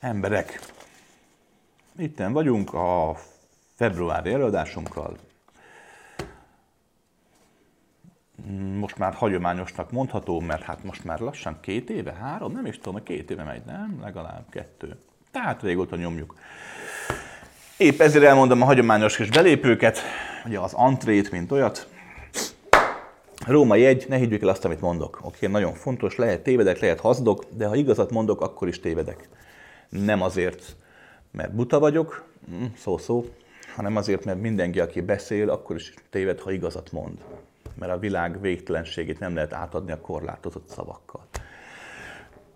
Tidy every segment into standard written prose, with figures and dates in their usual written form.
Emberek, itten vagyunk a februári előadásunkkal. Most már hagyományosnak mondható, mert hát most már lassan 2 éve, 3, nem is tudom, hogy 2 éve megy, nem? Legalább 2. Tehát régóta nyomjuk. Épp ezért elmondom a hagyományos kis belépőket, ugye az antrét, mint olyat. Római 1, ne higgyük el azt, amit mondok. Oké, nagyon fontos, lehet tévedek, lehet hazudok, de ha igazat mondok, akkor is tévedek. Nem azért, mert buta vagyok, szó-szó, hanem azért, mert mindenki, aki beszél, akkor is téved, ha igazat mond. Mert a világ végtelenségét nem lehet átadni a korlátozott szavakkal.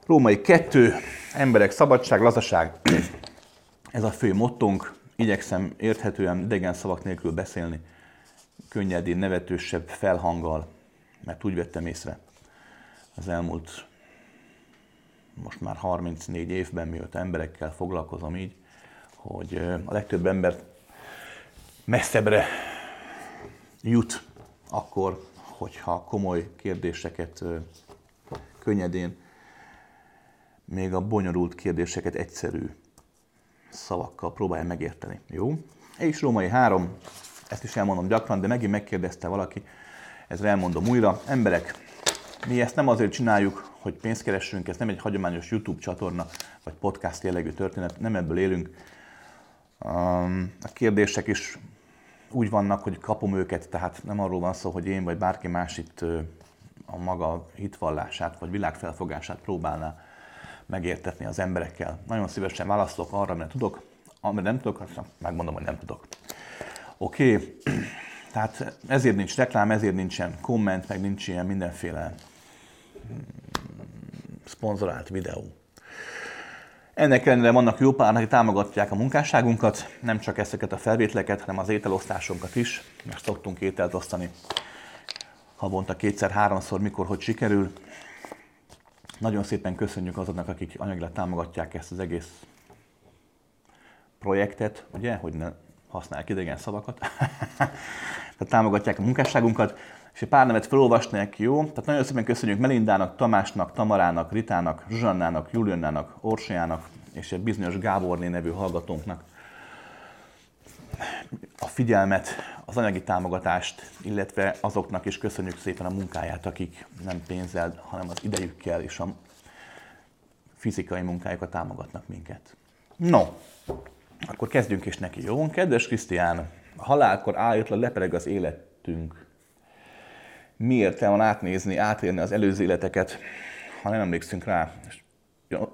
Római 2, emberek, szabadság, lazaság. Ez a fő mottónk. Igyekszem érthetően, idegen szavak nélkül beszélni, könnyedén, nevetősebb felhanggal, mert úgy vettem észre az elmúlt most már 34 évben, mióta emberekkel foglalkozom így, hogy a legtöbb ember messzebbre jut akkor, hogyha komoly kérdéseket könnyedén, még a bonyolult kérdéseket egyszerű szavakkal próbálja megérteni. Jó? És Római 3, ezt is elmondom gyakran, de megint megkérdezte valaki, ezzel elmondom újra. Emberek, mi ezt nem azért csináljuk, hogy pénzt keressünk, ez nem egy hagyományos YouTube csatorna, vagy podcast jellegű történet, nem ebből élünk. A kérdések is úgy vannak, hogy kapom őket, tehát nem arról van szó, hogy én vagy bárki más itt a maga hitvallását, vagy világfelfogását próbálná megértetni az emberekkel. Nagyon szívesen válaszolok arra, mert tudok, amire nem tudok, azt megmondom, hogy nem tudok. Oké, tehát ezért nincs reklám, ezért nincsen komment, meg nincs ilyen mindenféle szponzorált videó. Ennek ellenére vannak jó pár, akik támogatják a munkásságunkat, nem csak ezeket a felvételeket, hanem az ételosztásunkat is, mert szoktunk ételt osztani havonta 2-3-szor, mikor, hogy sikerül. Nagyon szépen köszönjük azoknak, akik anyagilag támogatják ezt az egész projektet, ugye, hogy ne használják idegen szavakat. Tehát támogatják a munkásságunkat, és egy pár nevet felolvasnék, jó? Tehát nagyon szépen köszönjük Melindának, Tamásnak, Tamarának, Ritának, Zsuzsannának, Juljönnának, Orsolyának, és egy bizonyos Gáborné nevű hallgatónknak a figyelmet, az anyagi támogatást, illetve azoknak is köszönjük szépen a munkáját, akik nem pénzzel, hanem az idejükkel és a fizikai munkájukat támogatnak minket. No, akkor kezdjünk is neki, jó? Kedves Krisztián, a halálkor álljatlan lepereg az életünk. Mi értelme van átnézni, átélni az előző életeket, ha nem emlékszünk rá, és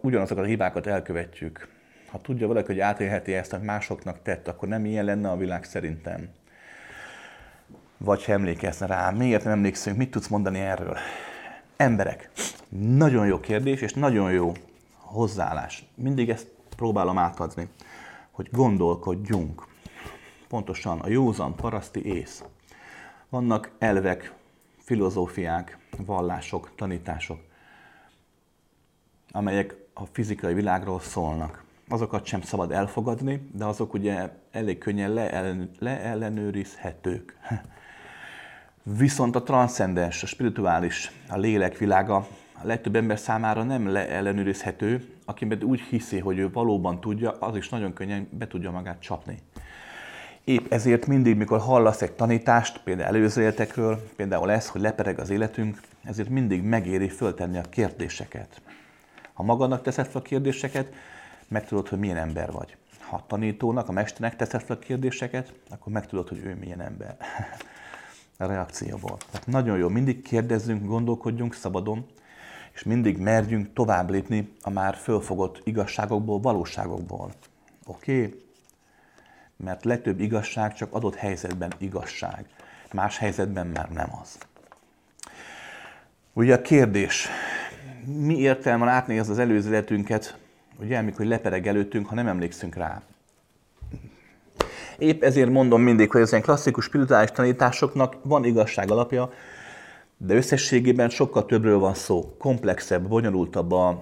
ugyanazokat a hibákat elkövetjük. Ha tudja valaki, hogy átélheti ezt, amit másoknak tett, akkor nem ilyen lenne a világ szerintem. Vagy ha emlékezne rá. Miért nem emlékszünk? Mit tudsz mondani erről? Emberek, nagyon jó kérdés, és nagyon jó hozzáállás. Mindig ezt próbálom átadni, hogy gondolkodjunk. Pontosan a józan paraszti ész. Vannak elvek, filozófiák, vallások, tanítások, amelyek a fizikai világról szólnak. Azokat sem szabad elfogadni, de azok ugye elég könnyen leellenőrizhetők. Viszont a transzcendens, a spirituális, a lélek világa a legtöbb ember számára nem leellenőrizhető, aki úgy hiszi, hogy ő valóban tudja, az is nagyon könnyen be tudja magát csapni. Épp ezért mindig, mikor hallasz egy tanítást, például előző életekről, például ez, hogy lepereg az életünk, ezért mindig megéri föltenni a kérdéseket. Ha magadnak teszed fel a kérdéseket, megtudod, hogy milyen ember vagy. Ha a tanítónak, a mesternek teszed fel a kérdéseket, akkor megtudod, hogy ő milyen ember. A reakcióból. Tehát nagyon jó, mindig kérdezzünk, gondolkodjunk szabadon, és mindig merjünk tovább lépni a már fölfogott igazságokból, valóságokból. Oké? Mert legtöbb igazság csak adott helyzetben igazság. Más helyzetben már nem az. Ugye a kérdés, mi értelme átnézni az előző életünket, ugye, amikor lepereg előttünk, ha nem emlékszünk rá. Épp ezért mondom mindig, hogy az ilyen klasszikus spirituális tanításoknak van igazság alapja, de összességében sokkal többről van szó. Komplexebb, bonyolultabb a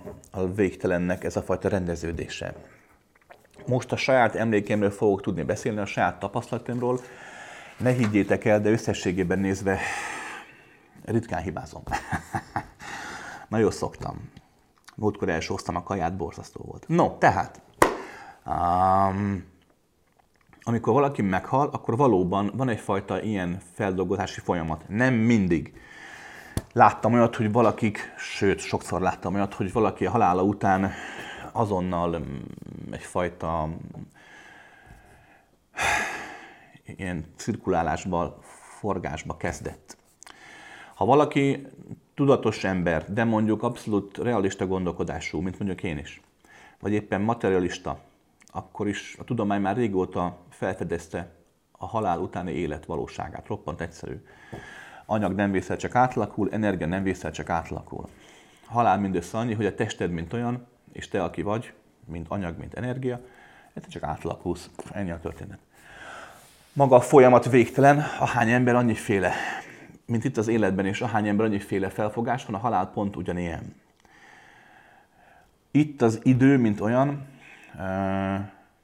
végtelennek ez a fajta rendeződése. Most a saját emlékemről fogok tudni beszélni, a saját tapasztalatomról. Ne higgyétek el, de összességében nézve ritkán hibázom. Nagyon szoktam. Múltkor elsóztam a kaját, borzasztó volt. No, tehát, amikor valaki meghal, akkor valóban van egyfajta ilyen feldolgozási folyamat. Nem mindig. Láttam olyat, hogy valakik, sőt, sokszor láttam olyat, hogy valaki a halála után azonnal egyfajta ilyen cirkulálásba, forgásba kezdett. Ha valaki tudatos ember, de mondjuk abszolút realista gondolkodású, mint mondjuk én is, vagy éppen materialista, akkor is a tudomány már régóta felfedezte a halál utáni élet valóságát. Roppant egyszerű. Anyag nem vészel, csak átlakul, energia nem vészel, csak átlakul. Halál mindössze annyi, hogy a tested mint olyan, és te, aki vagy, mint anyag, mint energia, te csak átlakulsz. Ennyi a történet. Maga a folyamat végtelen, ahány ember annyiféle, mint itt az életben, és ahány ember annyiféle felfogás van, a halál pont ugyanilyen. Itt az idő, mint olyan,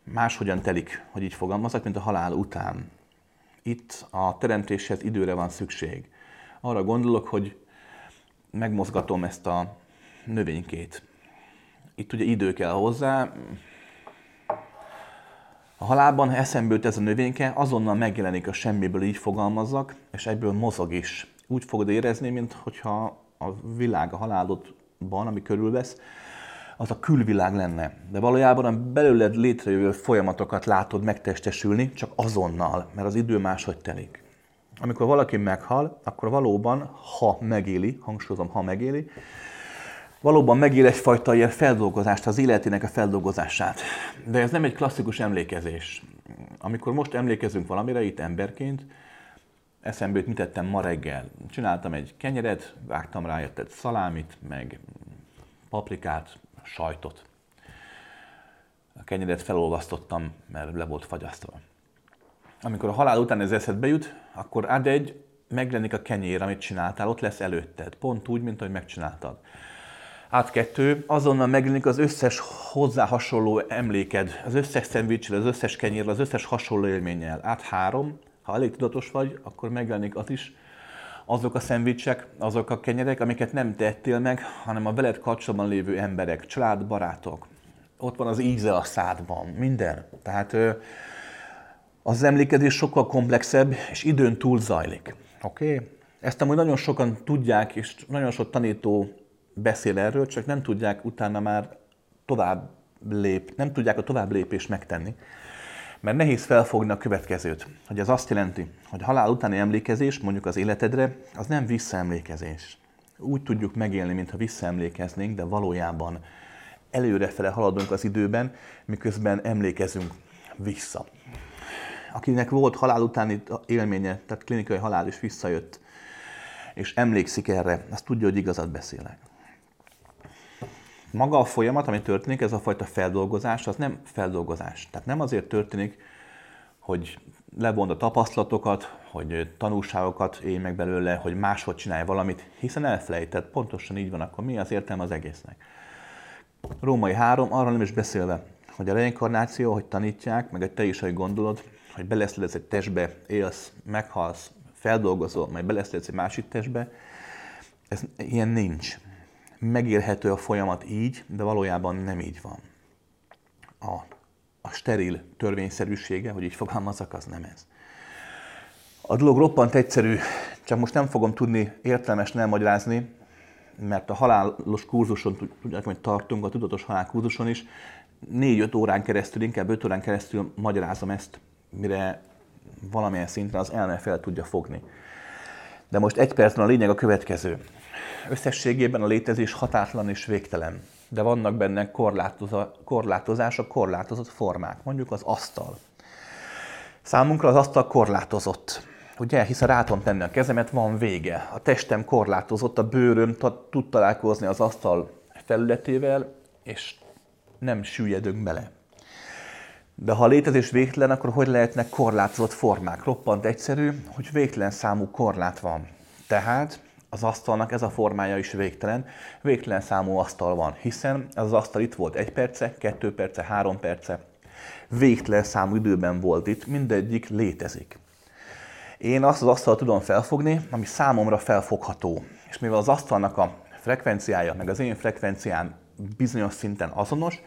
máshogyan telik, hogy így fogalmazok, mint a halál után. Itt a teremtéshez időre van szükség. Arra gondolok, hogy megmozgatom ezt a növénykét. Itt ugye idő kell hozzá. A halálban eszembe jut ez a növényke, azonnal megjelenik a semmiből, így fogalmazzak, és ebből mozog is. Úgy fogod érezni, mintha a világ a halálodban, ami körülvesz, az a külvilág lenne. De valójában a belőled létrejövő folyamatokat látod megtestesülni, csak azonnal, mert az idő máshogy telik. Amikor valaki meghal, akkor valóban, ha megéli, hangsúlyozom, ha megéli, valóban megél egyfajta ilyen feldolgozást, az életének a feldolgozását. De ez nem egy klasszikus emlékezés. Amikor most emlékezünk valamire itt emberként, eszembe jut, mit tettem ma reggel. Csináltam egy kenyeret, vágtam rá egy szalámit, meg paprikát, sajtot. A kenyeret felolvasztottam, mert le volt fagyasztva. Amikor a halál után ez eszedbe jut, akkor megjelenik a kenyér, amit csináltál, ott lesz előtted. Pont úgy, mint ahogy megcsináltad. Át 2, azonnal megjelenik az összes hozzá hasonló emléked, az összes szendvicsel, az összes kenyérrel, az összes hasonló élménnyel. Át 3, ha elég tudatos vagy, akkor megjelenik az is, azok a szendvicsek, azok a kenyerek, amiket nem tettél meg, hanem a veled kapcsolatban lévő emberek, család, barátok. Ott van az íze a szádban, minden. Tehát az emlékezés sokkal komplexebb, és időn túl zajlik. Okay. Ezt amúgy nagyon sokan tudják, és nagyon sok tanító beszél erről, csak nem tudják utána már nem tudják a tovább lépést megtenni. Mert nehéz felfogni a következőt, hogy ez azt jelenti, hogy halál utáni emlékezés, mondjuk az életedre, az nem visszaemlékezés. Úgy tudjuk megélni, mintha visszaemlékeznénk, de valójában előrefele haladunk az időben, miközben emlékezünk vissza. Akinek volt halál utáni élménye, tehát klinikai halál is visszajött, és emlékszik erre, azt tudja, hogy igazat beszélek. Maga a folyamat, ami történik, ez a fajta feldolgozás, az nem feldolgozás. Tehát nem azért történik, hogy levond a tapasztalatokat, hogy tanulságokat élj meg belőle, hogy máshogy csinálj valamit, hiszen elfelejtett, pontosan így van, akkor mi az értelme az egésznek. Római 3, arra nem is beszélve, hogy a reinkarnáció, hogy tanítják, meg hogy te is, hogy gondolod, hogy beleszledsz egy testbe, élsz, meghalsz, feldolgozol, majd beleszledsz egy másik testbe, ez ilyen nincs. Megélhető a folyamat így, de valójában nem így van. A steril törvényszerűsége, hogy így fogalmazzak, az nem ez. A dolog roppant egyszerű, csak most nem fogom tudni értelmesen elmagyarázni, mert a halálos kurzuson, tudják, hogy tartunk, a tudatos halál kurzuson is, 4-5 órán keresztül, inkább 5 órán keresztül magyarázom ezt, mire valamilyen szinten az elme fel tudja fogni. De most egy percben a lényeg a következő. Összességében a létezés határtalan és végtelen, de vannak benne korlátozások, korlátozott formák, mondjuk az asztal. Számunkra az asztal korlátozott, ugye, hiszen rá tudom tenni a kezemet, van vége. A testem korlátozott, a bőröm tud találkozni az asztal felületével, és nem süllyedünk bele. De ha a létezés végtelen, akkor hogy lehetnek korlátozott formák? Roppant egyszerű, hogy végtelen számú korlát van. Tehát az asztalnak ez a formája is végtelen. Végtelen számú asztal van, hiszen ez az asztal itt volt 1 perce, 2 perce, 3 perce. Végtelen számú időben volt itt, mindegyik létezik. Én azt az asztalt tudom felfogni, ami számomra felfogható. És mivel az asztalnak a frekvenciája, meg az én frekvenciám bizonyos szinten azonos,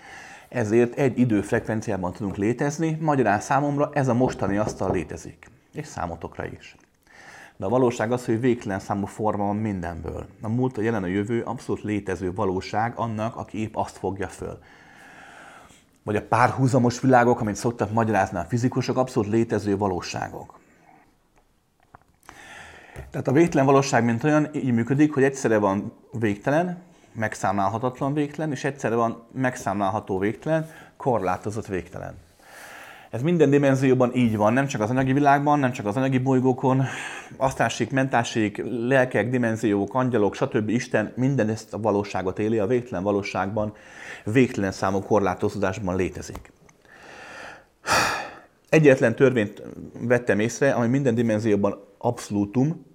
ezért egy időfrekvenciában tudunk létezni, magyarán számomra ez a mostani asztal létezik, és számotokra is. De a valóság az, hogy végtelen számú forma van mindenből. A múlt, a jelen, a jövő abszolút létező valóság annak, aki épp azt fogja föl. Vagy a párhuzamos világok, amit szoktak magyarázni a fizikusok, abszolút létező valóságok. Tehát a végtelen valóság, mint olyan, így működik, hogy egyszerre van végtelen, megszámlálhatatlan végtelen, és egyszerre van megszámlálható végtelen, korlátozott végtelen. Ez minden dimenzióban így van, nem csak az anyagi világban, nem csak az anyagi bolygókon, asztásik, mentásik, lelkek, dimenziók, angyalok, stb. Isten minden ezt a valóságot éli, a végtelen valóságban, végtelen számú korlátozódásban létezik. Egyetlen törvényt vettem észre, ami minden dimenzióban abszolútum,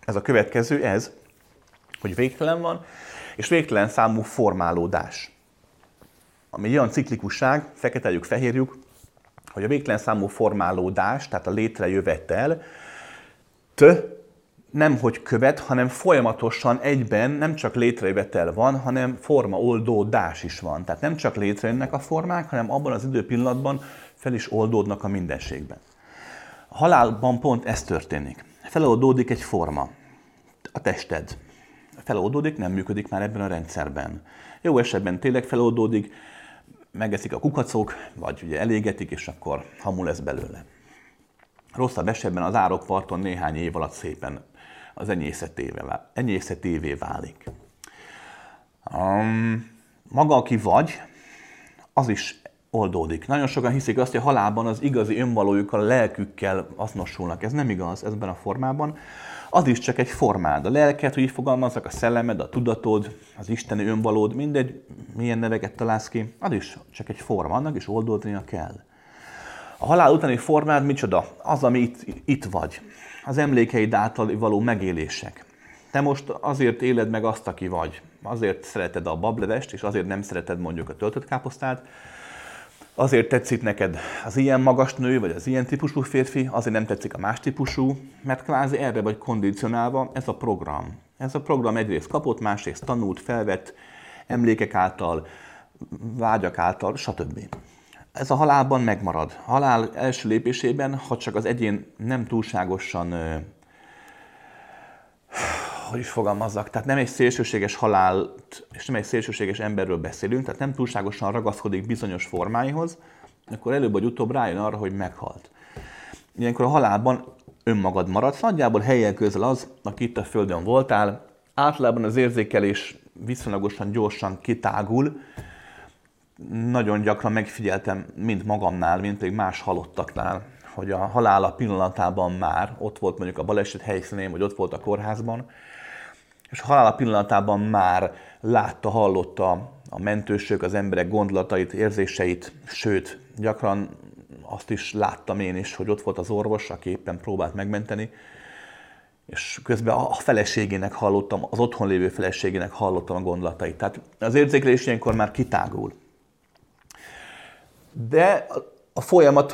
ez a következő, ez, hogy végtelen van, és végtelen számú formálódás. Ami olyan ciklikusság, fekete-fehérjük, hogy a végtelen számú formálódás, tehát a létrejövetel, nem hogy követ, hanem folyamatosan egyben nem csak létrejövetel van, hanem formaoldódás is van. Tehát nem csak létrejönnek a formák, hanem abban az időpillanatban fel is oldódnak a mindenségben. A halálban pont ez történik. Feloldódik egy forma, a tested. Feloldódik, nem működik már ebben a rendszerben. Jó esetben tényleg feloldódik, megeszik a kukacok, vagy ugye elégetik, és akkor hamul lesz belőle. Rosszabb esetben az árokparton néhány év alatt szépen az enyészetévé válik. Maga, aki vagy, az is oldódik. Nagyon sokan hiszik azt, hogy a halálban az igazi önvalójukkal, a lelkükkel azonosulnak. Ez nem igaz ebben a formában. Az is csak egy formád. A lelket, hogy így fogalmazzak, a szellemed, a tudatod, az isteni önvalód, mindegy, milyen neveket találsz ki, az is csak egy forma, annak is oldódnia kell. A halál utáni formád micsoda? Az, ami itt vagy. Az emlékeid által való megélések. Te most azért éled meg azt, aki vagy. Azért szereted a bablevest, és azért nem szereted mondjuk a töltött káposztát. Azért tetszik neked az ilyen magas nő, vagy az ilyen típusú férfi, azért nem tetszik a más típusú, mert kvázi erre vagy kondicionálva ez a program. Ez a program egyrészt kapott, másrészt tanult, felvett emlékek által, vágyak által, stb. Ez a halálban megmarad. A halál első lépésében, ha csak az egyén nem túlságosan, tehát nem egy szélsőséges halált, és nem egy szélsőséges emberről beszélünk, tehát nem túlságosan ragaszkodik bizonyos formáihoz, akkor előbb vagy utóbb rájön arra, hogy meghalt. Ilyenkor a halálban önmagad maradsz, nagyjából helyen közel az, aki itt a Földön voltál, általában az érzékelés viszonylagosan gyorsan kitágul, nagyon gyakran megfigyeltem mind magamnál, mind pedig más halottaknál, hogy a halála pillanatában már ott volt mondjuk a baleset helyszínén, vagy ott volt a kórházban, és a halála pillanatában már látta, hallotta a mentősök, az emberek gondolatait, érzéseit, sőt, gyakran azt is láttam én is, hogy ott volt az orvos, aki éppen próbált megmenteni, és közben a feleségének hallottam, az otthon lévő feleségének hallottam a gondolatait. Tehát az érzékelés ilyenkor már kitágul. De a folyamat,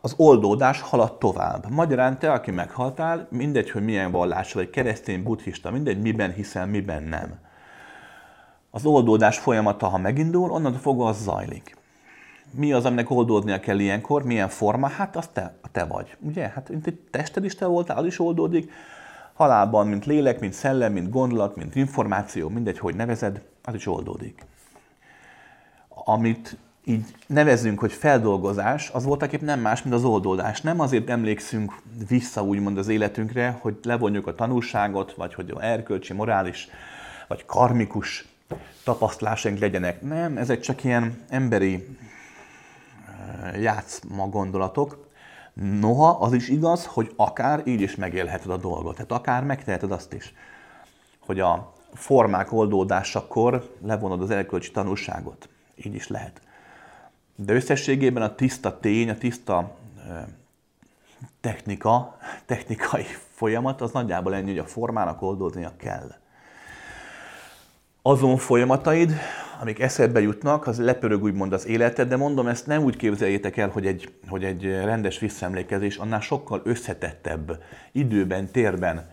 az oldódás halad tovább. Magyarán te, aki meghaltál, mindegy, hogy milyen vallás vagy, keresztény, buddhista, mindegy, miben hiszel, miben nem. Az oldódás folyamata, ha megindul, onnantól fogva az zajlik. Mi az, aminek oldódnia kell ilyenkor, milyen forma? Hát az te vagy. Ugye? Hát mint egy tested is te voltál, az is oldódik. Halálban, mint lélek, mint szellem, mint gondolat, mint információ, mindegy, hogy nevezed, az is oldódik. Amit így nevezzünk, hogy feldolgozás, az voltaképp nem más, mint az oldódás. Nem azért emlékszünk vissza úgymond az életünkre, hogy levonjuk a tanulságot, vagy hogy erkölcsi, morális, vagy karmikus tapasztalásaink legyenek. Nem, ezek csak ilyen emberi játszma gondolatok. Noha, az is igaz, hogy akár így is megélheted a dolgot. Tehát akár megteheted azt is, hogy a formák oldódásakor levonod az erkölcsi tanulságot. Így is lehet. De összességében a tiszta tény, a tiszta technikai folyamat, az nagyjából ennyi, hogy a formának oldódnia kell. Azon folyamataid, amik eszedbe jutnak, az lepörög úgymond az életed, de mondom, ezt nem úgy képzeljétek el, hogy egy rendes visszaemlékezés, annál sokkal összetettebb időben, térben,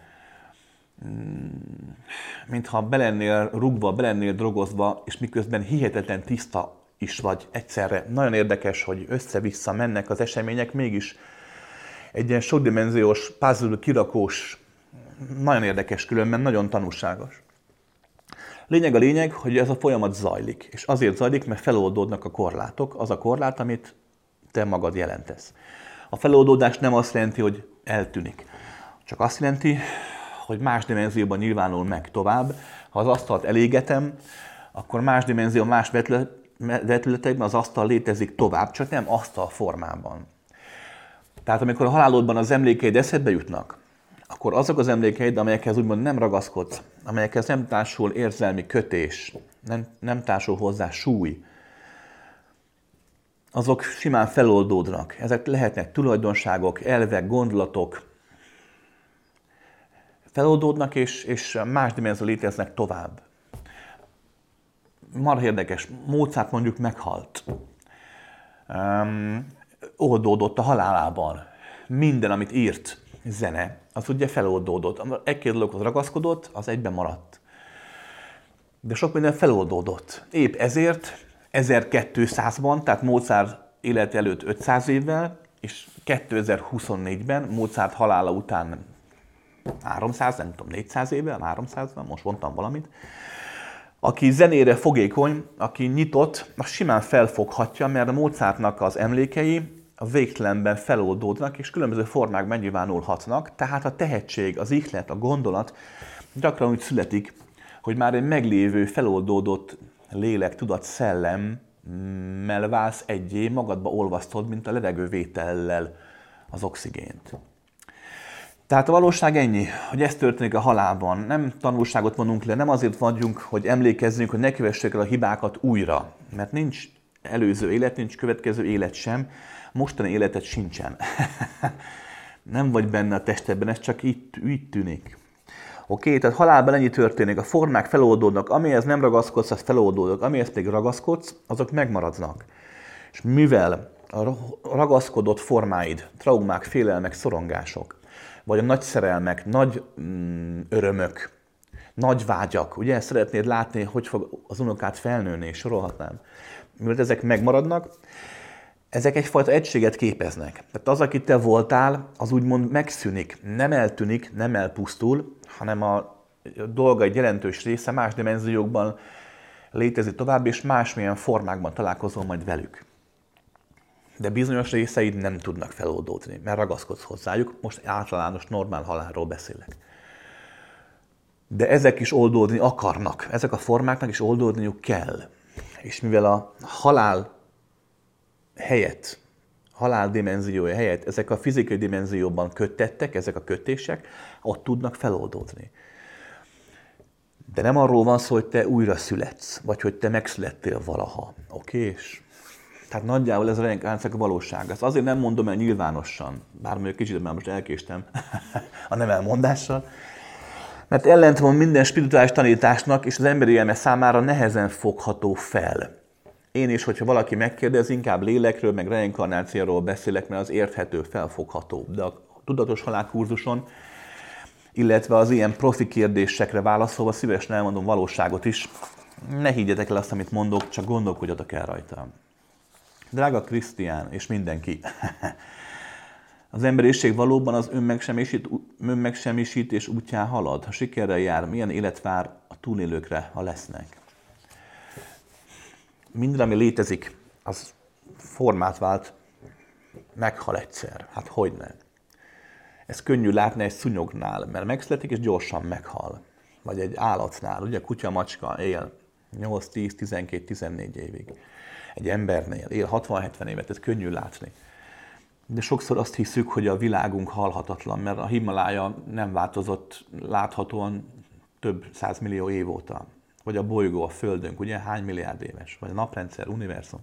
mintha belennél rugva, belennél drogozva, és miközben hihetetlen tiszta is vagy egyszerre. Nagyon érdekes, hogy össze-vissza mennek az események, mégis egy ilyen sokdimenziós, puzzle kirakós, nagyon érdekes különben, nagyon tanulságos. Lényeg a lényeg, hogy ez a folyamat zajlik, és azért zajlik, mert feloldódnak a korlátok, az a korlát, amit te magad jelentesz. A feloldódás nem azt jelenti, hogy eltűnik, csak azt jelenti, hogy más dimenzióban nyilvánul meg tovább. Ha az asztalt elégetem, akkor más dimenzió, más vetületekben az asztal létezik tovább, csak nem asztal formában. Tehát amikor a halálodban az emlékeid eszedbe jutnak, akkor azok az emlékeid, amelyekhez úgymond nem ragaszkodsz, amelyekhez nem társul érzelmi kötés, nem társul hozzá súly, azok simán feloldódnak. Ezek lehetnek tulajdonságok, elvek, gondolatok. Feloldódnak és más dimenzió léteznek tovább. Marha érdekes, Mozart mondjuk meghalt. Oldódott a halálában. Minden, amit írt, zene, az ugye feloldódott. Egy-két dologhoz ragaszkodott, az egyben maradt. De sok minden feloldódott. Épp ezért 1200-ban, tehát Mozart élet előtt 500 évvel, és 2024-ben, Mozart halála után 300, nem tudom, 400 évvel, 300-ban, most mondtam valamit. Aki zenére fogékony, aki nyitott, az simán felfoghatja, mert a Mozartnak az emlékei a végtelenben feloldódnak, és különböző formákban nyilvánulhatnak. Tehát a tehetség, az ihlet, a gondolat gyakran úgy születik, hogy már egy meglévő, feloldódott lélek, tudat, szellemmel válsz egyé, magadba olvasztod, mint a levegővétellel az oxigént. Tehát a valóság ennyi, hogy ez történik a halálban. Nem tanulságot vonunk le, nem azért vagyunk, hogy emlékezzünk, hogy ne kövessük el a hibákat újra. Mert nincs előző élet, nincs következő élet sem, mostani életed sincsen. Nem vagy benne a testedben, ez csak így tűnik. Oké, tehát halálban ennyi történik, a formák feloldódnak, amihez nem ragaszkodsz, az feloldódnak, amihez pedig ragaszkodsz, azok megmaradnak. És mivel a ragaszkodott formáid, traumák, félelmek, szorongások, vagy a nagy szerelmek, nagy örömök, nagy vágyak, ugye szeretnéd látni, hogy fog az unokát felnőni, és sorolhatnám. Mivel ezek megmaradnak, ezek egyfajta egységet képeznek. Tehát az, aki te voltál, az úgymond megszűnik, nem eltűnik, nem elpusztul, hanem a dolgaid jelentős része más dimenziókban létezik tovább, és másmilyen formákban találkozol majd velük. De bizonyos részeid nem tudnak feloldódni, mert ragaszkodsz hozzájuk, most általános, normál halálról beszélek. De ezek is oldódni akarnak, ezek a formáknak is oldódniuk kell. És mivel a halál helyett, halál dimenziója helyett, ezek a fizikai dimenzióban kötettek, ezek a kötések, ott tudnak feloldódni. De nem arról van szó, hogy te újra születsz, vagy hogy te megszülettél valaha. Okés? Tehát nagyjából ez a valóság. Ezt azért nem mondom el nyilvánosan, bár mondjuk kicsit már most elkéstem a nem elmondással, mert ellent van minden spirituális tanításnak, és az emberi elme számára nehezen fogható fel. Én is, hogyha valaki megkérdez, inkább lélekről, meg reinkarnációról beszélek, mert az érthető, felfogható. De a tudatos halálkurzuson, illetve az ilyen profi kérdésekre válaszolva szívesen elmondom valóságot is. Ne higgyetek el azt, amit mondok, csak gondolkodjatok el rajta. Drága Krisztián és mindenki, az emberiség valóban az önmegsemmisítés útján halad. Ha sikerrel jár, milyen élet vár a túlélőkre, ha lesznek? Minden, ami létezik, az formát vált, meghal egyszer. Hát hogyne? Ez könnyű látni egy szúnyognál, mert megszületik és gyorsan meghal. Vagy egy állatnál, ugye kutya, macska él 8, 10, 12, 14 évig. Egy embernél él 60-70 évet, ez könnyű látni. De sokszor azt hiszük, hogy a világunk halhatatlan, mert a Himalája nem változott láthatóan több 100 millió év óta. Vagy a bolygó, a Földünk, ugye hány milliárd éves, vagy a naprendszer, univerzum.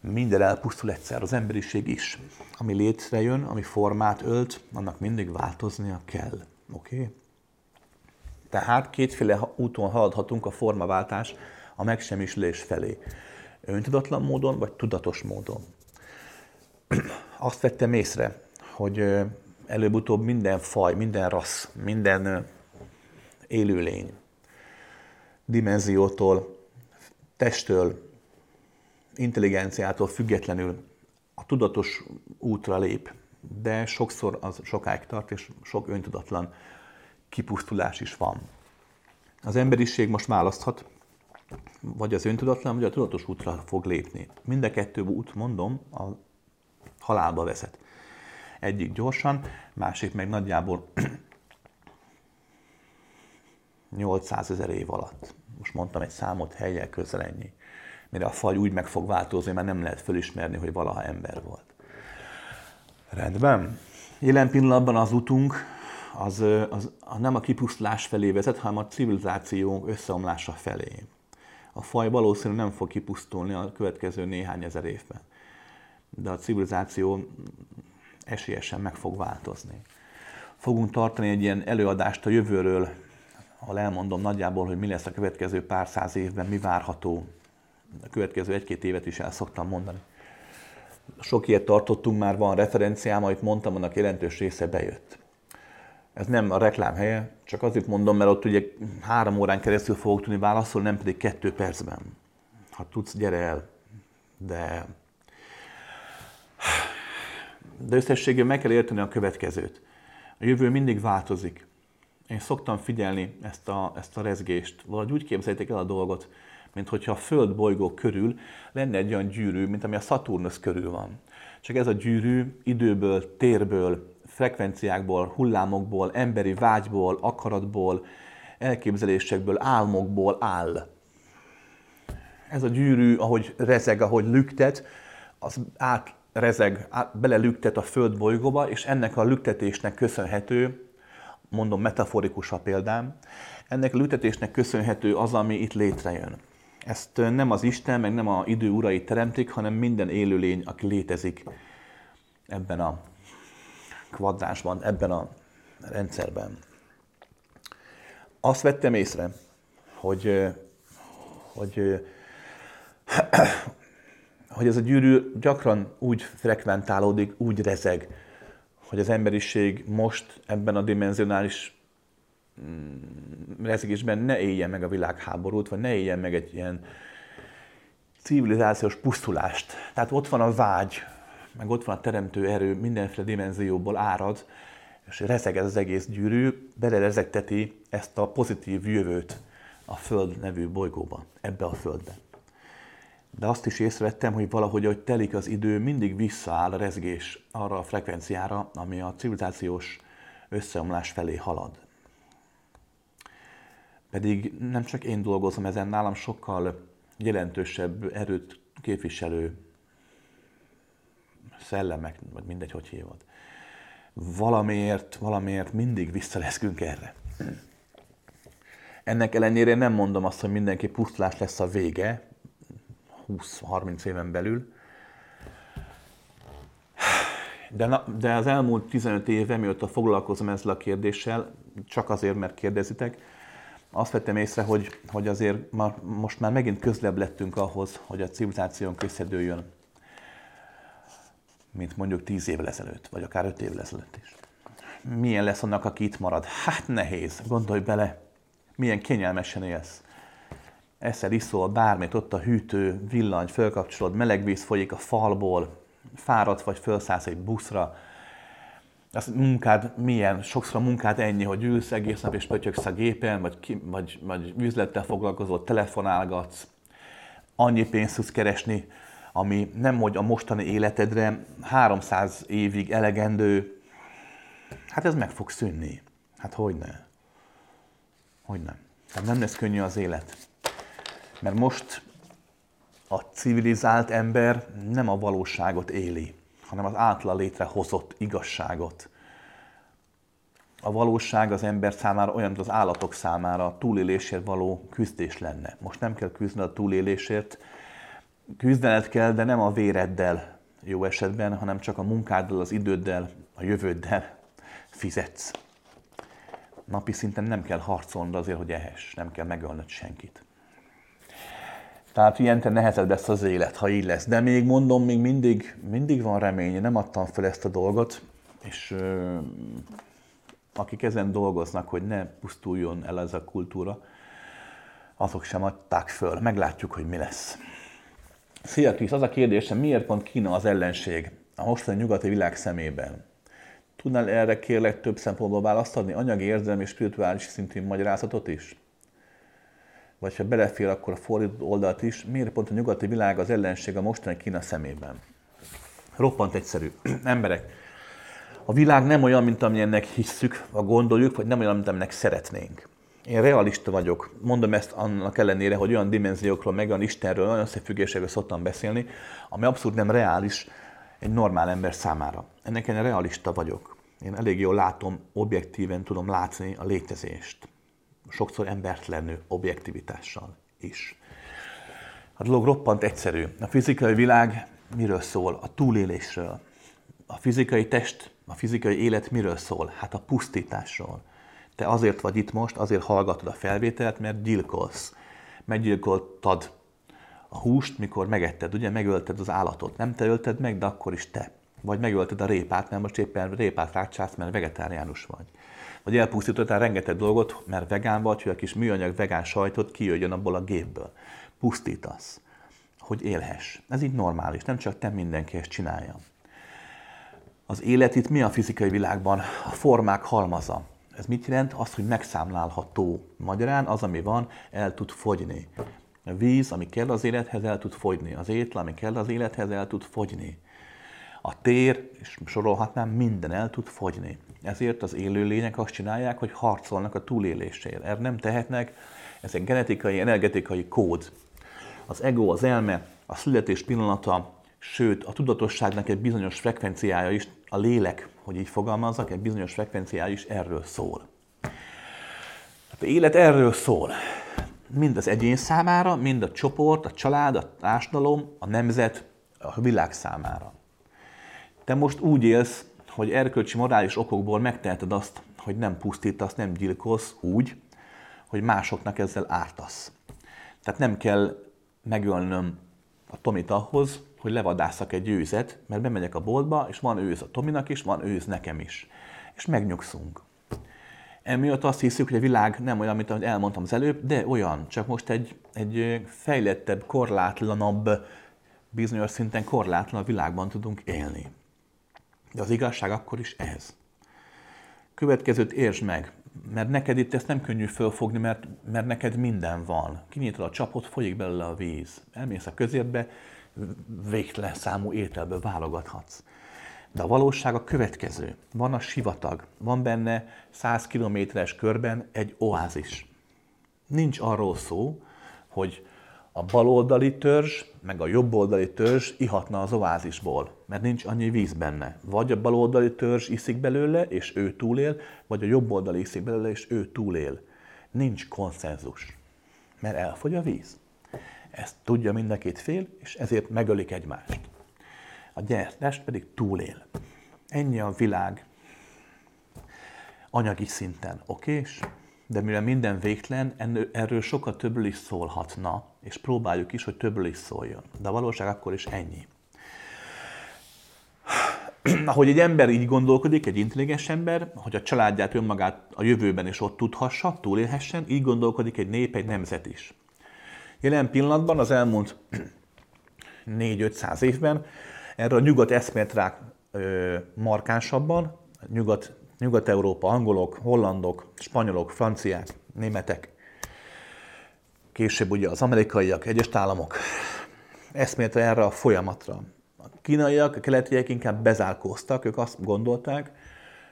Minden elpusztul egyszer, az emberiség is. Ami létrejön, ami formát ölt, annak mindig változnia kell. Oké? Tehát kétféle úton haladhatunk a formaváltás, a megsemmisülés felé. Öntudatlan módon, vagy tudatos módon. Azt vettem észre, hogy előbb-utóbb minden faj, minden rassz, minden élőlény, dimenziótól, testtől, intelligenciától függetlenül a tudatos útra lép, de sokszor az sokáig tart, és sok öntudatlan kipusztulás is van. Az emberiség most választhat, vagy az öntudatlan, vagy a tudatos útra fog lépni. Mind a kettő út, mondom, a halálba vezet. Egyik gyorsan, másik meg nagyjából 800 000 év alatt. Most mondtam egy számot, helyjel közel ennyi. Mire a faj úgy meg fog változni, mert nem lehet fölismerni, hogy valaha ember volt. Rendben. Jelen pillanatban az utunk az nem a kipusztulás felé vezet, hanem a civilizációnk összeomlása felé. A faj valószínűleg nem fog kipusztulni a következő néhány ezer évben. De a civilizáció esélyesen meg fog változni. Fogunk tartani egy ilyen előadást a jövőről, ahol elmondom nagyjából, hogy mi lesz a következő pár száz évben, mi várható. A következő egy-két évet is el szoktam mondani. Sok ilyet tartottunk, már van referenciám, amit mondtam, annak jelentős része bejött. Ez nem a reklám helye, csak azért mondom, mert ott ugye 3 órán keresztül fogok tudni válaszolni, nem pedig 2 percben. Ha tudsz, gyere el. De összességében meg kell érteni a következőt. A jövő mindig változik. Én szoktam figyelni ezt a rezgést. Valahogy úgy képzeljétek el a dolgot, mint hogyha a Föld bolygó körül lenne egy olyan gyűrű, mint ami a Szaturnusz körül van. Csak ez a gyűrű időből, térből, frekvenciákból, hullámokból, emberi vágyból, akaratból, elképzelésekből, álmokból áll. Ez a gyűrű, ahogy rezeg, ahogy lüktet, az átrezeg, belelüktet a Föld bolygóba, és ennek a lüktetésnek köszönhető, mondom metaforikus a példám, ennek a lüktetésnek köszönhető az, ami itt létrejön. Ezt nem az Isten, meg nem az idő urai teremtik, hanem minden élőlény, aki létezik ebben a kvadránsban, ebben a rendszerben. Azt vettem észre, hogy ez a gyűrű gyakran úgy frekventálódik, úgy rezeg, hogy az emberiség most ebben a dimenzionális rezgésben ne éljen meg a világháborút, vagy ne éljen meg egy ilyen civilizációs pusztulást. Tehát ott van a vágy, meg ott van a teremtő erő, mindenféle dimenzióból árad, és rezeg ez az egész gyűrű, belerezegteti ezt a pozitív jövőt a Föld nevű bolygóba, ebbe a Földbe. De azt is észrevettem, hogy valahogy, ahogy telik az idő, mindig visszaáll a rezgés arra a frekvenciára, ami a civilizációs összeomlás felé halad. Pedig nem csak én dolgozom ezen, nálam sokkal jelentősebb erőt képviselő szellemek, vagy mindegy, hogy hívod. Valamiért mindig visszaleszkünk erre. Ennek ellenére nem mondom azt, hogy mindenki pusztulás lesz a vége, 20-30 éven belül. De az elmúlt 15 éve, mióta foglalkozom ezzel a kérdéssel, csak azért, mert kérdezitek, azt vettem észre, hogy azért most már megint közelebb lettünk ahhoz, hogy a civilizációnk összedőljön, mint mondjuk 10 évvel ezelőtt, vagy akár 5 évvel ezelőtt is. Milyen lesz annak, aki itt marad? Hát nehéz, gondolj bele, milyen kényelmesen élsz. Eszel, iszol, bármit, ott a hűtő, villany, fölkapcsolod, meleg víz folyik a falból, fáradt vagy, felszállsz egy buszra. Az munkád milyen? Sokszor a munkád ennyi, hogy ülsz egész nap és pötyöksz a gépen, vagy üzlettel foglalkozol, telefonálgatsz. Annyi pénzt tudsz keresni, ami nem hogy a mostani életedre 300 évig elegendő. Hát ez meg fog szűnni. Hát hogyne? Hogyne? Hát nem lesz könnyű az élet. Mert most a civilizált ember nem a valóságot éli, hanem az általa létrehozott igazságot. A valóság az ember számára olyan, mint az állatok számára a túlélésért való küzdés lenne. Most nem kell küzdened a túlélésért, küzdened kell, de nem a véreddel jó esetben, hanem csak a munkáddal, az időddel, a jövőddel fizetsz. Napi szinten nem kell harcolnod azért, hogy ehess, nem kell megölnöd senkit. Tehát ilyenkor nehezebb lesz az élet, ha így lesz. De még mondom, még mindig van remény. Nem adtam fel ezt a dolgot, és akik ezen dolgoznak, hogy ne pusztuljon el ez a kultúra, azok sem adták föl. Meglátjuk, hogy mi lesz. Szia Krisz, az a kérdésem, miért pont Kína az ellenség a mostani nyugati világ szemében? Tudnál erre kérlek több szempontból választ adni? Anyagi, érzelmi és spirituális szintű magyarázatot is? Vagy ha belefér, akkor a fordított oldalt is. Miért pont a nyugati világ az ellenség a mostani Kína szemében? Roppant egyszerű. Emberek, a világ nem olyan, mint amilyennek hisszük, vagy gondoljuk, vagy nem olyan, mint amilyennek szeretnénk. Én realista vagyok. Mondom ezt annak ellenére, hogy olyan dimenziókról, meg olyan Istenről, olyan összefüggésekről szoktam beszélni, ami abszolút nem reális egy normál ember számára. Ennek én realista vagyok. Én elég jól látom, objektíven tudom látni a létezést. Sokszor embertelenül, objektivitással is. A dolog roppant egyszerű. A fizikai világ miről szól? A túlélésről. A fizikai test, a fizikai élet miről szól? Hát a pusztításról. Te azért vagy itt most, azért hallgatod a felvételt, mert gyilkolsz. Meggyilkoltad a húst, mikor megetted, ugye? Megölted az állatot. Nem te ölted meg, de akkor is te. Vagy megölted a répát, mert most éppen répát rácsálsz, mert vegetáriánus vagy. Vagy elpusztítottál rengeteg dolgot, mert vegán vagy, hogy a kis műanyag vegán sajtot kijöjjön abból a gépből. Pusztítasz, hogy élhess. Ez így normális, nem csak te, mindenki ezt csinálja. Az élet itt mi a fizikai világban? A formák halmaza. Ez mit jelent? Az, hogy megszámlálható. Magyarán az, ami van, el tud fogyni. A víz, ami kell az élethez, el tud fogyni. Az étel, ami kell az élethez, el tud fogyni. A tér, és sorolhatnám, minden el tud fogyni. Ezért az élőlények azt csinálják, hogy harcolnak a túlélésért. Erre nem tehetnek, ez egy genetikai, energetikai kód. Az ego, az elme, a születés pillanata, sőt a tudatosságnak egy bizonyos frekvenciája is, a lélek, hogy így fogalmazzak, egy bizonyos frekvenciája is erről szól. Hát az élet erről szól. Mind az egyén számára, mind a csoport, a család, a társadalom, a nemzet, a világ számára. Te most úgy élsz, hogy erkölcsi, morális okokból megteheted azt, hogy nem pusztítasz, nem gyilkolsz úgy, hogy másoknak ezzel ártasz. Tehát nem kell megölnöm a Tomit ahhoz, hogy levadásszak egy őzet, mert bemegyek a boltba, és van őz a Tominak is, van őz nekem is. És megnyugszunk. Emiatt azt hiszük, hogy a világ nem olyan, mint ahogy elmondtam az előbb, de olyan, csak most egy fejlettebb, korlátlanabb, bizonyos szinten korlátlan világban tudunk élni. De az igazság akkor is ez. Következőt értsd meg, mert neked itt ezt nem könnyű fölfogni, mert neked minden van. Kinyitod a csapot, folyik belőle a víz. Elmész a közérbe, végtelen számú ételből válogathatsz. De a valóság a következő. Van a sivatag, van benne 100 kilométeres körben egy oázis. Nincs arról szó, hogy a baloldali törzs, meg a jobboldali törzs ihatna az oázisból, mert nincs annyi víz benne. Vagy a baloldali törzs iszik belőle, és ő túlél, vagy a jobboldali iszik belőle, és ő túlél. Nincs konszenzus, mert elfogy a víz. Ezt tudja mind a két fél, és ezért megölik egymást. A gyertes pedig túlél. Ennyi a világ anyagi szinten, okés? De mivel minden végtelen, erről sokkal többről is szólhatna, és próbáljuk is, hogy többről is szóljon. De a valóság akkor is ennyi. Ahogy egy ember így gondolkodik, egy intelligens ember, hogy a családját, önmagát a jövőben is ott tudhassa, túlélhessen, így gondolkodik egy nép, egy nemzet is. Jelen pillanatban, az elmúlt 400-500 évben erre a nyugat eszmélt rá markánsabban, Nyugat-Európa, angolok, hollandok, spanyolok, franciák, németek, később ugye az amerikaiak, egyes államok eszmélte erre a folyamatra. A kínaiak, a keletiek inkább bezárkóztak, ők azt gondolták,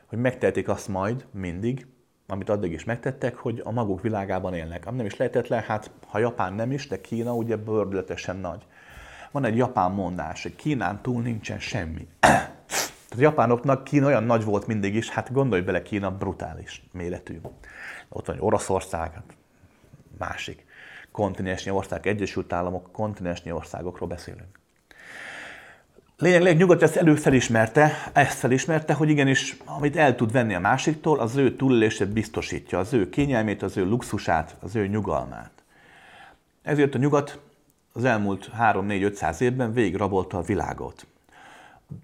hogy megtehetik azt majd mindig, amit addig is megtettek, hogy a maguk világában élnek. Ami nem is lehetetlen, hát ha Japán nem is, de Kína ugye bődületesen nagy. Van egy japán mondás, hogy Kínán túl nincsen semmi. A japánoknak Kína olyan nagy volt mindig is, hát gondolj bele, Kína brutális méretű. Ott van Oroszország, másik kontinensnyi ország, Egyesült Államok, kontinensnyi országokról beszélünk. Lényeg nyugat ezt felismerte, hogy igenis, amit el tud venni a másiktól, az ő túlélését biztosítja, az ő kényelmét, az ő luxusát, az ő nyugalmát. Ezért a nyugat az elmúlt 3-4-500 évben végig rabolta a világot.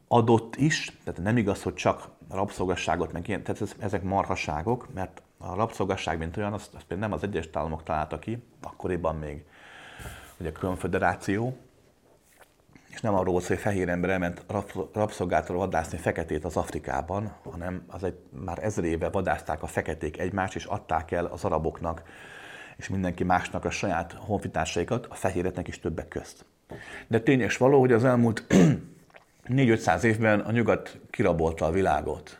Adott is, tehát nem igaz, hogy csak a rabszolgasságot, meg ilyen, tehát ezek marhaságok, mert a rabszolgasság, mint olyan, azt például nem az Egyesült Államok találta ki, akkoriban még ugye a konfederáció, és nem arról volt, hogy fehér ember elment rabszolgától vadászni feketét az Afrikában, hanem az egy, már 1000 éve vadázták a feketék egymást, és adták el az araboknak, és mindenki másnak a saját honfitársaikat, a fehéretnek is többek közt. De tény és való, hogy az elmúlt 400-500 évben a nyugat kirabolta a világot,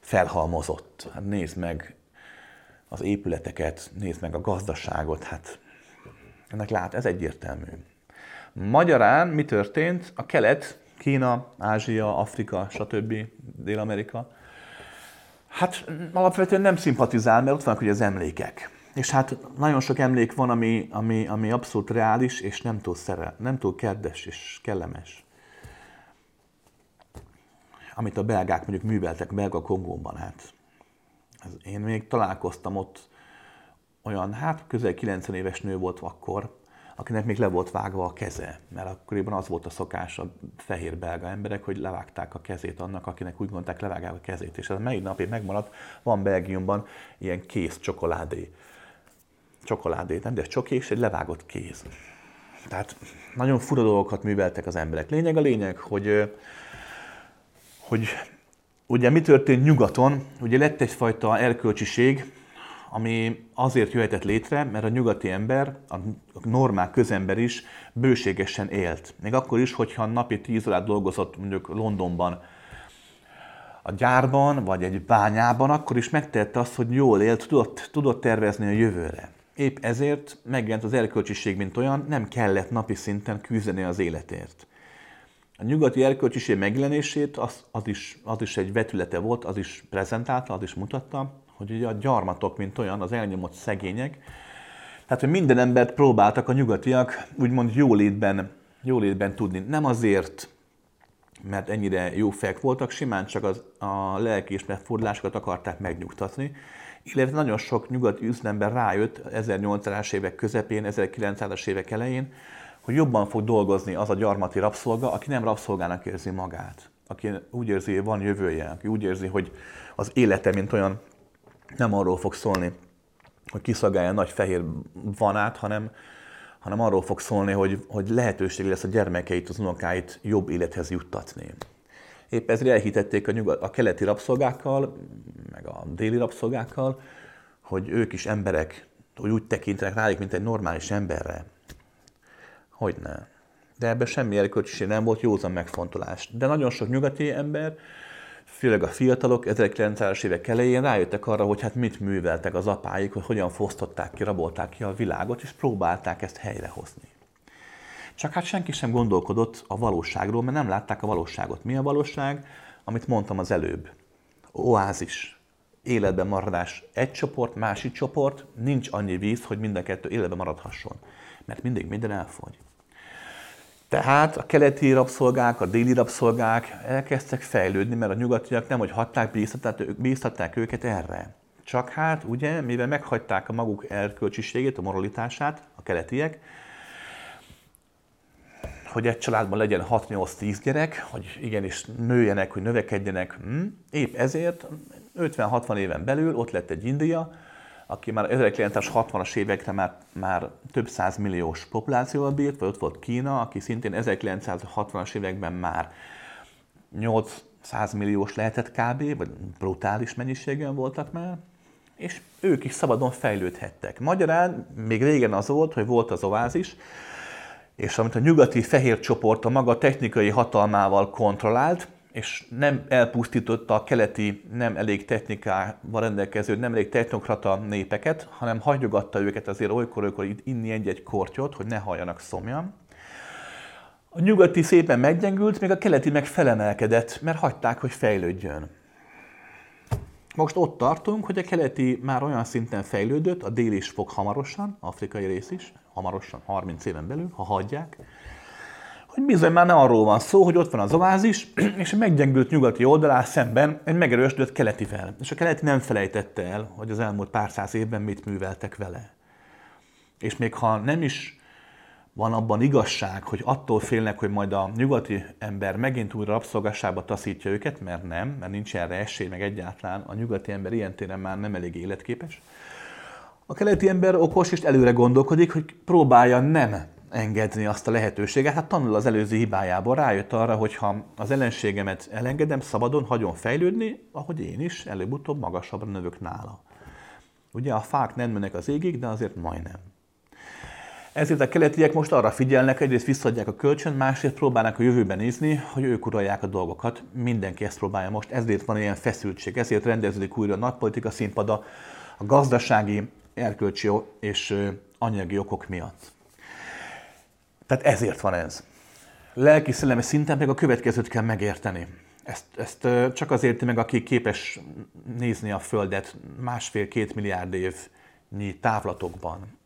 felhalmozott. Hát nézd meg az épületeket, nézd meg a gazdaságot, hát ennek lát, ez egyértelmű. Magyarán mi történt? A kelet, Kína, Ázsia, Afrika, stb. Dél-Amerika, hát alapvetően nem szimpatizál, mert ott vannak ugye az emlékek. És hát nagyon sok emlék van, ami abszolút reális, és nem túl kedves és kellemes. Amit a belgák mondjuk műveltek Belga-Kongóban, hát. Én még találkoztam ott olyan, hát közel 90 éves nő volt akkor, akinek még le volt vágva a keze. Mert akkoriban az volt a szokás a fehér belga emberek, hogy levágták a kezét annak, akinek úgy gondolták, levágják a kezét. És ez mai napig megmaradt, van Belgiumban ilyen kész csokoládé. Csokoládé, nem, de ez csoki, és egy levágott kéz. Tehát nagyon fura dolgokat műveltek az emberek. Lényeg a lényeg, hogy ugye mi történt nyugaton, ugye lett egyfajta erkölcsiség, ami azért jöhetett létre, mert a nyugati ember, a normál közember is bőségesen élt. Még akkor is, hogyha napi 10 órát dolgozott mondjuk Londonban a gyárban, vagy egy bányában, akkor is megtehette azt, hogy jól élt, tudott tervezni a jövőre. Épp ezért megjelent az erkölcsiség, mint olyan, nem kellett napi szinten küzdeni az életért. A nyugati erkölcsiség megjelenését az is egy vetülete volt, az is prezentálta, az is mutatta, hogy ugye a gyarmatok, mint olyan, az elnyomott szegények. Tehát, hogy minden embert próbáltak a nyugatiak úgymond jólétben tudni. Nem azért, mert ennyire jó fejek voltak, simán csak a lelkiismeret fordulásokat akarták megnyugtatni. Illetve nagyon sok nyugati üzlemben rájött 1800-as évek közepén, 1900-as évek elején, hogy jobban fog dolgozni az a gyarmati rabszolga, aki nem rabszolgának érzi magát. Aki úgy érzi, hogy van jövője, aki úgy érzi, hogy az élete, mint olyan, nem arról fog szólni, hogy kiszolgálja a nagy fehér vanát, hanem arról fog szólni, hogy lehetőség lesz a gyermekeit, az unokáit jobb élethez juttatni. Épp ezért elhitették a keleti rabszolgákkal, meg a déli rabszolgákkal, hogy ők is emberek, hogy úgy tekintenek rájuk, mint egy normális emberre. Hogyne. De ebben semmi erkölcsiség nem volt, józan megfontolás. De nagyon sok nyugati ember, főleg a fiatalok 1900-as évek elején rájöttek arra, hogy hát mit műveltek az apáik, hogy hogyan fosztották ki, rabolták ki a világot, és próbálták ezt helyrehozni. Csak hát senki sem gondolkodott a valóságról, mert nem látták a valóságot. Mi a valóság? Amit mondtam az előbb. Oázis. Életben maradás. Egy csoport, másik csoport. Nincs annyi víz, hogy mind a kettő életben maradhasson. Mert mindig minden elfogy. Tehát a keleti rabszolgák, a déli rabszolgák elkezdtek fejlődni, mert a nyugatiak nem, hogy bíztatták őket erre. Csak hát ugye, mivel meghagyták a maguk erkölcsiségét, a moralitását, a keletiek, hogy egy családban legyen 6-8-10 gyerek, hogy igenis nőjenek, hogy növekedjenek, épp ezért 50-60 éven belül ott lett egy India, aki már 1960-as évekre már több százmilliós populációval bírt, vagy ott volt Kína, aki szintén 1960-as években már 800 milliós lehetett kb., vagy brutális mennyiségen voltak már, és ők is szabadon fejlődhettek. Magyarán még régen az volt, hogy volt az oázis, és amit a nyugati fehér csoport a maga technikai hatalmával kontrollált, és nem elpusztította a keleti, nem elég technikával rendelkező, nem elég technokrata népeket, hanem hagyogatta őket azért olykor-olykor inni egy-egy kortyot, hogy ne halljanak szomjan. A nyugati szépen meggyengült, még a keleti meg felemelkedett, mert hagyták, hogy fejlődjön. Most ott tartunk, hogy a keleti már olyan szinten fejlődött, a dél is fog hamarosan, afrikai rész is, hamarosan, 30 éven belül, ha hagyják, hogy bizony már nem arról van szó, hogy ott van az oázis, és a meggyengült nyugati oldalán szemben egy megerősödött keletivel. És a keleti nem felejtette el, hogy az elmúlt pár száz évben mit műveltek vele. És még ha nem is van abban igazság, hogy attól félnek, hogy majd a nyugati ember megint újra rabszolgasságba taszítja őket, mert nem, mert nincs erre esély, meg egyáltalán a nyugati ember ilyen téren már nem elég életképes. A keleti ember okos és előre gondolkodik, hogy próbálja nem engedni azt a lehetőséget. Hát tanul az előző hibájából, rájött arra, hogy ha az ellenségemet elengedem, szabadon hagyom fejlődni, ahogy én is, előbb-utóbb magasabbra növök nála. Ugye a fák nem mennek az égig, de azért majdnem. Ezért a keletiek most arra figyelnek, egyrészt visszaadják a kölcsön, másrészt próbálnak a jövőben nézni, hogy ők uralják a dolgokat. Mindenki ezt próbálja most, ezért van ilyen feszültség, ezért rendeződik újra a nagypolitika színpada a gazdasági, erkölcsi és anyagi okok miatt. Tehát ezért van ez. Lelki szellemi szinten meg a következőt kell megérteni. Ezt csak az érti meg, aki képes nézni a Földet 1,5–2 milliárd évnyi távlatokban.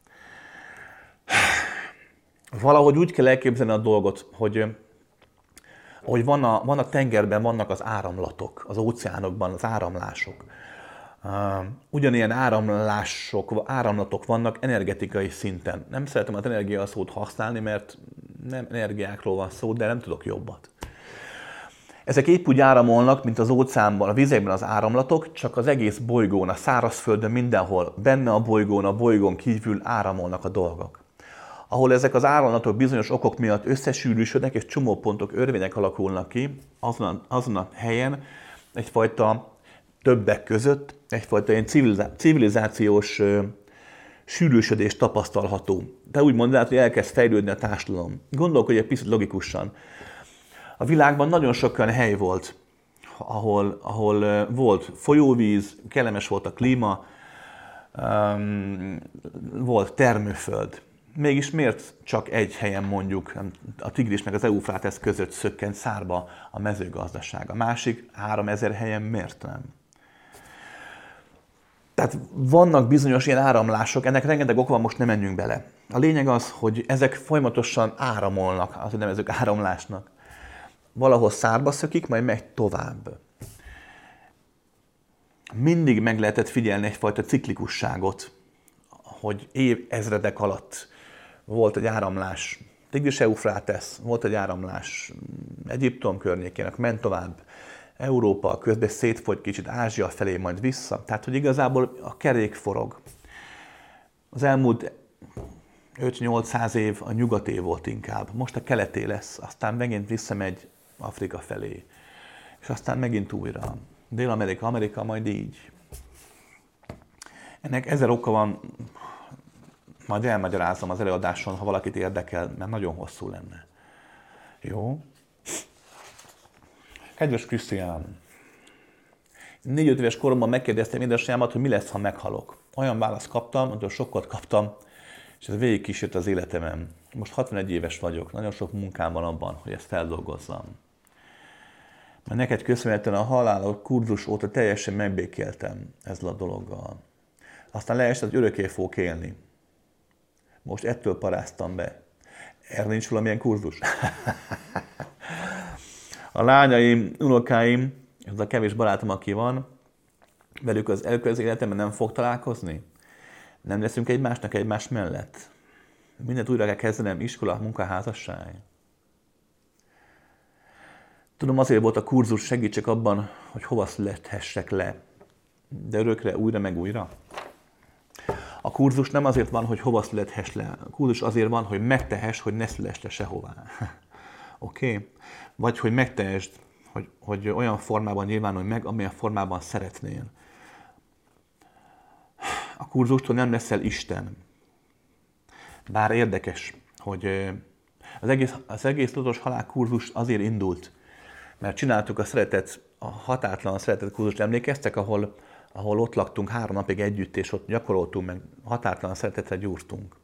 Valahogy úgy kell elképzelni a dolgot, hogy van a tengerben, vannak az áramlatok, az óceánokban az áramlások. Ugyanilyen áramlatok vannak energetikai szinten. Nem szeretem az energia szót használni, mert nem energiákról van szó, de nem tudok jobbat. Ezek épp úgy áramolnak, mint az óceánban, a vizekben az áramlatok, csak az egész bolygón, a szárazföldön, mindenhol, benne a bolygón kívül áramolnak a dolgok. Ahol ezek az áramlatok bizonyos okok miatt összesűrűsödnek, és csomópontok, örvények alakulnak ki, azon a helyen egyfajta többek között, egyfajta ilyen civilizációs sűrűsödés tapasztalható. De úgy mondanád, hogy elkezd fejlődni a társadalom. Gondolkodj egy picit logikusan. A világban nagyon sok olyan hely volt, ahol volt folyóvíz, kellemes volt a klíma, volt termőföld. Mégis miért csak egy helyen, mondjuk a Tigris meg az Eufrátesz között szökkent szárba a mezőgazdaság? A másik 3000 helyen miért nem? Tehát vannak bizonyos ilyen áramlások, ennek rengeteg oka van, most nem menjünk bele. A lényeg az, hogy ezek folyamatosan áramolnak, azt nevezzük áramlásnak. Valahol szárba szökik, majd megy tovább. Mindig meg lehetett figyelni egyfajta ciklikusságot, hogy évezredek alatt volt egy áramlás, Tigris-Eufrátesz, volt egy áramlás Egyiptom környékének, ment tovább Európa, közben szétfogy kicsit Ázsia felé, majd vissza. Tehát, hogy igazából a kerék forog. Az elmúlt 5-800 év a nyugaté volt inkább, most a keleté lesz, aztán megint visszamegy Afrika felé, és aztán megint újra. Dél-Amerika, Amerika, majd így. Ennek 1000 oka van, majd elmagyarázom az előadáson, ha valakit érdekel, mert nagyon hosszú lenne. Jó? Kedves Krisztián, 4-5 éves koromban megkérdeztem édesanyámat, hogy mi lesz, ha meghalok. Olyan választ kaptam, amitől sokkot kaptam, és ez végig kísért az életemem. Most 61 éves vagyok, nagyon sok munkám van abban, hogy ezt feldolgozzam. Mert neked köszönhetően a halál kurzus óta teljesen megbékéltem ezzel a dologgal. Aztán leesett, hogy örökké fogok élni. Most ettől paráztam be. Erre nincs valamilyen kurzus. A lányaim, unokáim, ez a kevés barátom, aki van, velük az elkövetkező életemben nem fog találkozni. Nem leszünk egymásnak egymás mellett. Mindent újra kell kezdenem, iskola, munkaházasság. Tudom, azért volt a kurzus, segítsek abban, hogy hova születhessek le. De örökre, újra meg újra. A kurzus nem azért van, hogy hova születhess le. A kurzus azért van, hogy megtehess, hogy ne szüless le sehová. Oké? Okay? Vagy hogy megtehessd, hogy olyan formában nyilvánulj meg, amilyen formában szeretnél. A kurzustól nem leszel Isten. Bár érdekes, hogy az egész tudatos halál kurzus azért indult, mert csináltuk a határtalan szeretet kurzust, emlékeztek, ahol ott laktunk 3 napig együtt, és ott gyakoroltunk, meg határtalan szeretetre gyúrtunk.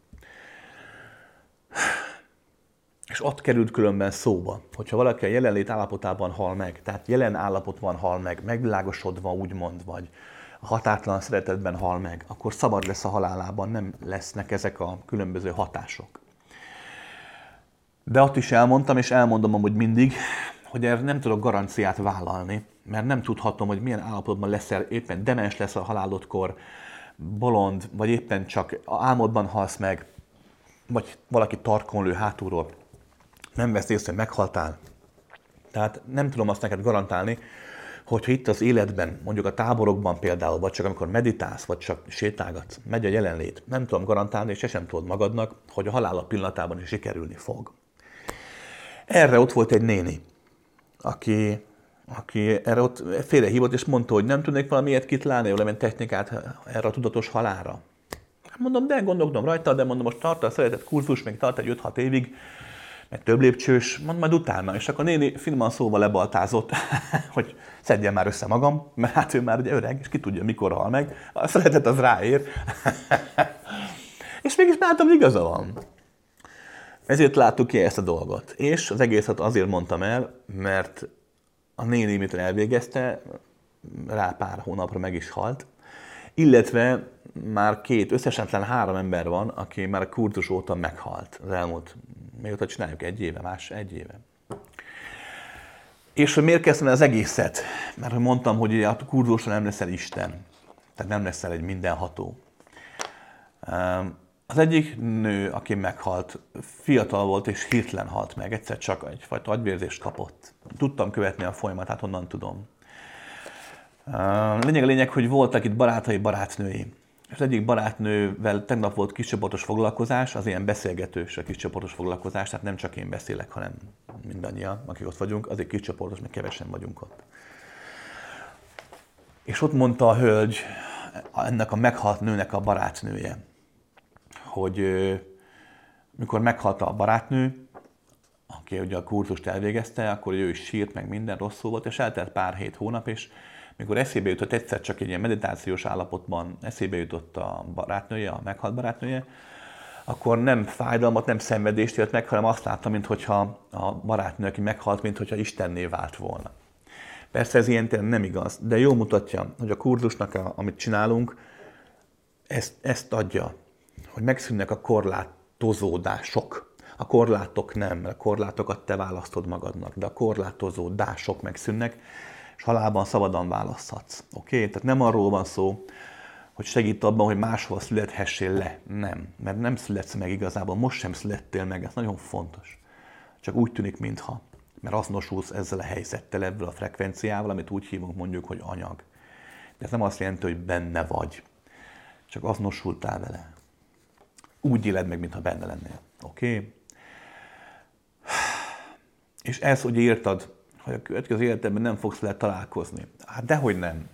És ott került különben szóba, hogyha valaki a jelenlét állapotában hal meg, tehát jelen állapotban hal meg, megvilágosodva úgymond, vagy a határtalan szeretetben hal meg, akkor szabad lesz a halálában, nem lesznek ezek a különböző hatások. De ott is elmondtam, és elmondom amúgy mindig, hogy erre nem tudok garanciát vállalni, mert nem tudhatom, hogy milyen állapotban leszel, éppen demens lesz a halálodkor, bolond, vagy éppen csak álmodban halsz meg. vagy valaki tarkon lő hátulról, nem vesz észre, meghaltál. Tehát nem tudom azt neked garantálni, hogyha itt az életben, mondjuk a táborokban például, vagy csak amikor meditálsz, vagy csak sétálgatsz, megy a jelenlét, nem tudom garantálni, és se sem tudod magadnak, hogy a halála pillanatában is sikerülni fog. Erre ott volt egy néni, aki erre ott félrehívott, és mondta, hogy nem tudnék valamiért kitalálni, valamilyen technikát erre a tudatos halálra. Mondom, de gondolkodom rajta, de mondom, most tart a szeretett kurzus, még tart egy 5-6 évig, meg több lépcsős, mondd majd utána. És akkor néni finoman szóval lebaltázott, hogy szedjen már össze magam, mert hát ő már ugye öreg, és ki tudja, mikor hal meg. A szeretet az ráér. És mégis látom, hogy igaza van. Ezért láttuk ki ezt a dolgot. És az egészet azért mondtam el, mert a néni, mitől elvégezte, rá pár hónapra meg is halt. Illetve már összesen talán 3 ember van, aki már a kurzus óta meghalt az elmúlt, mióta csináljuk, 1 éve. És hogy miért kezdtem el az egészet? Mert mondtam, hogy a kurzusra nem leszel Isten, tehát nem leszel egy mindenható. Az egyik nő, aki meghalt, fiatal volt és hirtelen halt meg, egyszer csak egyfajta agyvérzést kapott. Tudtam követni a folyamatát, onnan tudom. Lényeg, hogy voltak itt barátai, barátnői. És az egyik barátnővel tegnap volt kiscsoportos foglalkozás, az ilyen beszélgetős a kiscsoportos foglalkozás, tehát nem csak én beszélek, hanem mindannyian, akik ott vagyunk, azért kiscsoportos, mert kevesen vagyunk ott. És ott mondta a hölgy, ennek a meghalt nőnek a barátnője, hogy mikor meghalt a barátnő, aki ugye a kurzust elvégezte, akkor ő is sírt, meg minden rosszul volt, és eltelt pár hét hónap, és mikor eszébe jutott, egyszer csak egy ilyen meditációs állapotban eszébe jutott a barátnője, a meghalt barátnője, akkor nem fájdalmat, nem szenvedést élt meg, hanem azt látta, minthogyha a barátnő, aki meghalt, minthogyha Istenné vált volna. Persze ez ilyen tényleg nem igaz, de jól mutatja, hogy a kurzusnak, amit csinálunk, ezt adja, hogy megszűnnek a korlátozódások. A korlátok nem, mert a korlátokat te választod magadnak, de a korlátozódások megszűnnek, és halálban szabadon választhatsz. Oké? Tehát nem arról van szó, hogy segít abban, hogy máshol születhessél le. Nem. Mert nem születsz meg igazából, most sem születtél meg, ez nagyon fontos. Csak úgy tűnik, mintha. Mert azonosulsz ezzel a helyzettel, ebből a frekvenciával, amit úgy hívunk mondjuk, hogy anyag. De ez nem azt jelenti, hogy benne vagy. Csak azonosultál vele. Úgy éled meg, mintha benne lennél. Oké? És ezt, hogy írtad, hogy a következő életedben nem fogsz vele találkozni. Hát dehogy nem.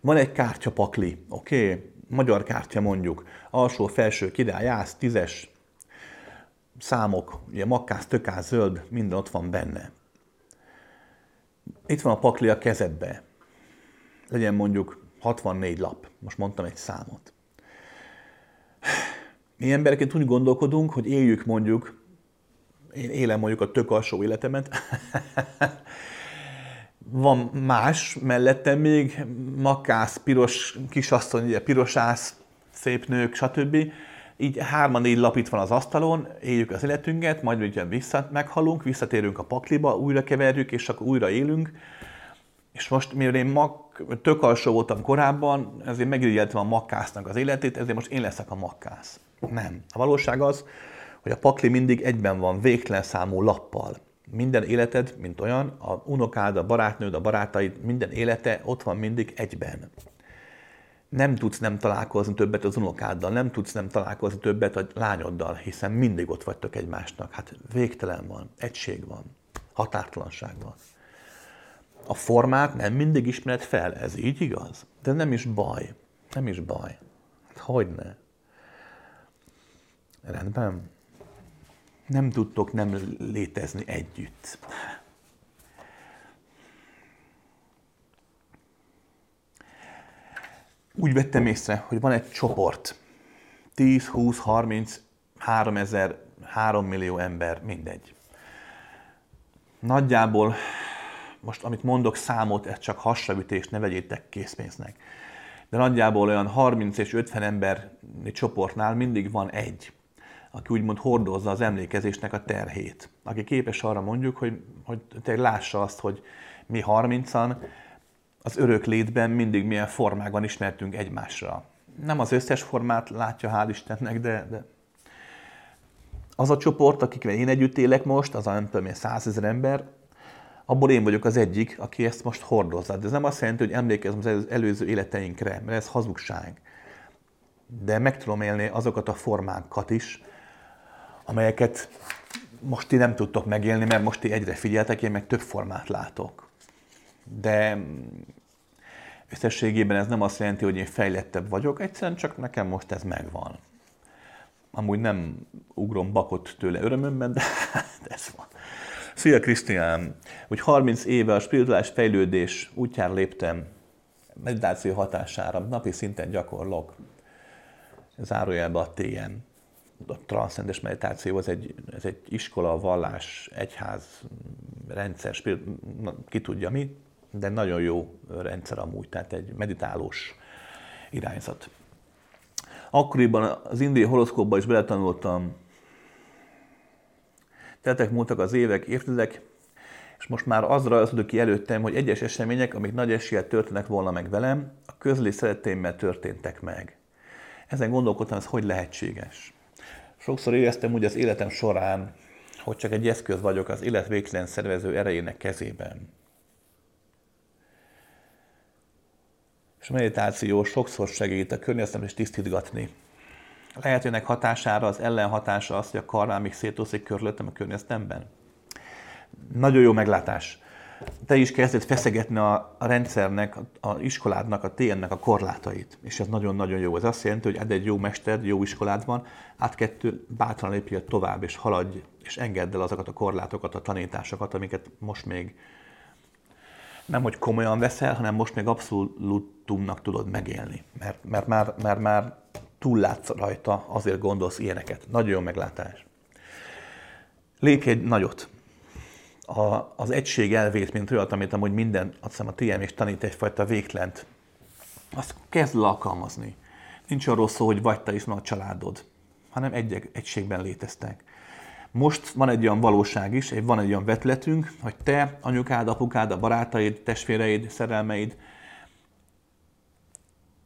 Van egy kártyapakli, oké? Magyar kártya mondjuk. Alsó-felső király, ász, 10-es számok, ugye makkász, tökász, zöld, minden ott van benne. Itt van a pakli a kezedbe. Legyen mondjuk 64 lap. Most mondtam egy számot. Mi emberként úgy gondolkodunk, hogy éljük mondjuk, én élem mondjuk a tök alsó életemet. Van más mellettem még, makkász, piros kisasszony, ugye pirosász, szép nők, stb. Így 3-4 lap itt van az asztalon, éljük az életünket, majd ugye meghalunk, visszatérünk a pakliba, újra keverjük, és akkor újra élünk. És most, mivel én tök alsó voltam korábban, ezért megirigyeltem a makkásznak az életét, ezért most én leszek a makkász. Nem. A valóság az, hogy a pakli mindig egyben van, végtelen számú lappal. Minden életed, mint olyan, a unokád, a barátnőd, a barátaid, minden élete ott van mindig egyben. Nem tudsz nem találkozni többet az unokáddal, nem tudsz nem találkozni többet a lányoddal, hiszen mindig ott vagytok egymásnak. Hát végtelen van, egység van, határtalanság van. A formát nem mindig ismered fel, ez így igaz? De nem is baj, nem is baj. Hogyne? Rendben. Nem tudtok nem létezni együtt. Úgy vettem észre, hogy van egy csoport. 10, 20, 30, 3000, 3 millió ember, mindegy. Nagyjából, most amit mondok számot, ez csak hasraütés, ne vegyétek készpénznek. De nagyjából olyan 30 és 50 emberi csoportnál mindig van egy, aki úgymond hordozza az emlékezésnek a terhét. Aki képes arra mondjuk, hogy te lássa azt, hogy mi 30-an az örök létben mindig milyen formákban ismertünk egymásra. nem az összes formát látja, hál' Istennek, de az a csoport, akikkel én együtt élek most, az a nem tudom én 100 000 ember, abból én vagyok az egyik, aki ezt most hordozza. De ez nem azt jelenti, hogy emlékezem az előző életeinkre, mert ez hazugság. De meg tudom élni azokat a formákat is, amelyeket most ti nem tudtok megélni, mert most ti egyre figyeltek, én meg több formát látok. De összességében ez nem azt jelenti, hogy én fejlettebb vagyok, egyszerűen csak nekem most ez megvan. Amúgy nem ugrom bakot tőle örömömben, de ez van. Szia Krisztián! Úgy 30 éve a spirituális fejlődés útjára léptem, meditáció hatására, napi szinten gyakorlok. Zárójelbe a TM. A transzcendes meditáció ez egy iskola, vallás, egyház, rendszer, ki tudja mi, de nagyon jó rendszer amúgy, tehát egy meditálós irányzat. Akkoriban az indiai horoszkópba is beletanultam. Teltek múltak az évek, évtizedek, és most már az rajzolódik ki előttem, hogy egyes események, amik nagy eséllyel történnek volna meg velem, a közlés szeretteimmel történtek meg. Ezen gondolkodtam, ez hogy lehetséges. Sokszor éreztem úgy az életem során, hogy csak egy eszköz vagyok az élet végtelen szervező erejének kezében. És a meditáció sokszor segít a környezetemet is tisztítgatni. A lehetőnek hatására, az ellenhatása az, hogy a karmámig szétoszik körülöttem a környezetemben. Nagyon jó meglátás. Te is kezded feszegetni a rendszernek, a iskoládnak, a TN-nek a korlátait. És ez nagyon-nagyon jó. Ez azt jelenti, hogy ad egy jó mestered, jó iskolád van, át kettő bátran lépjél tovább, és haladj, és engedd el azokat a korlátokat, a tanításokat, amiket most még nem, hogy komolyan veszel, hanem most még abszolútumnak tudod megélni. Mert már túllátsz rajta, azért gondolsz ilyeneket. Nagyon jó meglátás. Lépj egy nagyot. Az egység elvét, mint olyat, amit amúgy minden, azt hiszem a TM is tanít egyfajta végtlent, azt kezd alkalmazni. Nincs arról szó, hogy vagy te is, meg a családod, hanem egységben léteztek. Most van egy olyan valóság is, van egy olyan vetületünk, hogy te, anyukád, apukád, a barátaid, testvéreid, szerelmeid,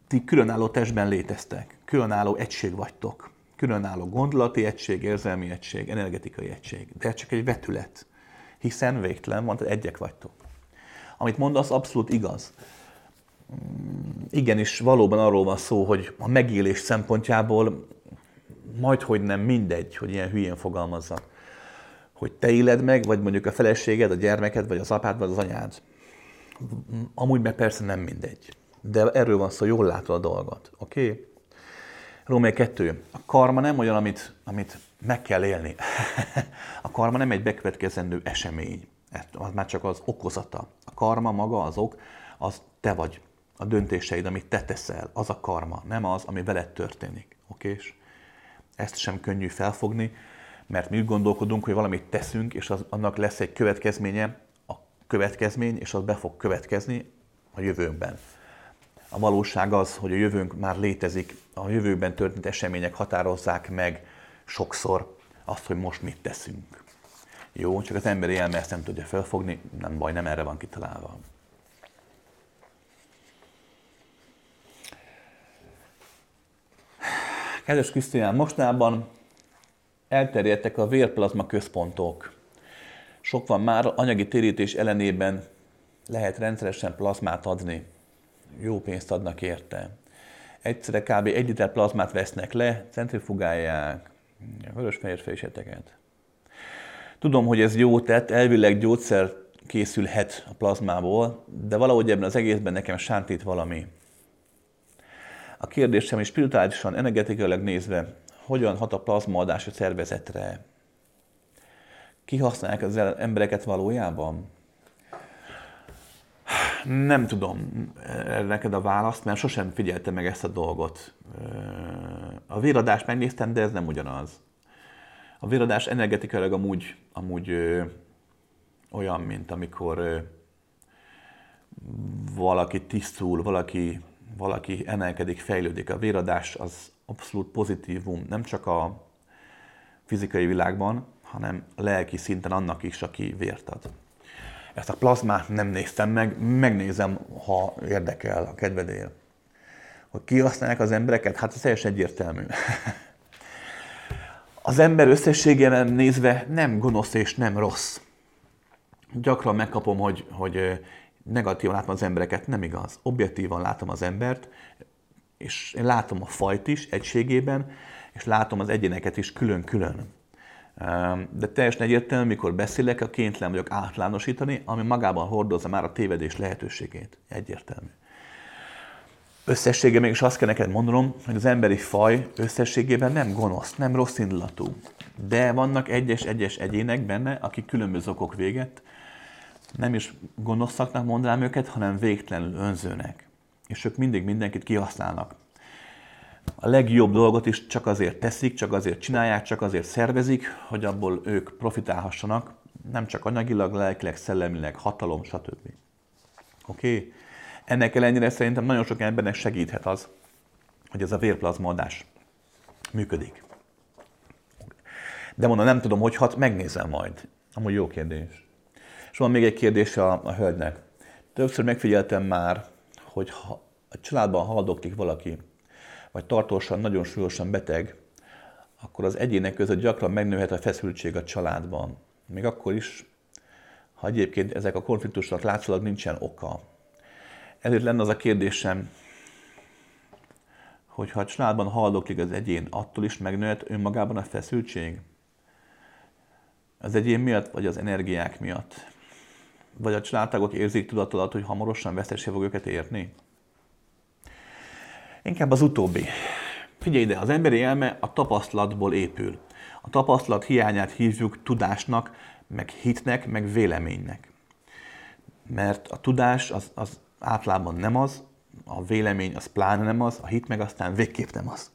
ti különálló testben léteztek, különálló egység vagytok, különálló gondolati egység, érzelmi egység, energetikai egység, de csak egy vetület. Hiszen végtelen van, tehát egyek vagytok. Amit mondasz, abszolút igaz. Igenis, valóban arról van szó, hogy a megélés szempontjából majdhogy nem mindegy, hogy ilyen hülyén fogalmazzak, hogy te éled meg, vagy mondjuk a feleséged, a gyermeked, vagy az apád, vagy az anyád. Amúgy meg persze nem mindegy. De erről van szó, jól látod a dolgot. Oké? Okay? Római 2. A karma nem olyan, amit meg kell élni. A karma nem egy bekövetkezendő esemény. Az már csak az okozata. A karma maga, az ok, az te vagy. A döntéseid, amit te teszel, az a karma. Nem az, ami veled történik. Okés? Ezt sem könnyű felfogni, mert mi úgy gondolkodunk, hogy valamit teszünk, és annak lesz egy következménye, a következmény, és az be fog következni a jövőnkben. A valóság az, hogy a jövőnk már létezik, a jövőben történt események határozzák meg sokszor azt, hogy most mit teszünk. Jó, csak az emberi elme ezt nem tudja felfogni, nem baj, nem erre van kitalálva. Kedves Krisztián, mostanában elterjedtek a vérplazma központok. Sok van már, anyagi térítés ellenében lehet rendszeresen plazmát adni. Jó pénzt adnak érte. Egyszerre kb. 1 liter plazmát vesznek le, centrifugálják vörösfehér fészeteket. Tudom, hogy ez jó tett, elvileg gyógyszer készülhet a plazmából, de valahogy ebben az egészben nekem sántít valami. A kérdésem is spirituálisan, energetikailag nézve, hogyan hat a plazmaadás a szervezetre? Kihasználják az embereket valójában? Nem tudom neked a választ, mert sosem figyeltem meg ezt a dolgot. A véradást megnéztem, de ez nem ugyanaz. A véradás energetikailag amúgy olyan, mint amikor valaki tisztul, valaki emelkedik, fejlődik. A véradás az abszolút pozitívum, nem csak a fizikai világban, hanem a lelki szinten annak is, aki vért ad. Ezt a plazmát nem néztem meg, megnézem, ha érdekel a kedvedél. hogy kihasználják az embereket, hát ez teljesen egyértelmű. Az ember összességében nézve nem gonosz és nem rossz. Gyakran megkapom, hogy negatívan látom az embereket, nem igaz. Objektívan látom az embert, és én látom a fajt is egységében, és látom az egyéneket is külön-külön. De teljesen egyértelmű, mikor beszélek, a kénytelen vagyok általánosítani, ami magában hordozza már a tévedés lehetőségét. Egyértelmű. Összességében mégis azt kell neked mondanom, hogy az emberi faj összességében nem gonosz, nem rossz indulatú. De vannak egyes egyének benne, akik különböző okok végett. Nem is gonoszaknak mondanám őket, hanem végtelenül önzőnek. És ők mindig mindenkit kihasználnak. A legjobb dolgot is csak azért teszik, csak azért csinálják, csak azért szervezik, hogy abból ők profitálhassanak, nem csak anyagilag, lelkileg, szellemileg, hatalom, stb. Oké? Ennek ellenére szerintem nagyon sok embernek segíthet az, hogy ez a vérplazmaadás működik. De mondom, nem tudom, hogy hat, megnézem majd. Amúgy jó kérdés. És van még egy kérdés a hölgynek. Többször megfigyeltem már, hogy ha a családban haldoklik valaki, vagy tartósan, nagyon súlyosan beteg, akkor az egyének között gyakran megnőhet a feszültség a családban. Még akkor is, ha egyébként ezek a konfliktusnak látszólag nincsen oka. Ezért lenne az a kérdésem, hogy ha a családban haldoklik az egyén, attól is megnőhet önmagában a feszültség? Az egyén miatt, vagy az energiák miatt? Vagy a családtagok érzik tudatalat, hogy hamarosan vesztesé fog őket érni? Inkább az utóbbi. Figyelj ide, az emberi elme a tapasztalatból épül. A tapasztalat hiányát hívjuk tudásnak, meg hitnek, meg véleménynek. Mert a tudás az általában nem az, a vélemény az pláne nem az, a hit meg aztán végképp nem az.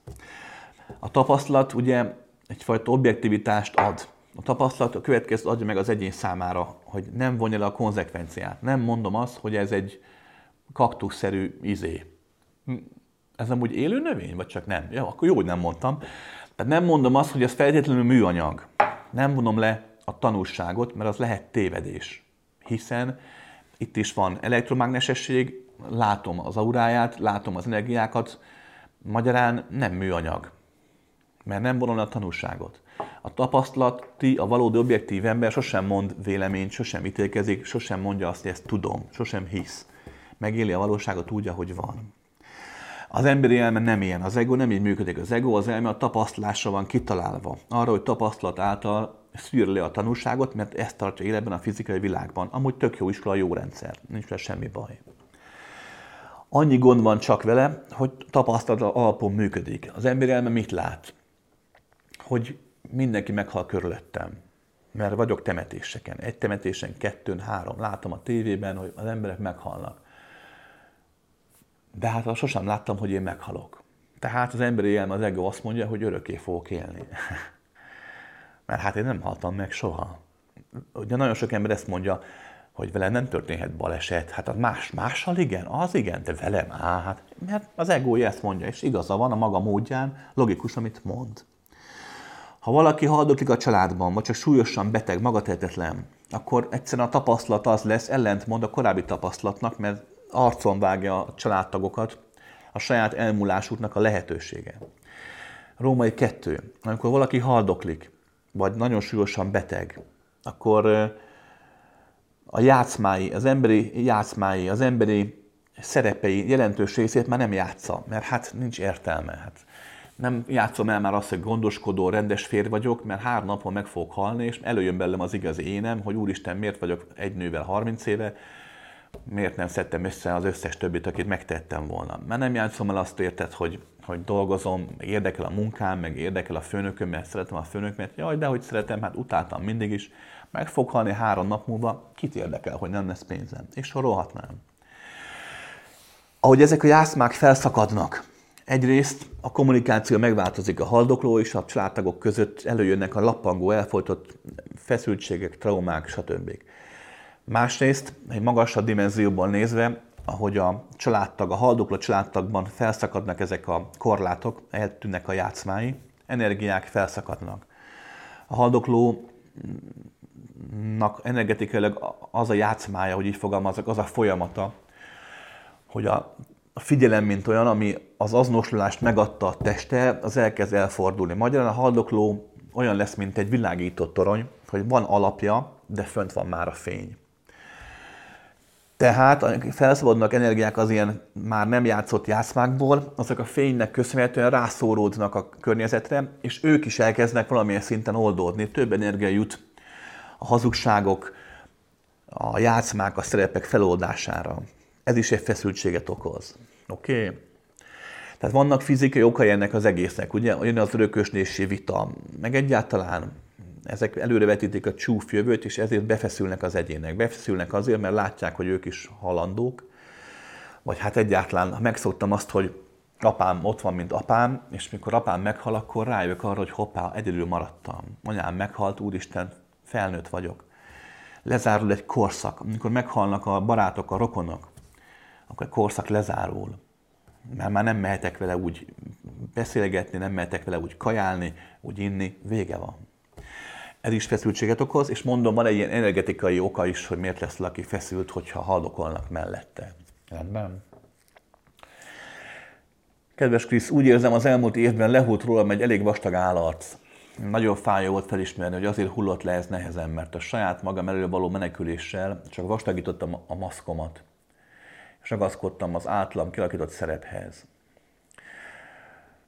A tapasztalat ugye egyfajta objektivitást ad. A tapasztalat a következőt adja meg az egyén számára, hogy nem vonja le a konzekvenciát. Nem mondom azt, hogy ez egy kaktuszerű izé. Ez amúgy élő növény, vagy csak nem? Ja, akkor jó, hogy nem mondtam. Tehát nem mondom azt, hogy ez feltétlenül műanyag. Nem vonom le a tanulságot, mert az lehet tévedés. Hiszen itt is van elektromágnesesség, látom az auráját, látom az energiákat, magyarán nem műanyag, mert nem vonom le a tanulságot. A tapasztalati, a valódi objektív ember sosem mond véleményt, sosem ítélkezik, sosem mondja azt, hogy ezt tudom, sosem hisz. Megéli a valóságot úgy, ahogy van. Az emberi elme nem ilyen, az ego nem így működik. Az ego, az elme a tapasztalásra van kitalálva. Arra, hogy tapasztalat által szűr le a tanulságot, mert ezt tartja életben a fizikai világban. Amúgy tök jó iskola, jó rendszer. Nincs vele semmi baj. Annyi gond van csak vele, hogy tapasztalat alapon működik. Az emberi elme mit lát? Hogy mindenki meghal körülöttem. Mert vagyok temetéseken. Egy temetésen, 2, 3. Látom a tévében, hogy az emberek meghalnak. De hát sosem láttam, hogy én meghalok. Tehát az emberi elme, az ego azt mondja, hogy örökké fogok élni. Mert hát én nem haltam meg soha. Ugye nagyon sok ember ezt mondja, hogy velem nem történhet baleset. Hát az mással igen? Az igen, de velem? Hát, mert az egója ezt mondja, és igaza van a maga módján, logikus, amit mond. Ha valaki haldoklik a családban, vagy csak súlyosan beteg, magatehetetlen, akkor egyszerűen a tapasztalat az lesz, ellentmond a korábbi tapasztalatnak, mert arcon vágja a családtagokat a saját elmúlásuknak a lehetősége. Római 2. Amikor valaki haldoklik, vagy nagyon súlyosan beteg, akkor a játszmái, az emberi játszmái, az emberi szerepei jelentős részét már nem játsza, mert hát nincs értelme. Hát nem játszom el már azt, hogy gondoskodó, rendes férj vagyok, mert 3 napon meg fogok halni, és előjön belőlem az igazi énem, hogy úristen, miért vagyok egy nővel 30 éve, miért nem szedtem össze az összes többit, akit megtettem volna. Mert nem játszom el azt, érted, hogy dolgozom, meg érdekel a munkám, meg érdekel a főnököm, mert szeretem a főnökömet. Jaj, de hogy szeretem, hát utáltam mindig is. Meg fog halni 3 nap múlva, kit érdekel, hogy nem lesz pénzem. És sorolhatnám. Ahogy ezek a játszmák felszakadnak, egyrészt a kommunikáció megváltozik a haldokló és a családtagok között, előjönnek a lappangó, elfolytott feszültségek, traumák, stb. Másrészt, egy magasabb dimenzióban nézve, ahogy a családtag, a haldokló családtagban felszakadnak ezek a korlátok, eltűnnek a játszmái, energiák felszakadnak. A haldoklónak energetikailag az a játszmája, hogy így fogalmazok, az a folyamata, hogy a a figyelem, mint olyan, ami az azonoslást megadta a teste, az elkezd elfordulni. Magyarán a haldokló olyan lesz, mint egy világított torony, hogy van alapja, de fönt van már a fény. Tehát a felszabadulnak energiák az ilyen már nem játszott játszmákból, azok a fénynek köszönhetően rászóródnak a környezetre, és ők is elkezdnek valamilyen szinten oldódni. Több energia jut a hazugságok, a játszmák, a szerepek feloldására. Ez is egy feszültséget okoz. Oké? Tehát vannak fizikai okai ennek az egésznek, ugye? Olyan az örökösdési vita, meg egyáltalán ezek előrevetítik a csúf jövőt, és ezért befeszülnek az egyének. Befeszülnek azért, mert látják, hogy ők is halandók, vagy hát egyáltalán megszoktam azt, hogy apám ott van, mint apám, és mikor apám meghal, akkor rájövök arra, hogy hoppá, egyedül maradtam. Anyám meghalt, úristen, felnőtt vagyok. Lezárul egy korszak. Amikor meghalnak a barátok, a rokonok, akkor a korszak lezárul. Mert már nem mehetek vele úgy beszélgetni, nem mehetek vele úgy kajálni, úgy inni, vége van. Ez is feszültséget okoz, és mondom, van egy ilyen energetikai oka is, hogy miért lesz valaki feszült, hogyha haldokolnak mellette. Rendben. Kedves Krisz, úgy érzem, az elmúlt évben lehult rólam egy elég vastag állarc. Nagyon fájó volt felismerni, hogy azért hullott le ez nehezen, mert a saját magam elől való meneküléssel csak vastagítottam a maszkomat, és ragaszkodtam az általam kialakított szerephez.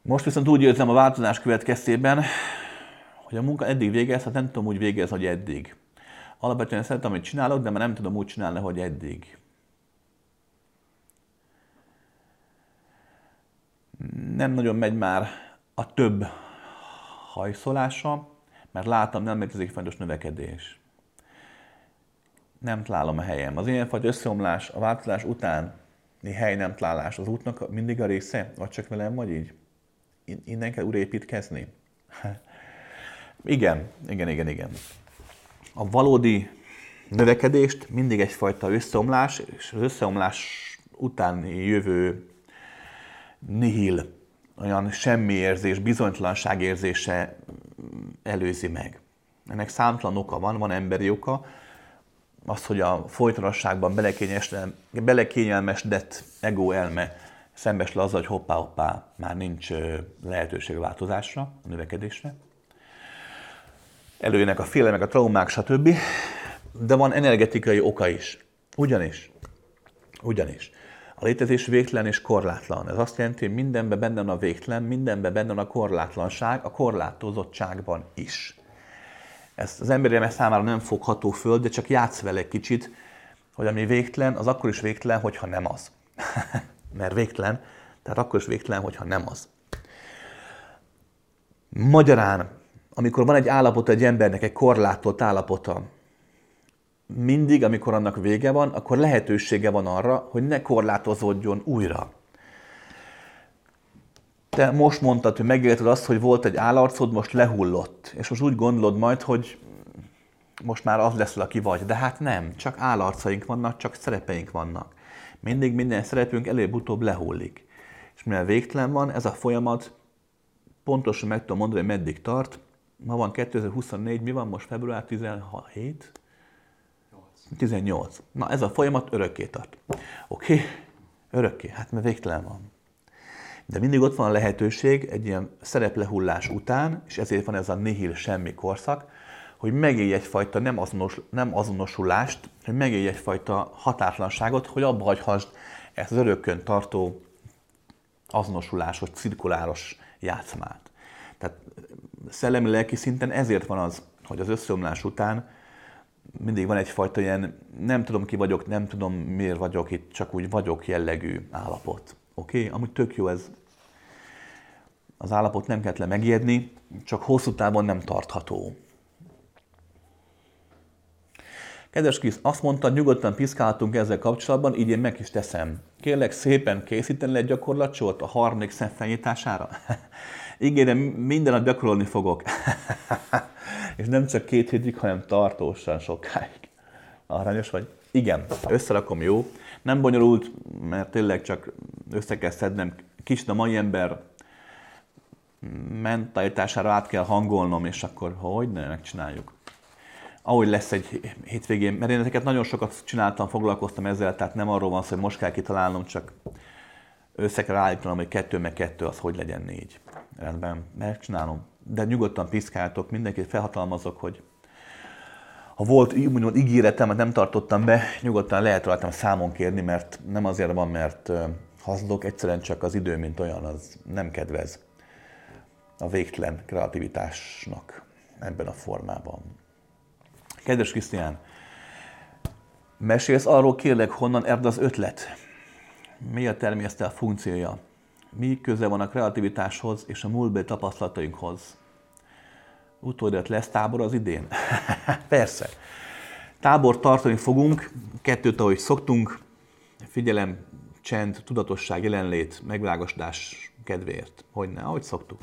Most viszont úgy érzem a változás következtében, hogy a munka eddig végez, hát nem tudom úgy végezni, hogy eddig. Alapvetően szeretem, amit csinálok, de már nem tudom úgy csinálni, hogy eddig. Nem nagyon megy már a több hajszolása, mert látom, nem létezik fontos növekedés. Nem találom a helyem. Az ilyenfajta összeomlás, a változás utáni hely nem találás az útnak mindig a része, vagy csak velem vagy így? Innen kell újraépítkezni? Igen. A valódi növekedést mindig egyfajta összeomlás, és az összeomlás utáni jövő nihil, olyan semmi érzés, bizonytalanság érzése előzi meg. Ennek számtalan oka van emberi oka. Az, hogy a folytonosságban belekényelmesdett ego elme szembesül azzal, hogy hoppá, már nincs lehetőség a változásra, a növekedésre. Előjönnek a félelmek, a traumák, stb. De van energetikai oka is. Ugyanis. A létezés végtelen és korlátlan. Ez azt jelenti, hogy mindenben benne van a végtelen, mindenben benne van a korlátlanság, a korlátozottságban is. Ez az emberi számára nem fogható föl, de csak játsz vele egy kicsit, hogy ami végtelen, az akkor is végtelen, hogyha nem az. Mert végtelen, tehát akkor is végtelen, hogyha nem az. Magyarán, amikor van egy állapota egy embernek, egy korlátolt állapota, mindig, amikor annak vége van, akkor lehetősége van arra, hogy ne korlátozódjon újra. Te most mondtad, hogy megélted azt, hogy volt egy állarcod, most lehullott. És most úgy gondolod majd, hogy most már az leszel, aki vagy. De hát nem, csak állarcaink vannak, csak szerepeink vannak. Mindig minden szerepünk előbb-utóbb lehullik. És mivel végtelen van, ez a folyamat, pontosan meg tudom mondani, hogy meddig tart. Ma van 2024, mi van most? Február 17? 18. Na, ez a folyamat örökké tart. Oké? Örökké, hát mert végtelen van. De mindig ott van a lehetőség egy ilyen szereplehullás után, és ezért van ez a nihil semmi korszak, hogy megélj egyfajta nem azonosulást, hogy megélj egyfajta határtlanságot, hogy abba hagyhassd ezt az örökkön tartó azonosulásos, cirkuláros játszmát. Tehát szellemi-lelki szinten ezért van az, hogy az összeomlás után mindig van egyfajta ilyen nem tudom ki vagyok, nem tudom miért vagyok itt, csak úgy vagyok jellegű állapot. Oké? Amúgy tök jó ez. Az állapot nem kellett megijedni, csak hosszú távon nem tartható. Kedves Krisz, azt mondtad, nyugodtan piszkáltunk ezzel kapcsolatban, így én meg is teszem. Kérlek szépen készíteni egy gyakorlatsort a harmadik szem felnyitására? Ígérem, minden nap gyakorolni fogok. És nem csak 2 hétig, hanem tartósan sokáig. Aranyos vagy? Igen, összerakom, jó. Nem bonyolult, mert tényleg csak össze kell szednem. Kicsit a mai ember mentalitására át kell hangolnom, és akkor hogyne, megcsináljuk. Ahogy lesz egy hétvégén, mert én ezeket nagyon sokat csináltam, foglalkoztam ezzel, tehát nem arról van szó, hogy most kell kitalálnom, csak össze kell állítanom, hogy 2 × 2 az hogy legyen 4. Rendben, megcsinálom. De nyugodtan piszkáltok, mindenkit felhatalmazok, hogy ha volt úgymond ígéretemet nem tartottam be, nyugodtan lehet rajtam számon kérni, mert nem azért van, mert hazudok, egyszerűen csak az idő, mint olyan, az nem kedvez a végtelen kreativitásnak ebben a formában. Kedves Krisztián, mesélsz arról kérlek, honnan ered az ötlet? Mi a természet funkciója? Mi köze van a kreativitáshoz és a múltbeli tapasztalatainkhoz? Utódért lesz tábor az idén? Persze. Tábor tartani fogunk, 2-t, ahogy szoktunk. Figyelem, csend, tudatosság, jelenlét, megvilágosodás kedvéért. Hogyne, ahogy szoktuk.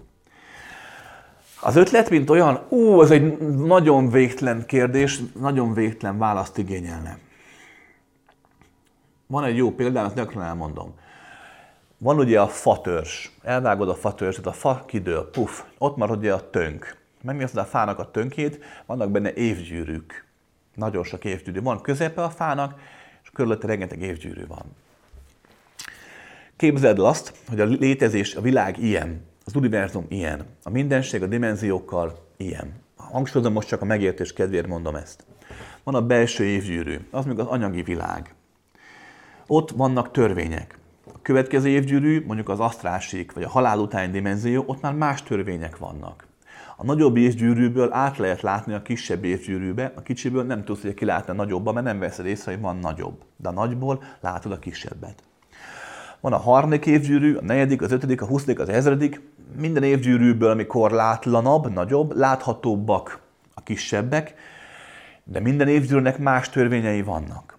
Az ötlet, mint olyan, ez egy nagyon végtelen kérdés, nagyon végtelen választ igényelne. Van egy jó példám, ezt gyakran elmondom. Van ugye a fatörzs. Elvágod a fatörzset, a fa kidől, puf, ott marad ugye a tönk. Megnézed a fának a tönkét, vannak benne évgyűrűk. Nagyon sok évgyűrű. Van közepe a fának, és körülötte rengeteg évgyűrű van. Képzeld el azt, hogy a létezés, a világ ilyen. Az univerzum ilyen. A mindenség a dimenziókkal ilyen. Hangsúlyozom, most csak a megértés kedvéért mondom ezt. Van a belső évgyűrű, az még az anyagi világ. Ott vannak törvények. A következő évgyűrű, mondjuk az asztrálsík, vagy a halál utáni dimenzió, ott már más törvények vannak. A nagyobb évgyűrűből át lehet látni a kisebb évgyűrűbe, a kicsiből nem tudsz, hogy kilátni a nagyobba, mert nem veszed észre, hogy van nagyobb. De a nagyból látod a kisebbet. Van a harmadik évgyűrű, a negyedik, az ötödik, a huszadik, az ezredik. Minden évgyűrűből, amikor látlanabb, nagyobb, láthatóbbak a kisebbek, de minden évgyűrűnek más törvényei vannak.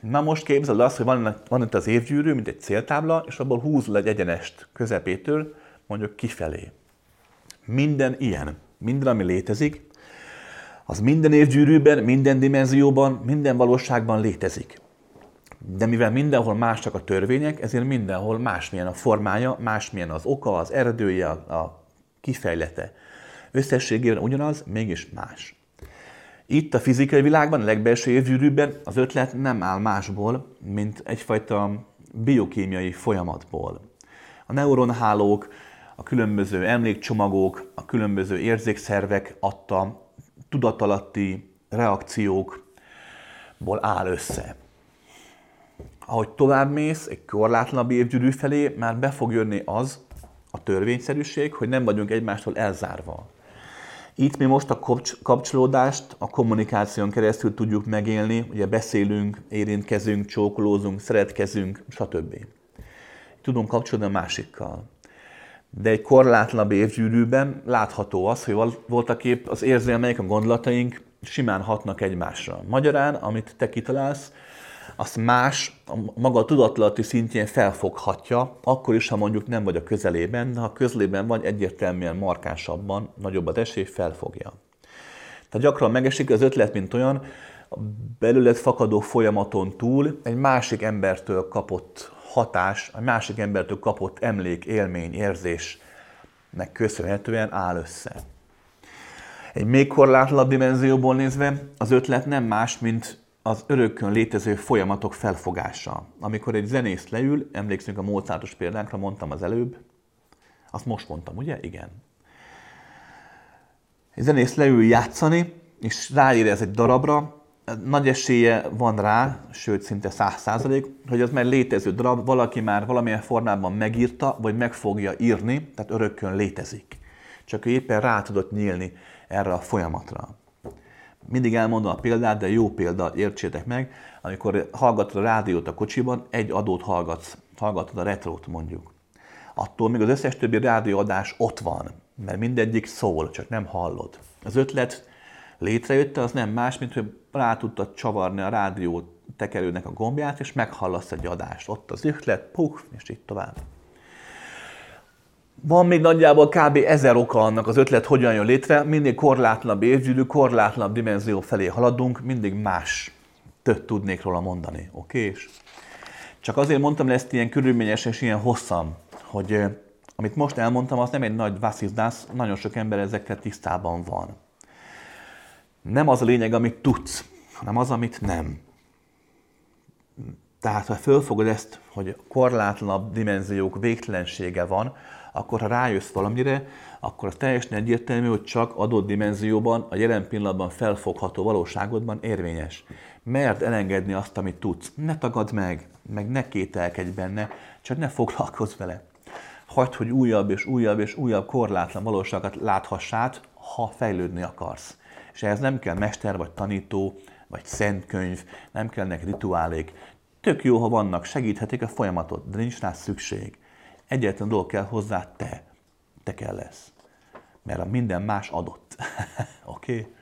Na most képzeld azt, hogy van itt az évgyűrű, mint egy céltábla, és abból húzol egy egyenest közepétől, mondjuk kifelé. Minden ilyen, minden, ami létezik, az minden évgyűrűben, minden dimenzióban, minden valóságban létezik. De mivel mindenhol másak a törvények, ezért mindenhol másmilyen a formája, másmilyen az oka, az eredője, a kifejlete. Összességében ugyanaz, mégis más. Itt a fizikai világban, a legbelső évgyűrűben az ötlet nem áll másból, mint egyfajta biokémiai folyamatból. A neuronhálók, a különböző emlékcsomagok, a különböző érzékszervek adta tudatalatti reakciókból áll össze. Ahogy továbbmész egy korlátlanabb évgyűrű felé, már be fog jönni az a törvényszerűség, hogy nem vagyunk egymástól elzárva. Itt mi most a kapcsolódást a kommunikáción keresztül tudjuk megélni, ugye beszélünk, érintkezünk, csókolózunk, szeretkezünk, stb. Tudunk kapcsolódni a másikkal. De egy korlátlanabb évgyűrűben látható az, hogy voltaképp az érzelmeik, a gondolataink simán hatnak egymásra. Magyarán, amit te kitalálsz, azt más a maga tudatalatti szintjén felfoghatja, akkor is, ha mondjuk nem vagy a közelében, de ha közelében vagy, egyértelműen markánsabban, nagyobb az esély, felfogja. Tehát gyakran megesik az ötlet, mint olyan, a belőled fakadó folyamaton túl egy másik embertől kapott hatás, egy másik embertől kapott emlék, élmény, érzésnek köszönhetően áll össze. Egy még korlátlanabb dimenzióból nézve az ötlet nem más, mint az örökkön létező folyamatok felfogása. Amikor egy zenész leül, emlékszünk a Mozartos példánkra, mondtam az előbb, azt most mondtam, ugye? Igen. Egy zenész leül játszani, és ráérez egy darabra, nagy esélye van rá, sőt szinte 100%, hogy az már létező darab, valaki már valamilyen formában megírta, vagy meg fogja írni, tehát örökkön létezik. Csak ő éppen rá tudott nyílni erre a folyamatra. Mindig elmondom a példát, de jó példa, értsétek meg, amikor hallgatod a rádiót a kocsiban, egy adót hallgatod a retrót mondjuk. Attól még az összes többi rádióadás ott van, mert mindegyik szól, csak nem hallod. Az ötlet létrejötte, az nem más, mint hogy rá tudtad csavarni a rádió tekerőnek a gombját, és meghallasz egy adást. Ott az ötlet, puf, és így tovább. Van még nagyjából kb. 1000 oka annak az ötlet, hogyan jön létre. Mindig korlátlanabb évgyűrű, korlátlanabb dimenzió felé haladunk, mindig más. Több tudnék róla mondani, oké? Csak azért mondtam le ezt ilyen körülményes és ilyen hosszan, hogy amit most elmondtam, az nem egy nagy vasszizdász, nagyon sok ember ezekkel tisztában van. Nem az a lényeg, amit tudsz, hanem az, amit nem. Tehát, ha fölfogod ezt, hogy korlátlanabb dimenziók végtelensége van, akkor ha rájössz valamire, akkor az teljesen egyértelmű, hogy csak adott dimenzióban, a jelen pillanatban felfogható valóságodban érvényes. Mert elengedni azt, amit tudsz. Ne tagadd meg, meg ne kételkedj benne, csak ne foglalkozz vele. Hagyd, hogy újabb és újabb és újabb korlátlan valóságokat láthassát, ha fejlődni akarsz. És ehhez nem kell mester vagy tanító, vagy szent könyv, nem kellnek rituálék. Tök jó, ha vannak, segíthetik a folyamatot, de nincs rá szükség. Egyetlen dolog kell hozzá, te kell lesz. Mert a minden más adott. Oké? Okay?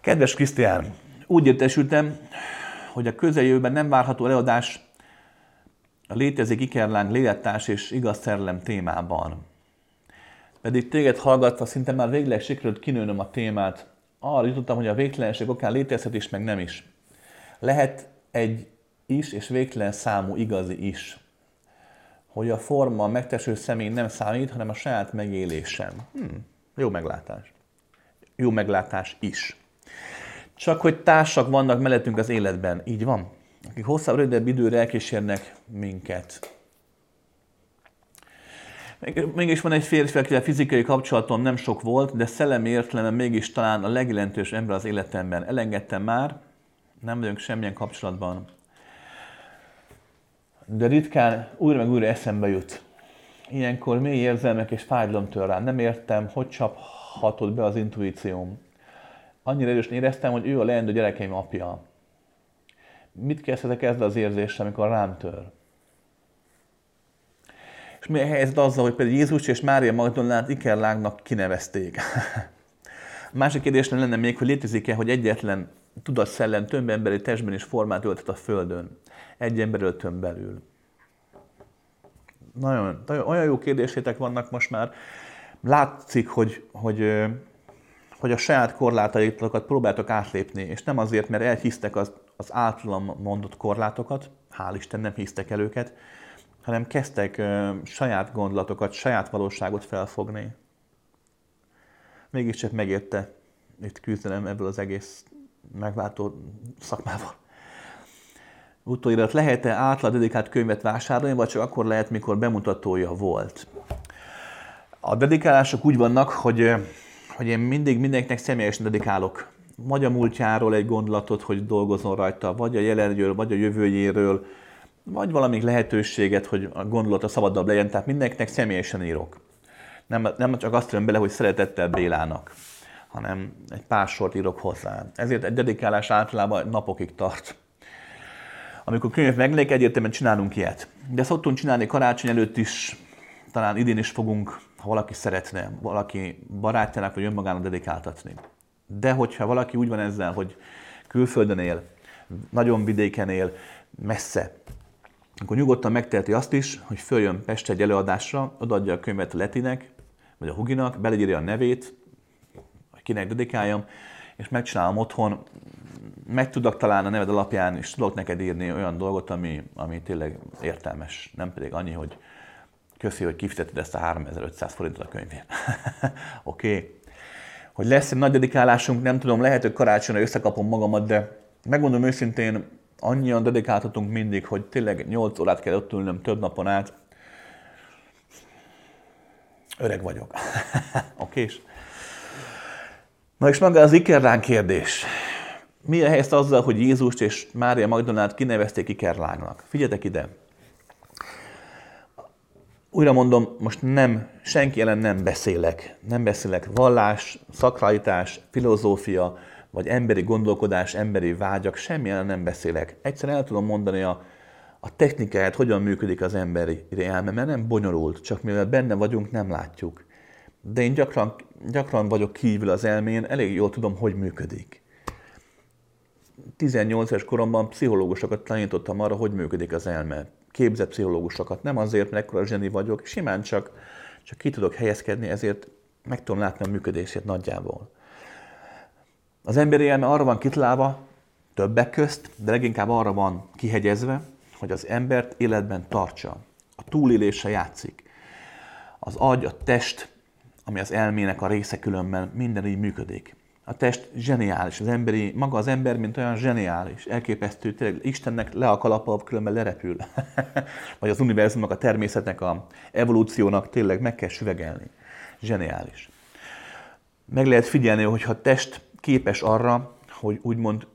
Kedves Krisztián, úgy értesültem, hogy a közeljövőben nem várható előadás a létezik ikerláng lélektárs és igaz szerelem témában. Pedig téged hallgatva szinte már végleg sikerült kinőnöm a témát. Arra jutottam, hogy a végtelenség okán létezhet is, meg nem is. Lehet egy is és végtelen számú igazi is. Hogy a forma, a megtestesülő személy nem számít, hanem a saját megélésem. Jó meglátás. Jó meglátás is. Csak hogy társak vannak mellettünk az életben. Így van. Akik hosszabb, rövidebb időre elkísérnek minket. Mégis van egy férfi, akivel fizikai kapcsolatom nem sok volt, de szellemi értelemben mégis talán a legjelentősebb ember az életemben. Elengedtem már, nem vagyunk semmilyen kapcsolatban. De ritkán újra meg újra eszembe jut. Ilyenkor mély érzelmek és fájdalom tör rám. Nem értem, hogy csaphatott be az intuícióm. Annyira erősen éreztem, hogy ő a leendő gyerekeim apja. Mit kezdhetek ezzel az érzéssel, amikor rám tör? És mi a helyzet azzal, hogy például Jézus és Mária Magdolnát ikerlángnak kinevezték? A másik kérdésem lenne még, hogy létezik-e, hogy egyetlen tudatszellem több emberi testben és formát ölthet a Földön. Egy emberöltön belül. Nagyon olyan jó kérdésétek vannak most már. Látszik, hogy a saját korlátaitokat próbáltok átlépni, és nem azért, mert elhisztek az általam mondott korlátokat, hál' Isten nem hisztek el őket, hanem kezdtek saját gondolatokat, saját valóságot felfogni. Mégiscsak megérte itt küzdelem ebből az egész megváltó szakmával. Utóirat, lehet-e átlag dedikált könyvet vásárolni, vagy csak akkor lehet, mikor bemutatója volt? A dedikálások úgy vannak, hogy én mindig mindenkinek személyesen dedikálok. Vagy a múltjáról egy gondolatot, hogy dolgozzon rajta, vagy a jelenről, vagy a jövőjéről, vagy valamik lehetőséget, hogy a gondolata szabadabb legyen, tehát mindenkinek személyesen írok. Nem csak azt jön bele, hogy szeretettel Bélának, hanem egy pár sort írok hozzá. Ezért egy dedikálás általában napokig tart. Amikor könyv meglék, egyértelműen csinálunk ilyet. De szoktunk csinálni karácsony előtt is, talán idén is fogunk, ha valaki szeretne, valaki barátjának vagy önmagának dedikáltatni. De hogyha valaki úgy van ezzel, hogy külföldön él, nagyon vidéken él, messze, akkor nyugodtan megteheti azt is, hogy följön Pestre egy előadásra, odaadja a könyvet a Letinek, vagy a Huginak, belegyírja a nevét, hogy kinek dedikáljam, és megcsinálom otthon. Meg tudok talán a neved alapján, és tudok neked írni olyan dolgot, ami tényleg értelmes, nem pedig annyi, hogy köszi, hogy kifizeted ezt a 3500 forintot a könyvért. Oké. Hogy lesz egy nagy dedikálásunk, nem tudom, lehet, hogy karácsonyra összekapom magamat, de megmondom őszintén, annyian dedikáltatunk mindig, hogy tényleg 8 órát kell ott ülnöm több napon át. Öreg vagyok. Okés? Na és maga az ikerláng kérdés. Mi a helyzet azzal, hogy Jézust és Mária Magdolnát kinevezték ikerlángnak? Figyeljetek ide! Újra mondom, most senki ellen nem beszélek. Nem beszélek vallás, szakralitás, filozófia, vagy emberi gondolkodás, emberi vágyak, semmi ellen nem beszélek. Egyszerűen el tudom mondani a technikáját, hogyan működik az emberi elme, mert nem bonyolult, csak mivel benne vagyunk, nem látjuk. De én gyakran vagyok kívül az elmén, elég jól tudom, hogy működik. 18 éves koromban pszichológusokat tanítottam arra, hogy működik az elme. Képzett pszichológusokat. Nem azért, mert ekkora zseni vagyok, simán csak ki tudok helyezkedni, ezért meg tudom látni a működését nagyjából. Az emberi elme arra van kitalálva, többek közt, de leginkább arra van kihegyezve, hogy az embert életben tartsa. A túlélése játszik. Az agy, a test, ami az elmének a része különben, minden így működik. A test zseniális, az emberi, maga az ember, mint olyan zseniális, elképesztő, tényleg Istennek le a kalapa, különben lerepül. Vagy az univerzumnak, a természetnek, a evolúciónak tényleg meg kell süvegelni. Zseniális. Meg lehet figyelni, hogyha a test képes arra, hogy úgymond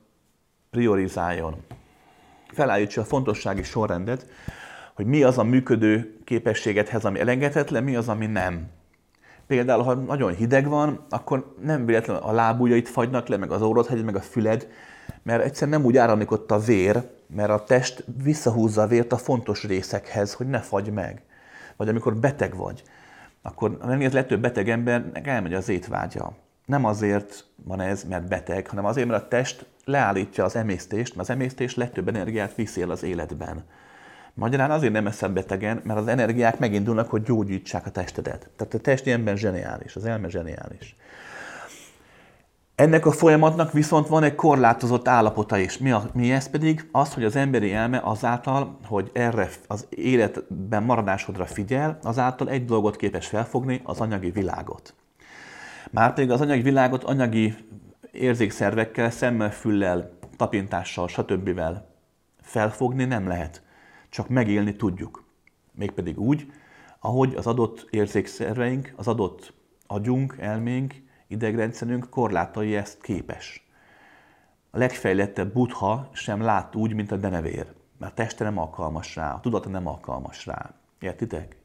priorizáljon. Felállítsa a fontossági sorrendet, hogy mi az a működő képességedhez, ami elengedhetetlen, mi az, ami nem. Például, ha nagyon hideg van, akkor nem véletlenül a lábujjait fagynak le, meg az orrodhegyed, meg a füled, mert egyszerűen nem úgy áramlik ott a vér, mert a test visszahúzza a vért a fontos részekhez, hogy ne fagy meg. Vagy amikor beteg vagy, akkor ha megnézed, legtöbb beteg embernek elmegy az étvágya. Nem azért van ez, mert beteg, hanem azért, mert a test leállítja az emésztést, mert az emésztés legtöbb energiát viszi el az életben. Magyarán azért nem eszel betegen, mert az energiák megindulnak, hogy gyógyítsák a testedet. Tehát a test ilyenben zseniális, az elme zseniális. Ennek a folyamatnak viszont van egy korlátozott állapota is. Mi ez pedig? Az, hogy az emberi elme azáltal, hogy erre az életben maradásodra figyel, azáltal egy dolgot képes felfogni, az anyagi világot. Márpedig az anyagi világot anyagi érzékszervekkel, szemmel, füllel, tapintással, stb. Felfogni nem lehet. Csak megélni tudjuk. Mégpedig úgy, ahogy az adott érzékszerveink, az adott agyunk, elménk, idegrendszerünk korlátai ezt képes. A legfejlettebb Buddha sem lát úgy, mint a denevér, mert a teste nem alkalmas rá, a tudata nem alkalmas rá. Értitek?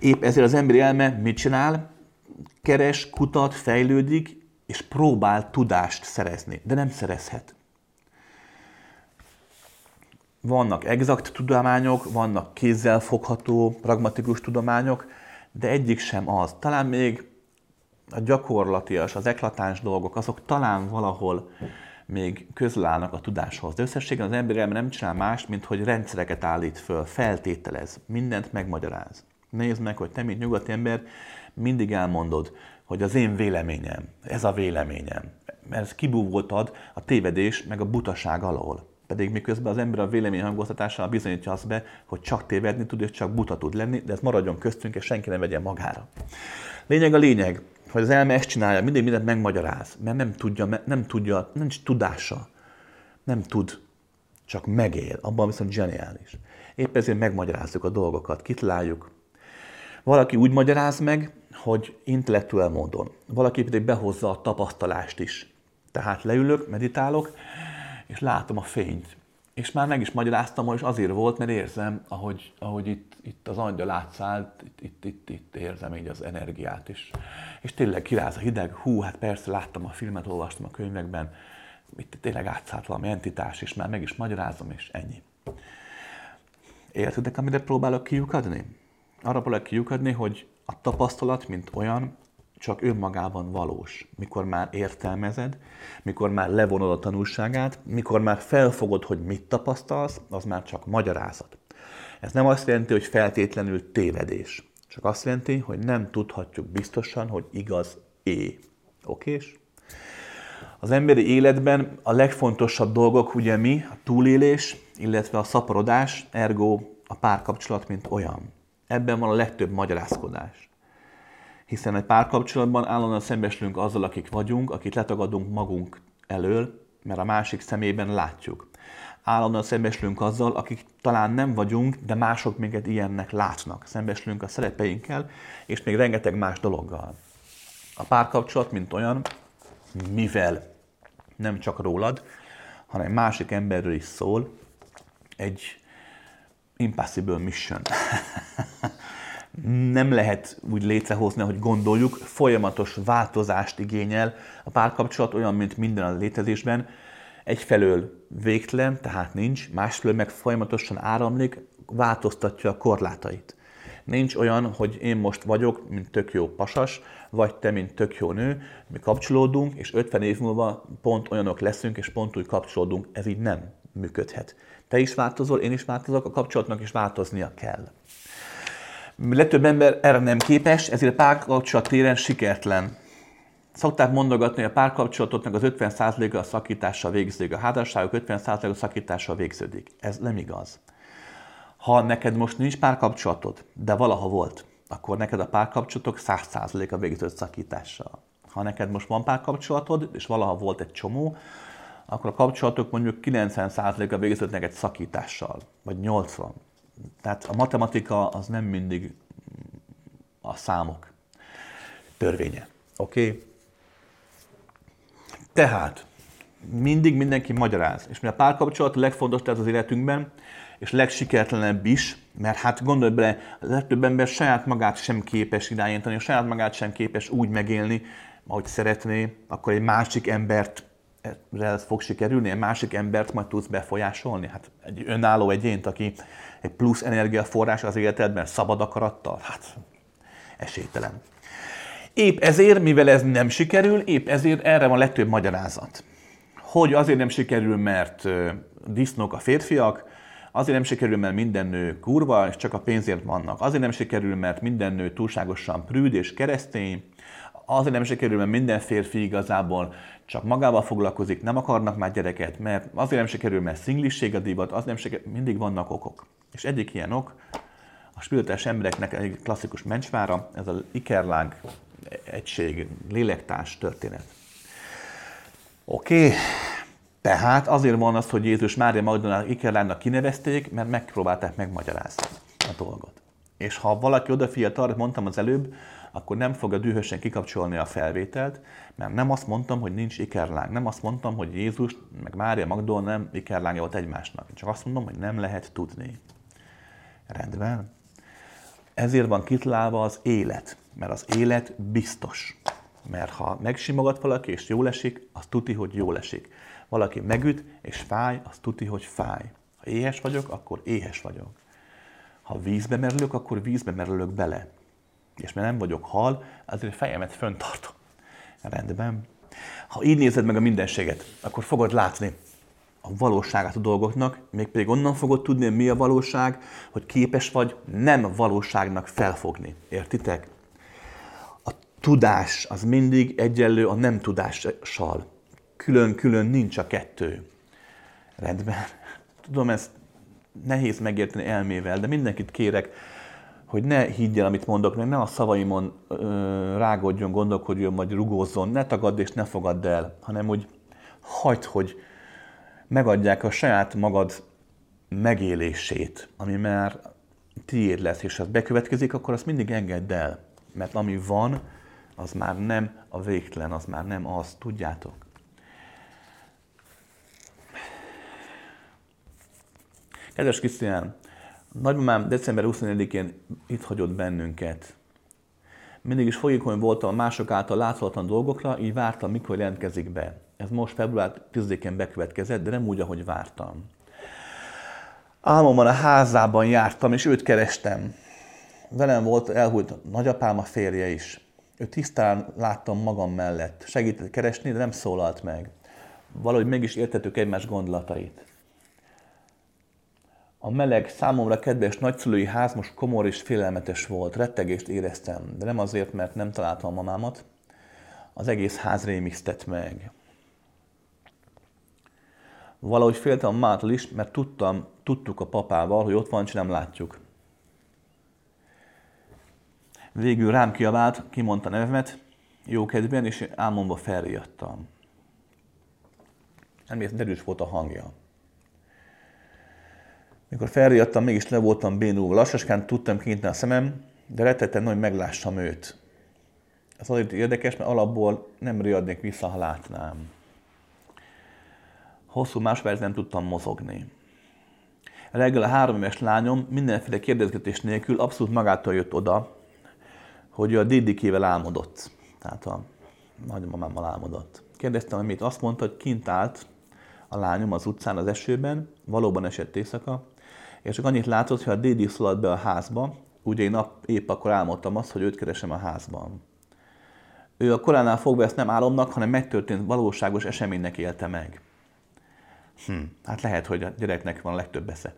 Épp ezért az emberi elme mit csinál? Keres, kutat, fejlődik, és próbál tudást szerezni, de nem szerezhet. Vannak exakt tudományok, vannak kézzel fogható, pragmatikus tudományok, de egyik sem az. Talán még a gyakorlatias, az eklatáns dolgok, azok talán valahol még közel állnak a tudáshoz. De összességében az ember nem csinál más, mint hogy rendszereket állít föl, feltételez, mindent megmagyaráz. Nézd meg, hogy te, mint nyugati ember, mindig elmondod, hogy az én véleményem, ez a véleményem. Mert ezt kibúvoltad a tévedés meg a butaság alól. Pedig miközben az ember a vélemény hangoztatással bizonyítja azt be, hogy csak tévedni tud és csak buta tud lenni, de ez maradjon köztünk és senki nem vegye magára. Lényeg a lényeg, hogy az elme ezt csinálja, mindig mindent megmagyaráz, mert nem tudja, nincs tudása, nem tud, csak megél, abban viszont zseniális. Épp ezért megmagyarázzuk a dolgokat, kitaláljuk. Valaki úgy magyaráz meg, hogy intellektuál módon, valaki pedig behozza a tapasztalást is. Tehát leülök, meditálok, és látom a fényt. És már meg is magyaráztam, és azért volt, mert érzem, ahogy itt az angyal átszállt, itt érzem így az energiát is. És tényleg kiráz a hideg, hú, hát persze láttam a filmet, olvastam a könyvekben, itt tényleg átszállt valami entitás, és már meg is magyarázom, és ennyi. Értedek, amire próbálok kiukadni? Arra próbálok kiukadni, hogy a tapasztalat, mint olyan, csak önmagában valós. Mikor már értelmezed, mikor már levonod a tanulságát, mikor már felfogod, hogy mit tapasztalsz, az már csak magyarázat. Ez nem azt jelenti, hogy feltétlenül tévedés. Csak azt jelenti, hogy nem tudhatjuk biztosan, hogy igaz-e. Okés? Az emberi életben a legfontosabb dolgok ugye mi? A túlélés, illetve a szaporodás, ergo a párkapcsolat, mint olyan. Ebben van a legtöbb magyarázkodás. Hiszen egy párkapcsolatban állandóan szembesülünk azzal, akik vagyunk, akit letagadunk magunk elől, mert a másik szemében látjuk. Állandóan szembesülünk azzal, akik talán nem vagyunk, de mások minket ilyennek látnak. Szembesülünk a szerepeinkkel, és még rengeteg más dologgal. A párkapcsolat, mint olyan, mivel nem csak rólad, hanem másik emberről is szól, egy impossible mission. Nem lehet úgy létrehozni, ahogy gondoljuk, folyamatos változást igényel. A párkapcsolat olyan, mint minden a létezésben. Egyfelől végtelen, tehát nincs, másfelől meg folyamatosan áramlik, változtatja a korlátait. Nincs olyan, hogy én most vagyok, mint tök jó pasas, vagy te, mint tök jó nő, mi kapcsolódunk, és 50 év múlva pont olyanok leszünk, és pont úgy kapcsolódunk. Ez így nem működhet. Te is változol, én is változok, a kapcsolatnak is változnia kell. Legtöbb ember erre nem képes, ezért a párkapcsolat téren sikertelen. Szokták mondogatni, hogy a párkapcsolatoknak az 50%-a a szakítással végződik, a házasságok 50%-a szakítással végződik. Ez nem igaz. Ha neked most nincs párkapcsolatod, de valaha volt, akkor neked a párkapcsolatok 100%-a végződik szakítással. Ha neked most van párkapcsolatod, és valaha volt egy csomó, akkor a kapcsolatok mondjuk 90%-a végzett neked szakítással, vagy 80%. Tehát a matematika az nem mindig a számok törvénye. Oké? Tehát mindig mindenki magyaráz. És mi a párkapcsolat a legfontosabb az életünkben, és legsikertelenebb is, mert hát gondolj bele, a legtöbb ember saját magát sem képes irányítani, és saját magát sem képes úgy megélni, ahogy szeretné, akkor egy másik embert fog sikerülni, egy másik embert majd tudsz befolyásolni. Hát egy önálló egyént, aki egy plusz energiaforrás az életedben, szabad akarattal, hát esélytelen. Épp ezért, mivel ez nem sikerül, épp ezért erre van legtöbb magyarázat. Hogy azért nem sikerül, mert disznók a férfiak, azért nem sikerül, mert minden nő kurva, és csak a pénzért vannak. Azért nem sikerül, mert minden nő túlságosan prűd és keresztény. Azért nem sikerül, mert minden férfi igazából csak magával foglalkozik, nem akarnak már gyereket, mert azért nem sikerül, mert szingliség a divat, azért nem sikerül, mindig vannak okok. És egyik ilyen ok, a spirituális embereknek egy klasszikus mencsvára, ez az ikerláng egység, lélektárs történet. Oké. Tehát azért van az, hogy Jézus Mária Magdolnának ikerlánynak kinevezték, mert megpróbálták megmagyarázni a dolgot. És ha valaki odafigyelt arra, mondtam az előbb, akkor nem fogja dühösen kikapcsolni a felvételt, mert nem azt mondtam, hogy nincs ikerláng. Nem azt mondtam, hogy Jézus meg Mária Magdolna nem ikerlánya volt egymásnak. Csak azt mondom, hogy nem lehet tudni. Rendben. Ezért van kitalálva az élet, mert az élet biztos. Mert ha megsimogat valaki és jól esik, az tuti, hogy jól esik. Valaki megüt és fáj, az tuti, hogy fáj. Ha éhes vagyok, akkor éhes vagyok. Ha vízbe merülök, akkor vízbe merülök bele. És mert nem vagyok hal, azért fejemet fönntartom. Rendben. Ha így nézed meg a mindenséget, akkor fogod látni a valóságát a dolgoknak, mégpedig onnan fogod tudni, mi a valóság, hogy képes vagy nem valóságnak felfogni. Értitek? A tudás az mindig egyenlő a nem tudással. Külön-külön nincs a kettő. Rendben. Tudom, ez nehéz megérteni elmével, de mindenkit kérek, hogy ne higgy el, amit mondok, meg ne a szavaimon rágódjon, gondolkodjon, vagy rugózzon, ne tagadd és ne fogadd el, hanem úgy hagyd, hogy megadják a saját magad megélését, ami már tiéd lesz, és ha ez bekövetkezik, akkor azt mindig engedd el, mert ami van, az már nem a végtelen, az már nem az, tudjátok. Kedves Krisztián, nagymamám december 24-én itt hagyott bennünket. Mindig is fogékony voltam a mások által láthatatlan dolgokra, így vártam, mikor jelentkezik be. Ez most február 10-én bekövetkezett, de nem úgy, ahogy vártam. Álmomban a házában jártam, és őt kerestem. Velem volt elhult nagyapám, a férje is. Őt tisztán láttam magam mellett. Segített keresni, de nem szólalt meg. Valahogy mégis értettük egymás gondolatait. A meleg, számomra kedves nagyszülői ház most komor és félelmetes volt. Rettegést éreztem, de nem azért, mert nem találtam mamámat. Az egész ház rémisztett meg. Valahogy féltem mától is, mert tudtuk a papával, hogy ott van, és nem látjuk. Végül rám kiabált, kimondta nevemet, jókedvűen, és álmomba felriadtam. Emlékszem, derűs volt a hangja. Mikor felriadtam, mégis le voltam bénulva. Lassaskán tudtam kinyitni a szemem, de rettettem, hogy meglássam őt. Ez azért érdekes, mert alapból nem riadnék vissza, ha látnám. Hosszú másodpercig nem tudtam mozogni. Reggel a 3 éves lányom mindenféle kérdezgetés nélkül abszolút magától jött oda, hogy a dédikével álmodott. Tehát a nagymamámmal álmodott. Kérdeztem, amit azt mondta, hogy kint állt a lányom az utcán az esőben, valóban esett éjszaka, és csak annyit látott, hogy a dédi szaladt be a házba, ugye én épp akkor álmodtam azt, hogy őt keresem a házban. Ő a koránál fogva ezt nem álomnak, hanem megtörtént valóságos eseménynek élte meg. Hát lehet, hogy a gyereknek van a legtöbb esze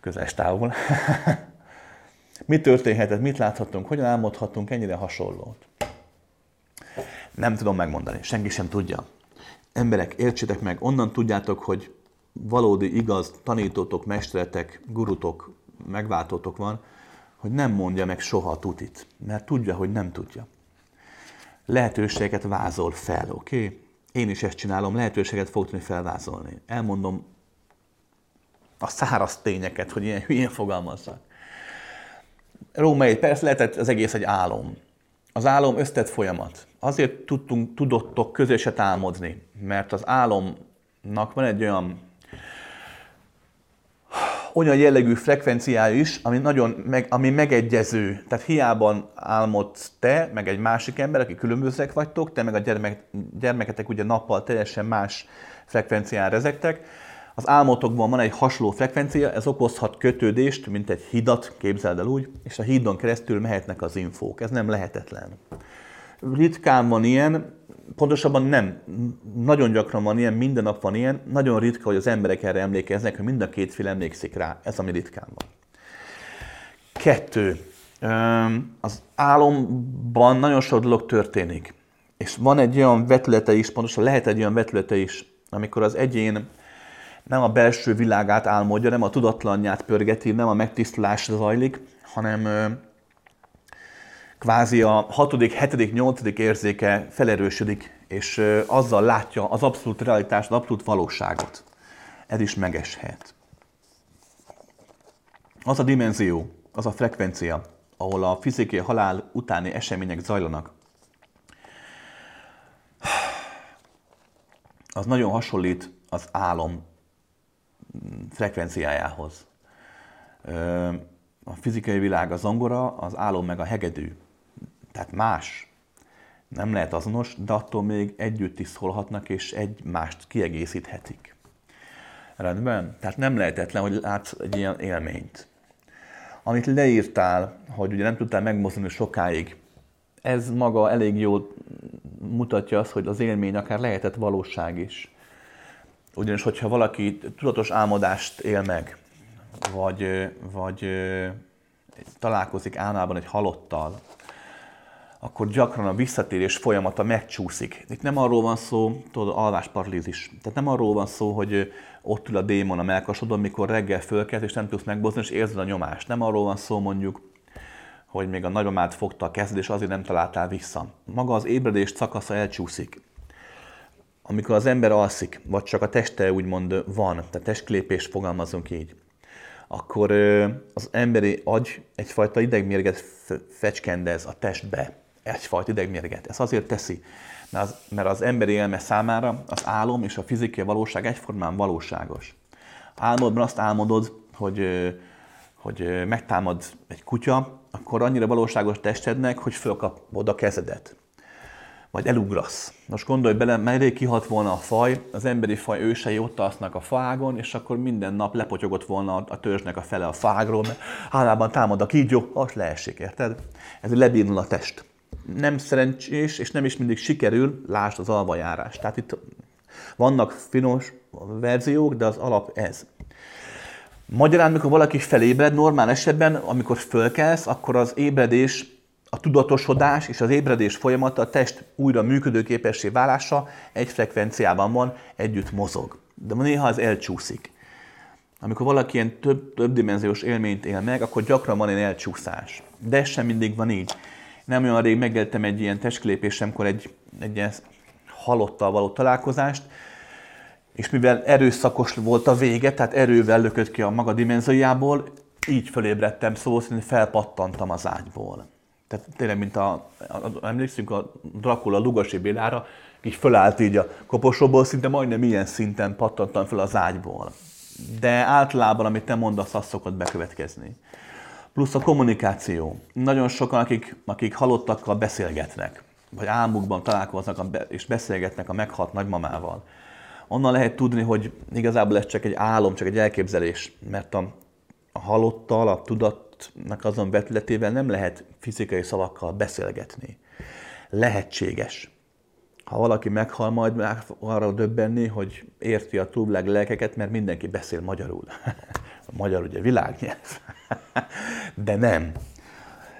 közös távol. Mi történhetett, mit láthattunk, hogyan álmodhattunk, ennyire hasonlót? Nem tudom megmondani, senki sem tudja. Emberek, értsétek meg, onnan tudjátok, hogy valódi, igaz tanítótok, mesteretek, gurutok, megváltótok van, hogy nem mondja meg soha a tutit, mert tudja, hogy nem tudja. lehetőséget vázol fel, oké? Én is ezt csinálom, lehetőséget fogok tudni felvázolni. Elmondom a száraz tényeket, hogy ilyen hülyén fogalmazzak. Római, persze lehetett az egész egy álom. Az álom összetett folyamat. Azért tudottok közöset álmodni, mert az álomnak van egy olyan jellegű frekvenciája is, ami ami megegyező. Tehát hiában álmodsz te, meg egy másik ember, aki különbözőek vagytok, te meg a gyermeketek ugye nappal teljesen más frekvencián rezegtek. Az álmotokban van egy hasonló frekvencia, ez okozhat kötődést, mint egy hidat, képzeld el úgy, és a hídon keresztül mehetnek az infók. Ez nem lehetetlen. Ritkán van ilyen, pontosabban nem, nagyon gyakran van ilyen, minden nap van ilyen, nagyon ritka, hogy az emberek erre emlékeznek, hogy mind a két fél emlékszik rá, ez ami ritkán van. 2. Az álomban nagyon sok dolog történik, és van egy olyan vetülete is, pontosan lehet egy olyan vetülete is, amikor az egyén nem a belső világát álmodja, nem a tudatlanját pörgeti, nem a megtisztulás zajlik, hanem kvázi a 6., 7., 8. érzéke felerősödik, és azzal látja az abszolút realitást, az abszolút valóságot. Ez is megeshet. Az a dimenzió, az a frekvencia, ahol a fizikai halál utáni események zajlanak, az nagyon hasonlít az álom frekvenciájához. A fizikai világ a zongora, az álom meg a hegedű. Tehát más. Nem lehet azonos, de attól még együtt is szólhatnak, és egymást kiegészíthetik. Rendben? Tehát nem lehetetlen, hogy látsz egy ilyen élményt. Amit leírtál, hogy ugye nem tudtál megmozdulni sokáig, ez maga elég jól mutatja azt, hogy az élmény akár lehetett valóság is. Ugyanis, hogyha valaki tudatos álmodást él meg, vagy találkozik álmában egy halottal, akkor gyakran a visszatérés folyamata megcsúszik. Itt nem arról van szó, tudod, alvásparalízis. Tehát nem arról van szó, hogy ott ül a démon a melkasodon, mikor reggel fölkelt, és nem tudsz megbozni, és érzed a nyomást. Nem arról van szó, mondjuk, hogy még a nagyomád fogta a kezed, és azért nem találtál vissza. Maga az ébredés szakasza elcsúszik. Amikor az ember alszik, vagy csak a teste úgymond van, tehát testkilépés, fogalmazunk így, akkor az emberi agy egyfajta idegmérget fecskendez a testbe. Egyfajta idegmérget. Ezt azért teszi, mert az emberi élme számára az álom és a fizikai valóság egyformán valóságos. Álmodban azt álmodod, hogy megtámad egy kutya, akkor annyira valóságos testednek, hogy fölkapod a kezedet. Vagy elugrasz. Most gondolj bele, mert rég kihalt volna a faj, az emberi faj ősei ott alsznak a faágon, és akkor minden nap lepotyogott volna a törzsnek a fele a faágról, mert hálában támad a kígyó, azt leesik, érted? Ez lebírnul a test. Nem szerencsés, és nem is mindig sikerül, lásd az alvajárás. Tehát itt vannak finos verziók, de az alap ez. Magyarán, mikor valaki felébred, normál esetben, amikor fölkelsz, akkor az ébredés, a tudatosodás és az ébredés folyamata, a test újra működőképessé válása egy frekvenciában van, együtt mozog. De néha ez elcsúszik. Amikor valaki ilyen többdimenziós élményt él meg, akkor gyakran van ilyen elcsúszás. De ez sem mindig van így. Nem olyan rég megéltem egy ilyen testkilépésemkor egy ilyen halottal való találkozást, és mivel erőszakos volt a vége, tehát erővel lökött ki a maga dimenziójából, így fölébredtem, szóval szerint felpattantam az ágyból. Tehát tényleg, mint emlékszünk a Dracula Lugasi Bélára, így fölállt így a koposóból, szinte majdnem ilyen szinten pattantam fel az ágyból. De általában, amit te mondasz, az szokott bekövetkezni. Plusz a kommunikáció. Nagyon sokan, akik halottakkal beszélgetnek, vagy álmukban találkoznak és beszélgetnek a meghalt nagymamával. Onnan lehet tudni, hogy igazából ez csak egy álom, csak egy elképzelés, mert a halottal, a tudatnak azon vetületével nem lehet fizikai szavakkal beszélgetni. Lehetséges. Ha valaki meghal, majd meg arra döbbenni, hogy érti a túlvilág lelkeket, mert mindenki beszél magyarul. A magyar ugye világnyelv. De nem.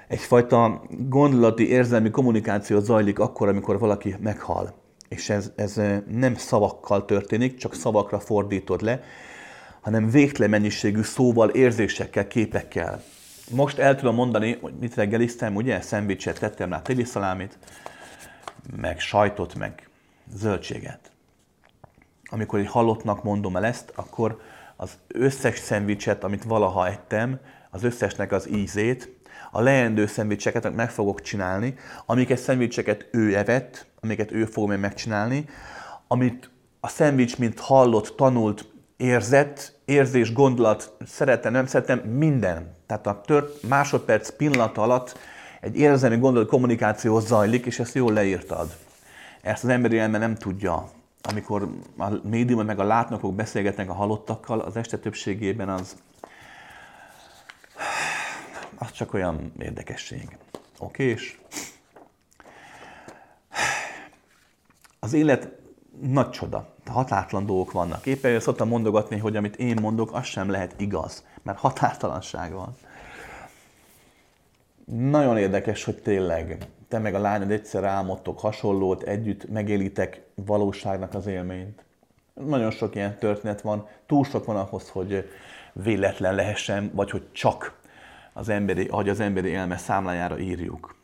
Egyfajta gondolati, érzelmi kommunikáció zajlik akkor, amikor valaki meghal. És ez nem szavakkal történik, csak szavakra fordítod le, hanem végtelen mennyiségű szóval, érzésekkel, képekkel. Most el tudom mondani, hogy mit reggeliztem, ugye? Szendvicset tettem rá, téli szalámit, meg sajtot, meg zöldséget. Amikor egy halottnak mondom el ezt, akkor az összes szendvicset, amit valaha ettem, az összesnek az ízét, a leendő szendvicseket meg fogok csinálni, amiket szendvicseket ő evett, amiket ő fog még megcsinálni, amit a szendvics, mint hallott, tanult, érzett, érzés, gondolat, szeretem, nem szeretem, minden. Tehát a másodperc pillanat alatt egy érzelmi gondolat kommunikáció zajlik, és ezt jól leírtad. Ezt az emberi elme nem tudja. Amikor a médiumok meg a látnokok beszélgetnek a halottakkal, az este többségében az csak olyan érdekesség. Okés? Az élet nagy csoda. Határtalan dolgok vannak. Éppen szoktam mondogatni, hogy amit én mondok, az sem lehet igaz, mert határtalanság van. Nagyon érdekes, hogy tényleg te meg a lányod egyszer álmodtok hasonlót, együtt megélitek valóságnak az élményt. Nagyon sok ilyen történet van, túl sok van ahhoz, hogy véletlen lehessen, vagy hogy csak az emberi elme számlájára írjuk.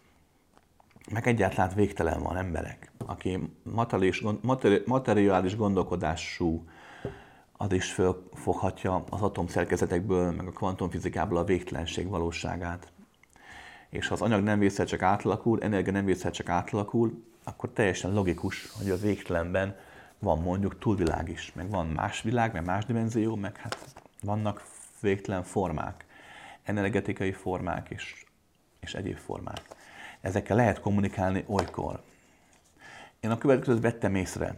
Meg egyáltalán végtelen van emberek, aki materiális gondolkodású, az is fölfoghatja az atomszerkezetekből, meg a kvantumfizikából a végtelenség valóságát. És ha az anyag nem vészszer csak átalakul, energia nem vészszer csak átalakul, akkor teljesen logikus, hogy a végtelenben van mondjuk túlvilág is, meg van más világ, meg más dimenzió, meg hát vannak végtelen formák, energetikai formák és egyéb formák. Ezekkel lehet kommunikálni olykor. Én a következőt vettem észre.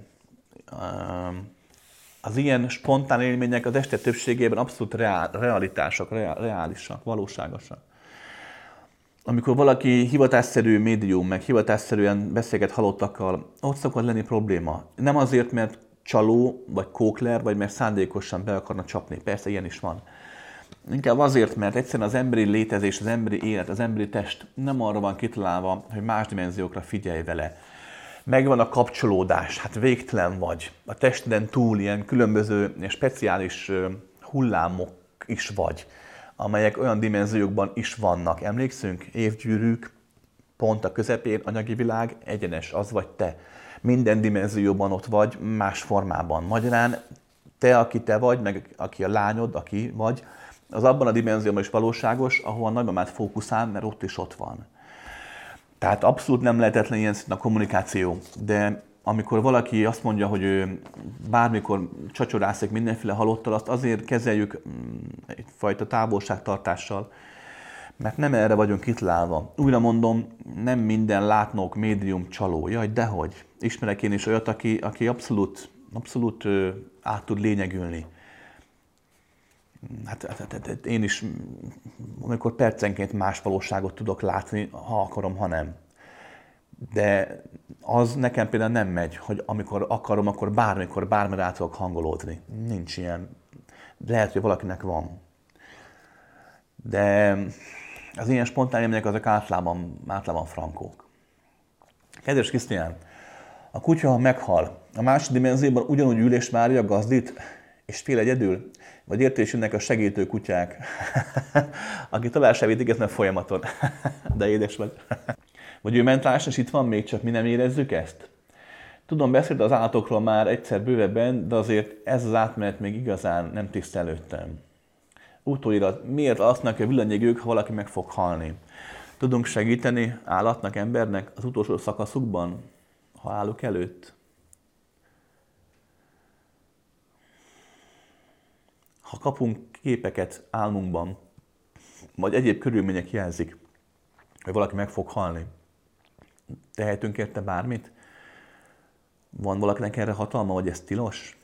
Az ilyen spontán élmények az este többségében abszolút reálisak, valóságosak. Amikor valaki hivatásszerű médium, meg hivatásszerűen beszélget halottakkal, ott szokott lenni probléma. Nem azért, mert csaló, vagy kókler, vagy mert szándékosan be akarna csapni. Persze, ilyen is van. Inkább azért, mert egyszerűen az emberi létezés, az emberi élet, az emberi test nem arra van kitalálva, hogy más dimenziókra figyelj vele. Megvan a kapcsolódás, hát végtelen vagy. A testeden túl ilyen különböző és speciális hullámok is vagy, amelyek olyan dimenziókban is vannak. Emlékszünk? Évgyűrűk, pont a közepén, anyagi világ, egyenes, az vagy te. Minden dimenzióban ott vagy, más formában. Magyarán te, aki te vagy, meg aki a lányod, aki vagy, az abban a dimenzióban is valóságos, ahol a nagymamát fókuszál, mert ott is ott van. Tehát abszolút nem lehetetlen ilyen szinten a kommunikáció, de amikor valaki azt mondja, hogy ő bármikor csacsorászik mindenféle halottal, azt azért kezeljük egyfajta távolságtartással, mert nem erre vagyunk kitalálva. Újra mondom, nem minden látnók médium csaló. Jaj, dehogy. Ismerek én is olyat, aki abszolút át tud lényegülni. Hát én is, amikor percenként más valóságot tudok látni, ha akarom, ha nem. De az nekem például nem megy, hogy amikor akarom, akkor bármikor rá tudok hangolódni. Nincs ilyen. Lehet, hogy valakinek van. De az ilyen spontán élmények azok általában frankók. Kedves Krisztián, a kutya, ha meghal, a másik dimenzióban ugyanúgy ül és várja a gazdit, és fél egyedül, vagy érte is jönnek a segítő kutyák, aki tovább sem vitik ezen a folyamaton. De édes vagy. Vagy ő mentás, és itt van még, csak mi nem érezzük ezt? Tudom, beszélt az állatokról már egyszer bővebben, de azért ez az átmenet még igazán nem tiszta előttem. Utóirat, miért alsznak a villanyégők, ha valaki meg fog halni? Tudunk segíteni állatnak, embernek az utolsó szakaszukban, haláluk előtt? Ha kapunk képeket álmunkban, vagy egyéb körülmények jelzik, hogy valaki meg fog halni, tehetünk érte bármit? Van valakinek erre hatalma, vagy ez tilos?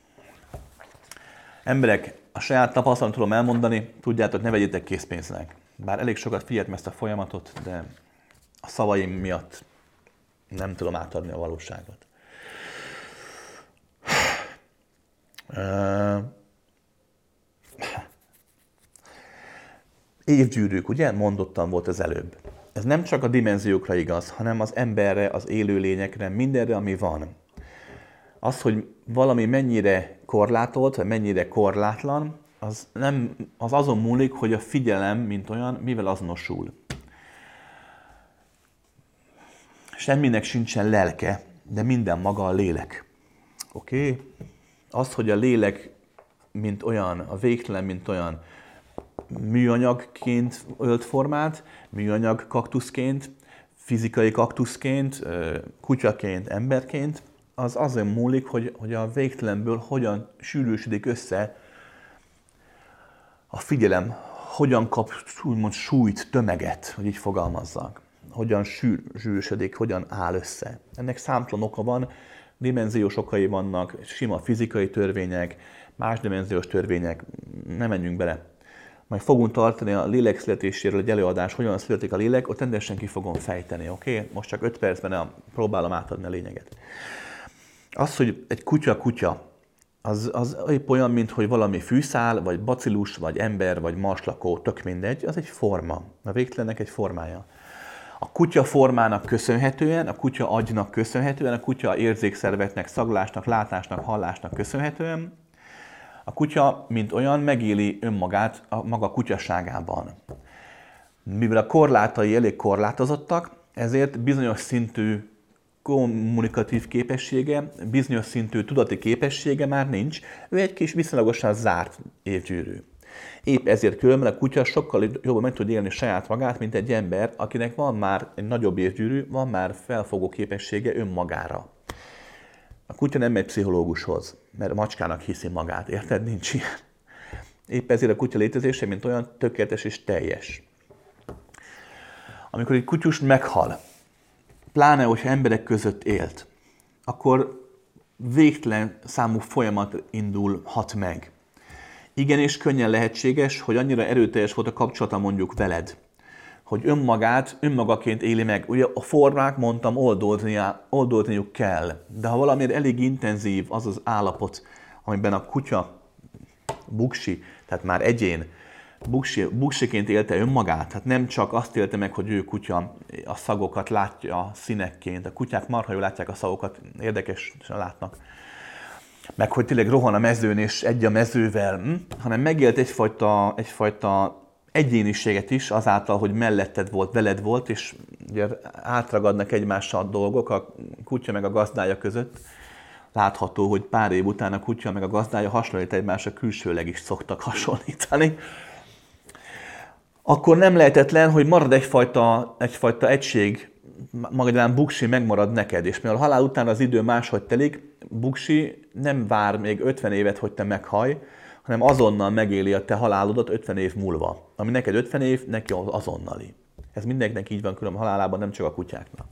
Emberek, a saját tapasztalatot tudom elmondani, tudjátok, ne vegyétek készpénznek. Bár elég sokat figyeltem ezt a folyamatot, de a szavaim miatt nem tudom átadni a valóságot. Évgyűrűk, ugye? Mondottam volt az előbb. Ez nem csak a dimenziókra igaz, hanem az emberre, az élőlényekre, mindenre, ami van. Az, hogy valami mennyire korlátolt, vagy mennyire korlátlan, az azon múlik, hogy a figyelem, mint olyan, mivel azonosul. Semminek sincsen lelke, de minden maga a lélek. Oké? Az, hogy a lélek, mint olyan, a végtelen, mint olyan műanyagként ölt formát, műanyag kaktuszként, fizikai kaktuszként, kutyaként, emberként, az azon múlik, hogy a végtelenből hogyan sűrűsödik össze a figyelem, hogyan kap úgymond súlyt, tömeget, hogy így fogalmazzak. Hogyan sűrűsödik, hogyan áll össze. Ennek számtalan oka van, dimenziós okai vannak, sima fizikai törvények, más dimenziós törvények, nem menjünk bele. Majd fogunk tartani a lélek születéséről egy előadás, hogyan születik a lélek, ott rendesen ki fogom fejteni, oké? Most csak 5 percben próbálom átadni a lényeget. Az, hogy egy kutya, az épp olyan, mint hogy valami fűszál, vagy bacillus, vagy ember, vagy marslakó, tök mindegy, az egy forma. A végtelennek egy formája. A kutya formának köszönhetően, a kutya agynak köszönhetően, a kutya érzékszervetnek, szaglásnak, látásnak, hallásnak köszönhetően, a kutya, mint olyan, megéli önmagát a maga kutyasságában. Mivel a korlátai elég korlátozottak, ezért bizonyos szintű kommunikatív képessége, bizonyos szintű tudati képessége már nincs, ő egy kis viszonylagosan zárt évgyűrű. Épp ezért különben a kutya sokkal jobban meg tud élni saját magát, mint egy ember, akinek van már egy nagyobb évgyűrű, van már felfogó képessége önmagára. A kutya nem megy pszichológushoz, mert a macskának hiszi magát, érted? Nincs ilyen. Épp ezért a kutya létezése, mint olyan, tökéletes és teljes. Amikor egy kutyus meghal, pláne, hogyha emberek között élt, akkor végtelen számú folyamat indulhat meg. Igen, és könnyen lehetséges, hogy annyira erőteljes volt a kapcsolata mondjuk veled, hogy önmagát önmagaként éli meg. Ugye a formák, mondtam, oldódniuk kell, de ha valamiért elég intenzív az az állapot, amiben a kutya buksi, tehát már egyén, buksiként élte önmagát, tehát nem csak azt élte meg, hogy ő kutya, a szagokat látja színekként, a kutyák marha jól látják a szagokat, érdekesen látnak, meg hogy tényleg rohan a mezőn és egy a mezővel, hanem megélt egyfajta egyéniséget is azáltal, hogy melletted volt, veled volt, és ugye átragadnak egymással a dolgok a kutya meg a gazdája között. Látható, hogy pár év után a kutya meg a gazdája hasonlít egymásra, külsőleg is szoktak hasonlítani. Akkor nem lehetetlen, hogy marad egyfajta egység, magában buksi megmarad neked, és mivel a halál után az idő máshogy telik, buksi nem vár még 50 évet, hogy te meghaj, hanem azonnal megéli a te halálodat 50 év múlva. Ami neked 50 év, neki azonnali. Ez mindenkinek így van külön halálában, nem csak a kutyáknak.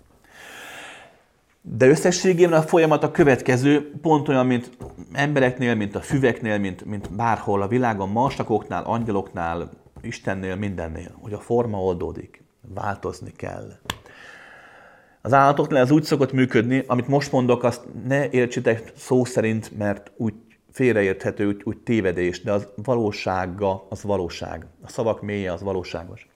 De összességében a folyamat a következő, pont olyan, mint embereknél, mint a füveknél, mint bárhol a világon, marslakóknál, angyaloknál, Istennél, mindennél, hogy a forma oldódik, változni kell. Az állatoknál ez úgy szokott működni, amit most mondok, azt ne értsétek szó szerint, mert úgy félreérthető, úgy tévedés, de az valósága, az valóság. A szavak mélye, az valóságos.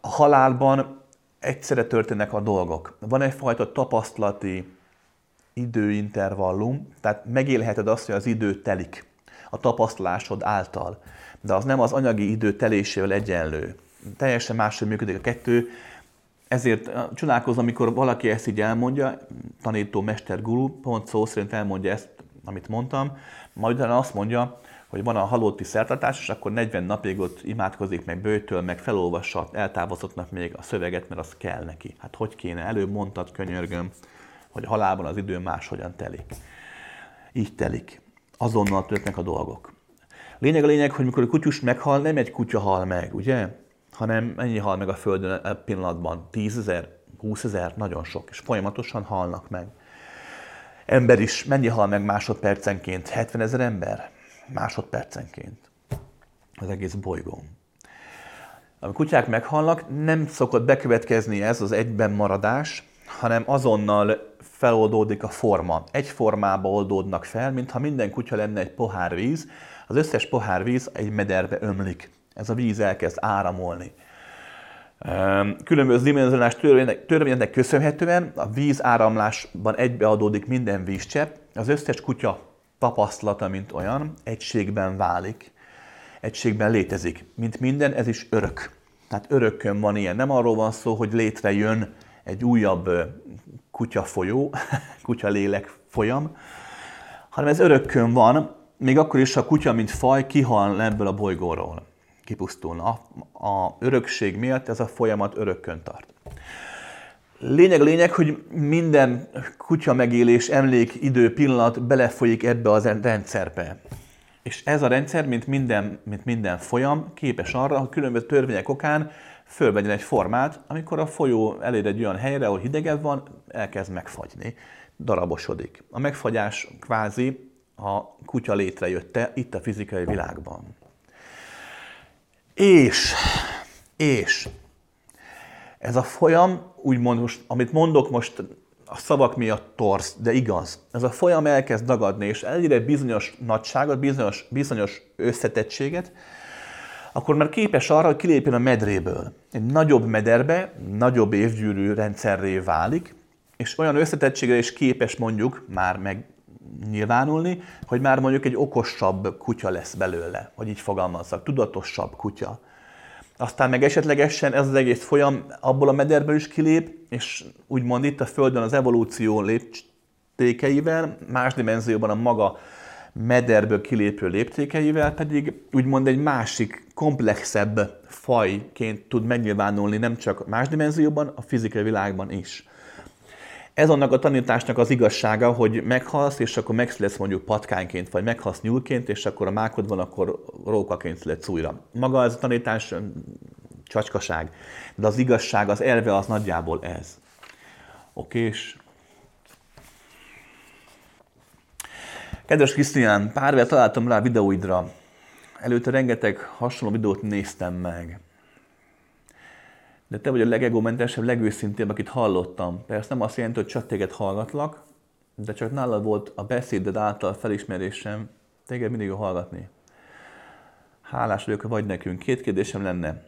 A halálban egyszerre történnek a dolgok. Van egyfajta tapasztalati időintervallum, tehát megélheted azt, hogy az idő telik a tapasztalásod által, de az nem az anyagi idő telésével egyenlő. Teljesen máshogy működik a kettő. Ezért csodálkozom, amikor valaki ezt így elmondja, tanító, mester, guru, pont szó szerint elmondja ezt, amit mondtam, majd utána azt mondja, hogy van a halotti szertartás, és akkor 40 napig ott imádkozik meg böjtől, meg felolvassa, eltávozottnak még a szöveget, mert az kell neki. Hát hogy kéne? Előbb mondtad, könyörgöm, hogy halálban az idő máshogyan telik. Így telik. Azonnal történnek a dolgok. Lényeg, hogy mikor a kutyus meghal, nem egy kutya hal meg, ugye? Hanem ennyi hal meg a Földön a pillanatban. 10 000, 20 000, nagyon sok, és folyamatosan halnak meg. Ember is, mennyi hal meg másodpercenként? 70 000 ember? Másodpercenként. Az egész bolygón. A kutyák meghalnak, nem szokott bekövetkezni ez az egyben maradás, hanem azonnal feloldódik a forma. Egy formába oldódnak fel, mintha minden kutya lenne egy pohár víz, az összes pohár víz egy mederbe ömlik. Ez a víz elkezd áramolni. Különböző dimenzionás törvényeknek köszönhetően a vízáramlásban egybeadódik minden vízcsepp. Az összes kutya tapasztalata, mint olyan, egységben válik, egységben létezik. Mint minden, ez is örök. Tehát örökkön van ilyen. Nem arról van szó, hogy létrejön egy újabb kutya folyó, kutya lélek folyam, hanem ez örökkön van, még akkor is a kutya, mint faj, kihal ebből a bolygóról, kipusztulna. A örökség miatt ez a folyamat örökkön tart. Lényeg, hogy minden kutya megélés, emlék, idő, pillanat belefolyik ebbe a rendszerbe. És ez a rendszer, mint minden folyam, képes arra, hogy különböző törvények okán fölvegyen egy formát, amikor a folyó elér egy olyan helyre, ahol hidegebb van, elkezd megfagyni, darabosodik. A megfagyás kvázi a kutya létrejötte itt a fizikai világban. És ez a folyam, úgymond most, amit mondok most a szavak miatt torz, de igaz, ez a folyam elkezd dagadni, és elérje egy bizonyos nagyságot, bizonyos összetettséget, akkor már képes arra, hogy kilépjen a medréből. Egy nagyobb mederbe, nagyobb évgyűrű rendszerré válik, és olyan összetettségre is képes mondjuk már megnyilvánulni, hogy már mondjuk egy okosabb kutya lesz belőle, hogy így fogalmazzak, tudatosabb kutya. Aztán meg esetlegesen ez az egész folyam abból a mederből is kilép, és úgymond itt a Földön az evolúció léptékeivel, más dimenzióban a maga mederből kilépő léptékeivel pedig úgymond egy másik, komplexebb fajként tud megnyilvánulni nem csak más dimenzióban, a fizikai világban is. Ez annak a tanításnak az igazsága, hogy meghalsz, és akkor megszületsz mondjuk patkányként, vagy meghalsz nyúlként, és akkor a mákodban, akkor rókaként születsz újra. Maga ez a tanítás csacskaság, de az igazság, az elve az nagyjából ez. Okés. Kedves Krisztián, párvel találtam rá videóidra. Előtte rengeteg hasonló videót néztem meg. De te vagy a legegomentesebb, legőszintébb, akit hallottam. Persze nem azt jelenti, hogy csak téged hallgatlak, de csak nálad volt a beszéded által felismerésem, téged mindig hallgatni. Hálás vagyok, vagy nekünk. Két kérdésem lenne.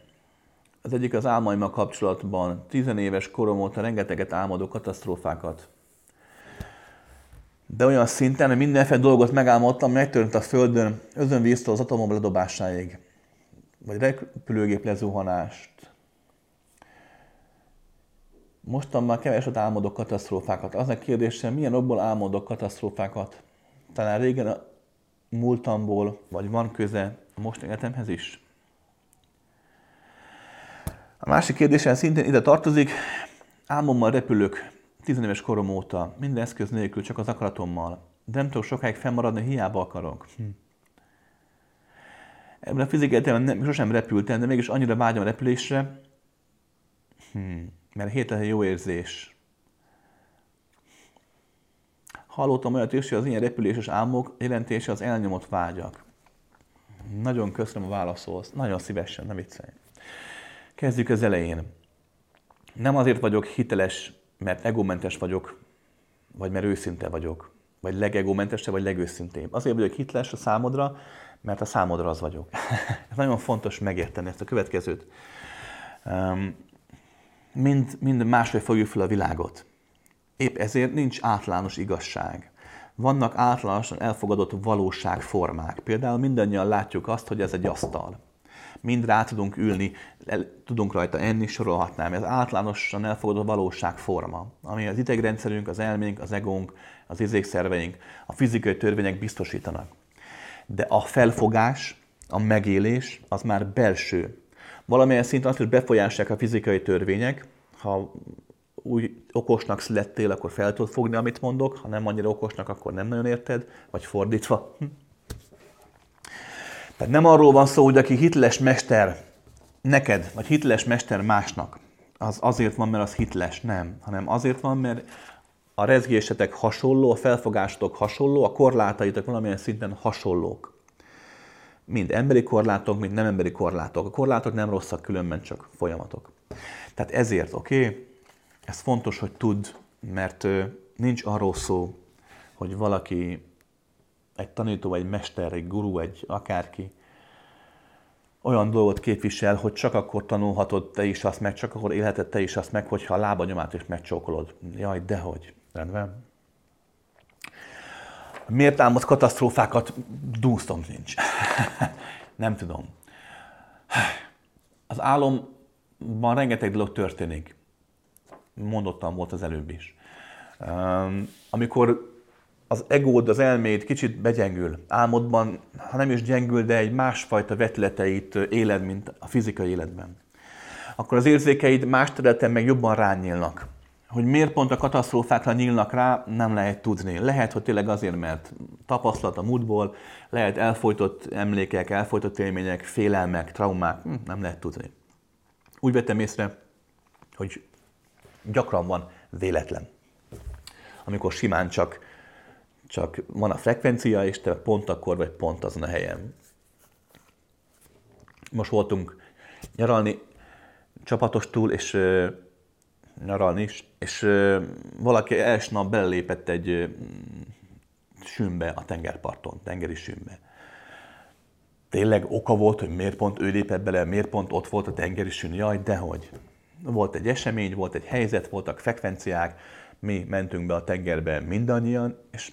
Az egyik az álmaimmal kapcsolatban. 10 éves korom óta rengeteget álmodó katasztrófákat. De olyan szinten, hogy mindenféle dolgot megálmodtam, megtörtént a Földön, özönvíztől az atombomba ledobásáig. Vagy repülőgép lezuhanást. Mostanában keveset álmodok katasztrófákat. Az a kérdésem, milyen okból álmodok katasztrófákat? Talán régen a múltamból, vagy van köze a mostani életemhez is? A másik kérdésem szintén ide tartozik. Álmommal repülök 10 éves korom óta, minden eszköz nélkül, csak az akaratommal. De nem tudok sokáig fennmaradni, hiába akarok. Ebben a fizikai életemben sosem repültem, de mégis annyira vágyom a repülésre, mert hétlen jó érzés. Hallottam olyat is, hogy az ilyen repüléses álmok jelentése az elnyomott vágyak. Nagyon köszönöm a válaszolsz. Nagyon szívesen, ne viccelj. Kezdjük az elején. Nem azért vagyok hiteles, mert egómentes vagyok, vagy mert őszinte vagyok, vagy legegómentesebb, vagy legőszintébb. Azért vagyok hiteles a számodra, mert a számodra az vagyok. Nagyon fontos megérteni ezt a következőt. Mind máshogy fogjuk fel a világot. Épp ezért nincs általános igazság. Vannak általánosan elfogadott valóságformák. Például mindannyian látjuk azt, hogy ez egy asztal. Mind rá tudunk ülni, tudunk rajta enni, sorolhatnám. Ez általánosan elfogadott valóságforma, ami az idegrendszerünk, az elménk, az egónk, az érzékszerveink, a fizikai törvények biztosítanak. De a felfogás, a megélés, az már belső. Valamilyen szinten azt is befolyásolják a fizikai törvények. Ha úgy okosnak születtél, akkor fel tudod fogni, amit mondok. Ha nem annyira okosnak, akkor nem nagyon érted, vagy fordítva. Tehát nem arról van szó, hogy aki hiteles mester neked, vagy hiteles mester másnak, az azért van, mert az hiteles, nem. Hanem azért van, mert a rezgésetek hasonló, a felfogásotok hasonló, a korlátaitok valamilyen szinten hasonlók. Mind emberi korlátok, mind nem emberi korlátok. A korlátok nem rosszak, különben csak folyamatok. Tehát ezért, oké? Ez fontos, hogy tudd, mert nincs arról szó, hogy valaki, egy tanító, egy mester, egy guru, egy akárki olyan dolgot képvisel, hogy csak akkor tanulhatod te is azt meg, csak akkor élheted te is azt meg, hogyha a lábanyomát is megcsókolod. Jaj, dehogy. Rendben. Miért álmodsz katasztrófákat? Dúsztom nincs. Nem tudom. Az álomban rengeteg dolog történik. Mondottam volt az előbb is. Amikor az egód, az elméd kicsit begyengül, álmodban, ha nem is gyengül, de egy másfajta vetületeit éled, mint a fizikai életben, akkor az érzékeid más területen meg jobban rányílnak. Hogy miért pont a katasztrófákra nyílnak rá, nem lehet tudni. Lehet, hogy tényleg azért, mert tapasztalat a múltból, lehet elfojtott emlékek, elfojtott élmények, félelmek, traumák, nem lehet tudni. Úgy vettem észre, hogy gyakran van véletlen. Amikor simán csak van a frekvencia, és te pont akkor vagy pont azon a helyen. Most voltunk nyaralni csapatostul, és nyaralni is, és valaki első nap belelépett egy sűnbe a tengerparton, tengeri sűnbe. Tényleg oka volt, hogy miért pont ő lépett bele, miért pont ott volt a tengeri sűn, jaj, dehogy. Volt egy esemény, volt egy helyzet, voltak frekvenciák, mi mentünk be a tengerbe mindannyian, és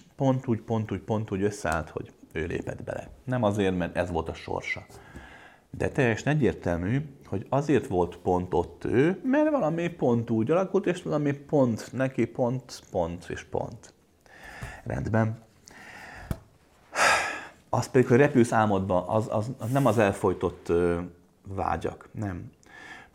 pont úgy összeállt, hogy ő lépett bele. Nem azért, mert ez volt a sorsa. De teljesen egyértelmű, hogy azért volt pont ott ő, mert valami pont úgy alakult, és valami pont neki, pont. Rendben. Az pedig, hogy repülsz álmodba, az nem az elfojtott vágyak, nem.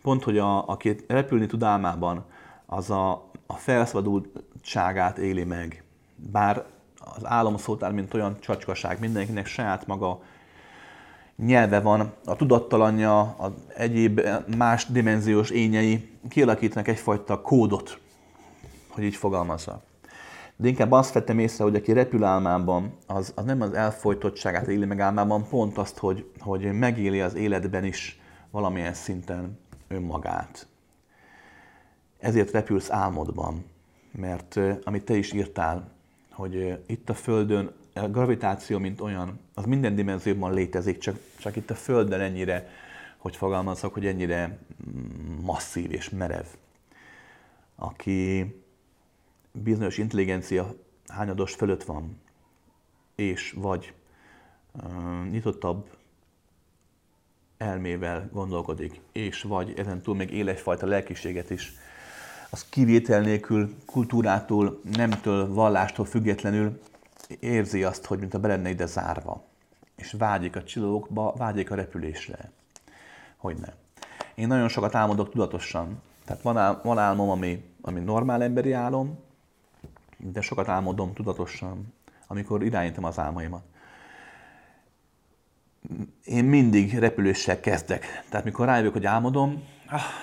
Pont, hogy aki repülni tud álmában, az a felszabadultságát éli meg. Bár az álomszótár, mint olyan csacskaság, mindenkinek saját maga nyelve van, a tudattalanja, az egyéb más dimenziós ényei kialakítanak egyfajta kódot, hogy így fogalmazza. De inkább azt vettem észre, hogy aki repül álmában, az nem az elfojtottságát éli meg álmában, pont azt, hogy megéli az életben is valamilyen szinten önmagát. Ezért repülsz álmodban, mert amit te is írtál, hogy itt a Földön a gravitáció, mint olyan, az minden dimenzióban létezik, csak itt a Földön ennyire, hogy fogalmazok, hogy ennyire masszív és merev. Aki bizonyos intelligencia hányados fölött van, és vagy nyitottabb elmével gondolkodik, és vagy ezen túl még él egyfajta lelkiséget is, az kivétel nélkül, kultúrától, nemtől, vallástól függetlenül érzi azt, hogy mintha be lenne ide zárva, és vágyik a csillagokba, vágyik a repülésre. Hogyne. Én nagyon sokat álmodok tudatosan. Tehát van álmom, ami normál emberi álom, de sokat álmodom tudatosan, amikor irányítom az álmaimat. Én mindig repüléssel kezdek. Tehát mikor rájövök, hogy álmodom,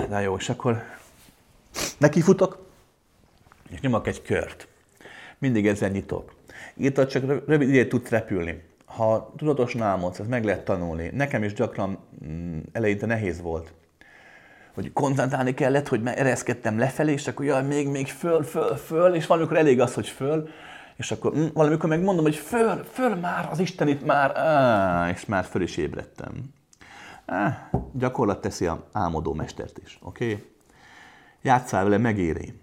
de jó, és akkor nekifutok, és nyomok egy kört. Mindig ezzel nyitok. Itt csak rövid időt tudsz repülni. Ha tudatosan álmodsz, ezt meg lehet tanulni. Nekem is gyakran eleinte nehéz volt, hogy koncentrálni kellett, hogy ereszkedtem lefelé, és akkor jaj, még föl, és valamikor elég az, hogy föl, és akkor valamikor megmondom, hogy föl már, az Isten itt már, és már föl is ébredtem. Gyakorlat teszi a álmodó mestert is, oké? Játsszál vele, megéri.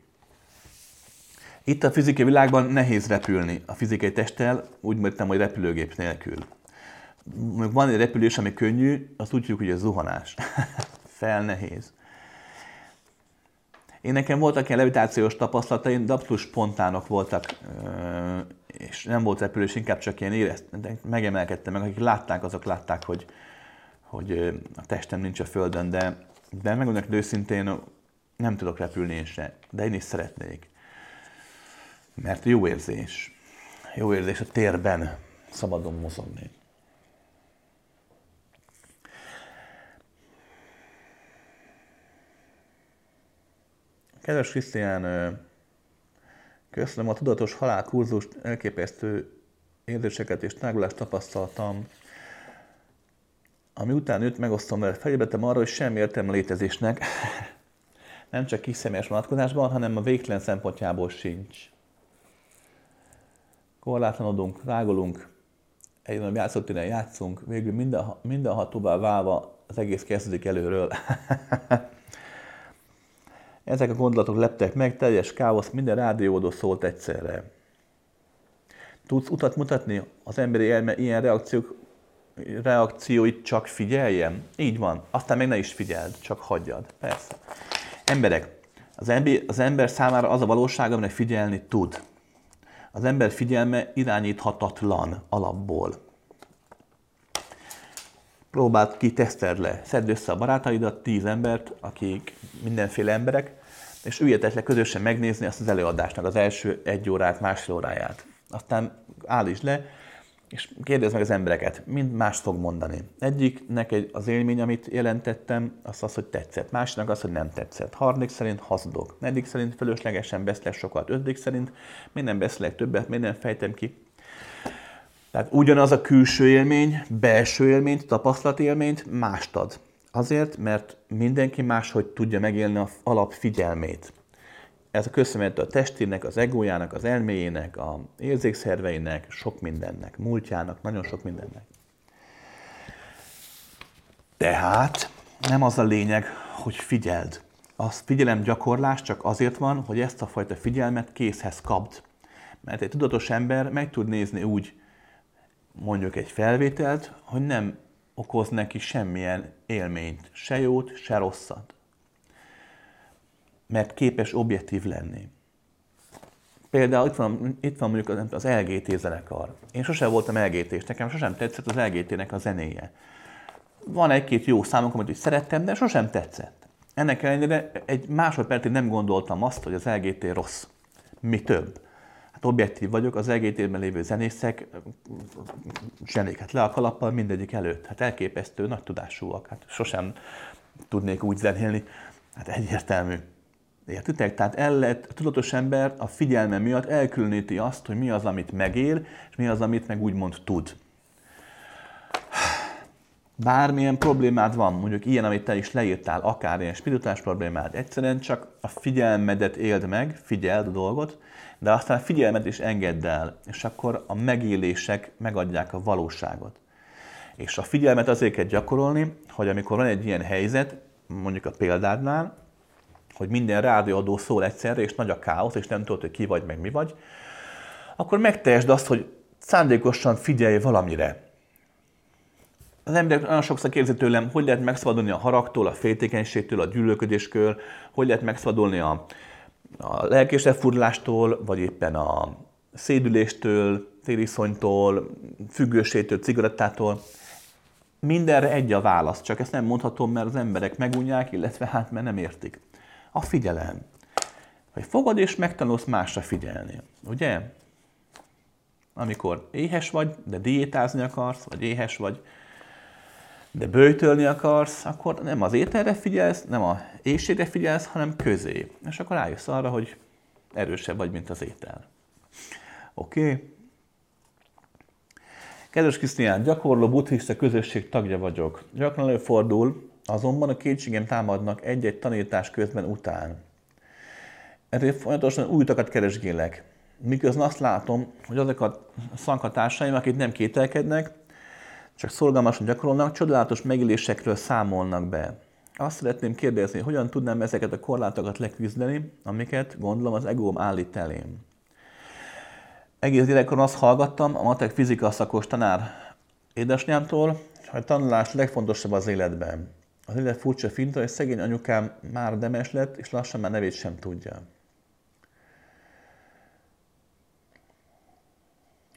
Itt a fizikai világban nehéz repülni a fizikai testtel, úgy mondtam, hogy repülőgép nélkül. Van egy repülés, ami könnyű, azt úgy tudjuk, hogy ez zuhanás. Fel nehéz. Én nekem voltak ilyen levitációs tapasztalataim, de abszolút spontánok voltak, és nem volt repülés, inkább csak ilyen éreztem, megemelkedtem meg. Akik látták, azok látták, hogy a testem nincs a földön, de megmondom, hogy őszintén nem tudok repülni én se, de én is szeretnék. Mert jó érzés. Jó érzés a térben szabadon mozogni. Kedves Krisztián, köszönöm a tudatos halálkurzust, elképesztő érzéseket és tágulást tapasztaltam. Ami után őt megosztom vele, felébredtem arra, hogy semmi értelme létezésnek. Nem csak kis személyes vonatkozásban, hanem a végtelen szempontjából sincs. Korlátlanodunk, rágolunk, egy nagyobb játszótéren játszunk, végül mindenhatóvá válva az egész kezdődik előről. Ezek a gondolatok leptek meg, teljes káosz, minden rádiódó szólt egyszerre. Tudsz utat mutatni? Az emberi elme ilyen reakcióit csak figyeljem? Így van, aztán meg ne is figyeld, csak hagyjad. Persze. Emberek, Az ember számára az a valóság, amire figyelni tud. Az ember figyelme irányíthatatlan alapból. Próbáld ki, teszteld le. Szedd össze a barátaidat, 10 embert, akik mindenféle emberek, és üljetek le közösen megnézni azt az előadásnak az első 1 órát, másfél óráját. Aztán állítsd le, és kérdezd meg az embereket, mind más fog mondani. Egyiknek az élmény, amit jelentettem, az, hogy tetszett. Másnak az, hogy nem tetszett. Harmadik szerint hazudok. Negyedik szerint fölöslegesen beszélek sokat. Ötödik szerint miért nem beszélek többet, miért nem fejtem ki. Tehát ugyanaz a külső élmény, belső élményt, tapasztalatélményt mást ad. Azért, mert mindenki máshogy tudja megélni az alapfigyelmét. Ez a köszönhető a testének, az egójának, az elméjének, az érzékszerveinek, sok mindennek, múltjának, nagyon sok mindennek. Tehát nem az a lényeg, hogy figyeld. A figyelemgyakorlás csak azért van, hogy ezt a fajta figyelmet készhez kapd. Mert egy tudatos ember meg tud nézni úgy, mondjuk egy felvételt, hogy nem okoz neki semmilyen élményt, se jót, se rosszat. Mert képes objektív lenni. Például itt van mondjuk az LGT zenekar. Én sosem voltam LGT-s, nekem sosem tetszett az LGT-nek a zenéje. Van egy-két jó számunk, amit szerettem, de sosem tetszett. Ennek ellenére egy másodpercig nem gondoltam azt, hogy az LGT rossz. Mi több. Hát objektív vagyok, az LGT-ben lévő zenészek zsenik, hát le a kalappal mindegyik előtt. Hát elképesztő, nagy tudásúak. Hát sosem tudnék úgy zenélni. Hát egyértelmű. Értitek? Tehát a tudatos ember a figyelme miatt elkülöníti azt, hogy mi az, amit megél, és mi az, amit meg úgymond tud. Bármilyen problémád van, mondjuk ilyen, amit te is leírtál, akár ilyen spirituális problémád, egyszerűen csak a figyelmedet éld meg, figyeld a dolgot, de aztán a figyelmet is engedd el, és akkor a megélések megadják a valóságot. És a figyelmet azért kell gyakorolni, hogy amikor van egy ilyen helyzet, mondjuk a példádnál, hogy minden rádióadó szól egyszerre, és nagy a káosz, és nem tudod, hogy ki vagy, meg mi vagy, akkor megtehesd azt, hogy szándékosan figyelj valamire. Az emberek nagyon sokszor kérdezi tőlem, hogy lehet megszabadulni a haragtól, a féltékenységtől, a gyűlölködéstől, hogy lehet megszabadulni a lelkés elfurdulástól, vagy éppen a szédüléstől, tériszonytól, függőségtől, cigarettától. Mindenre egy a válasz, csak ezt nem mondhatom, mert az emberek megunják, illetve hát mert nem értik. A figyelem. Hogy fogod és megtanulsz másra figyelni. Ugye? Amikor éhes vagy, de diétázni akarsz, vagy éhes vagy, de böjtölni akarsz, akkor nem az ételre figyelsz, nem az éhségre figyelsz, hanem közé. És akkor rájössz arra, hogy erősebb vagy, mint az étel. Oké? Kedves Krisztián, gyakorló buddhista közösség tagja vagyok. Gyakran előfordul, azonban a kétségem támadnak egy-egy tanítás közben után. Ezért folyamatosan új utakat keresgélek. Miközben azt látom, hogy azok a szanghatársaim, akik nem kételkednek, csak szorgalmasan gyakorolnak, csodálatos megélésekről számolnak be. Azt szeretném kérdezni, hogyan tudnám ezeket a korlátokat leküzdeni, amiket gondolom az egóm állít elém. Egész gyerekkoron azt hallgattam a matek fizika szakos tanár édesanyámtól, hogy a tanulás legfontosabb az életben. Az élet furcsa finta, és szegény anyukám már demes lett, és lassan már nevét sem tudja.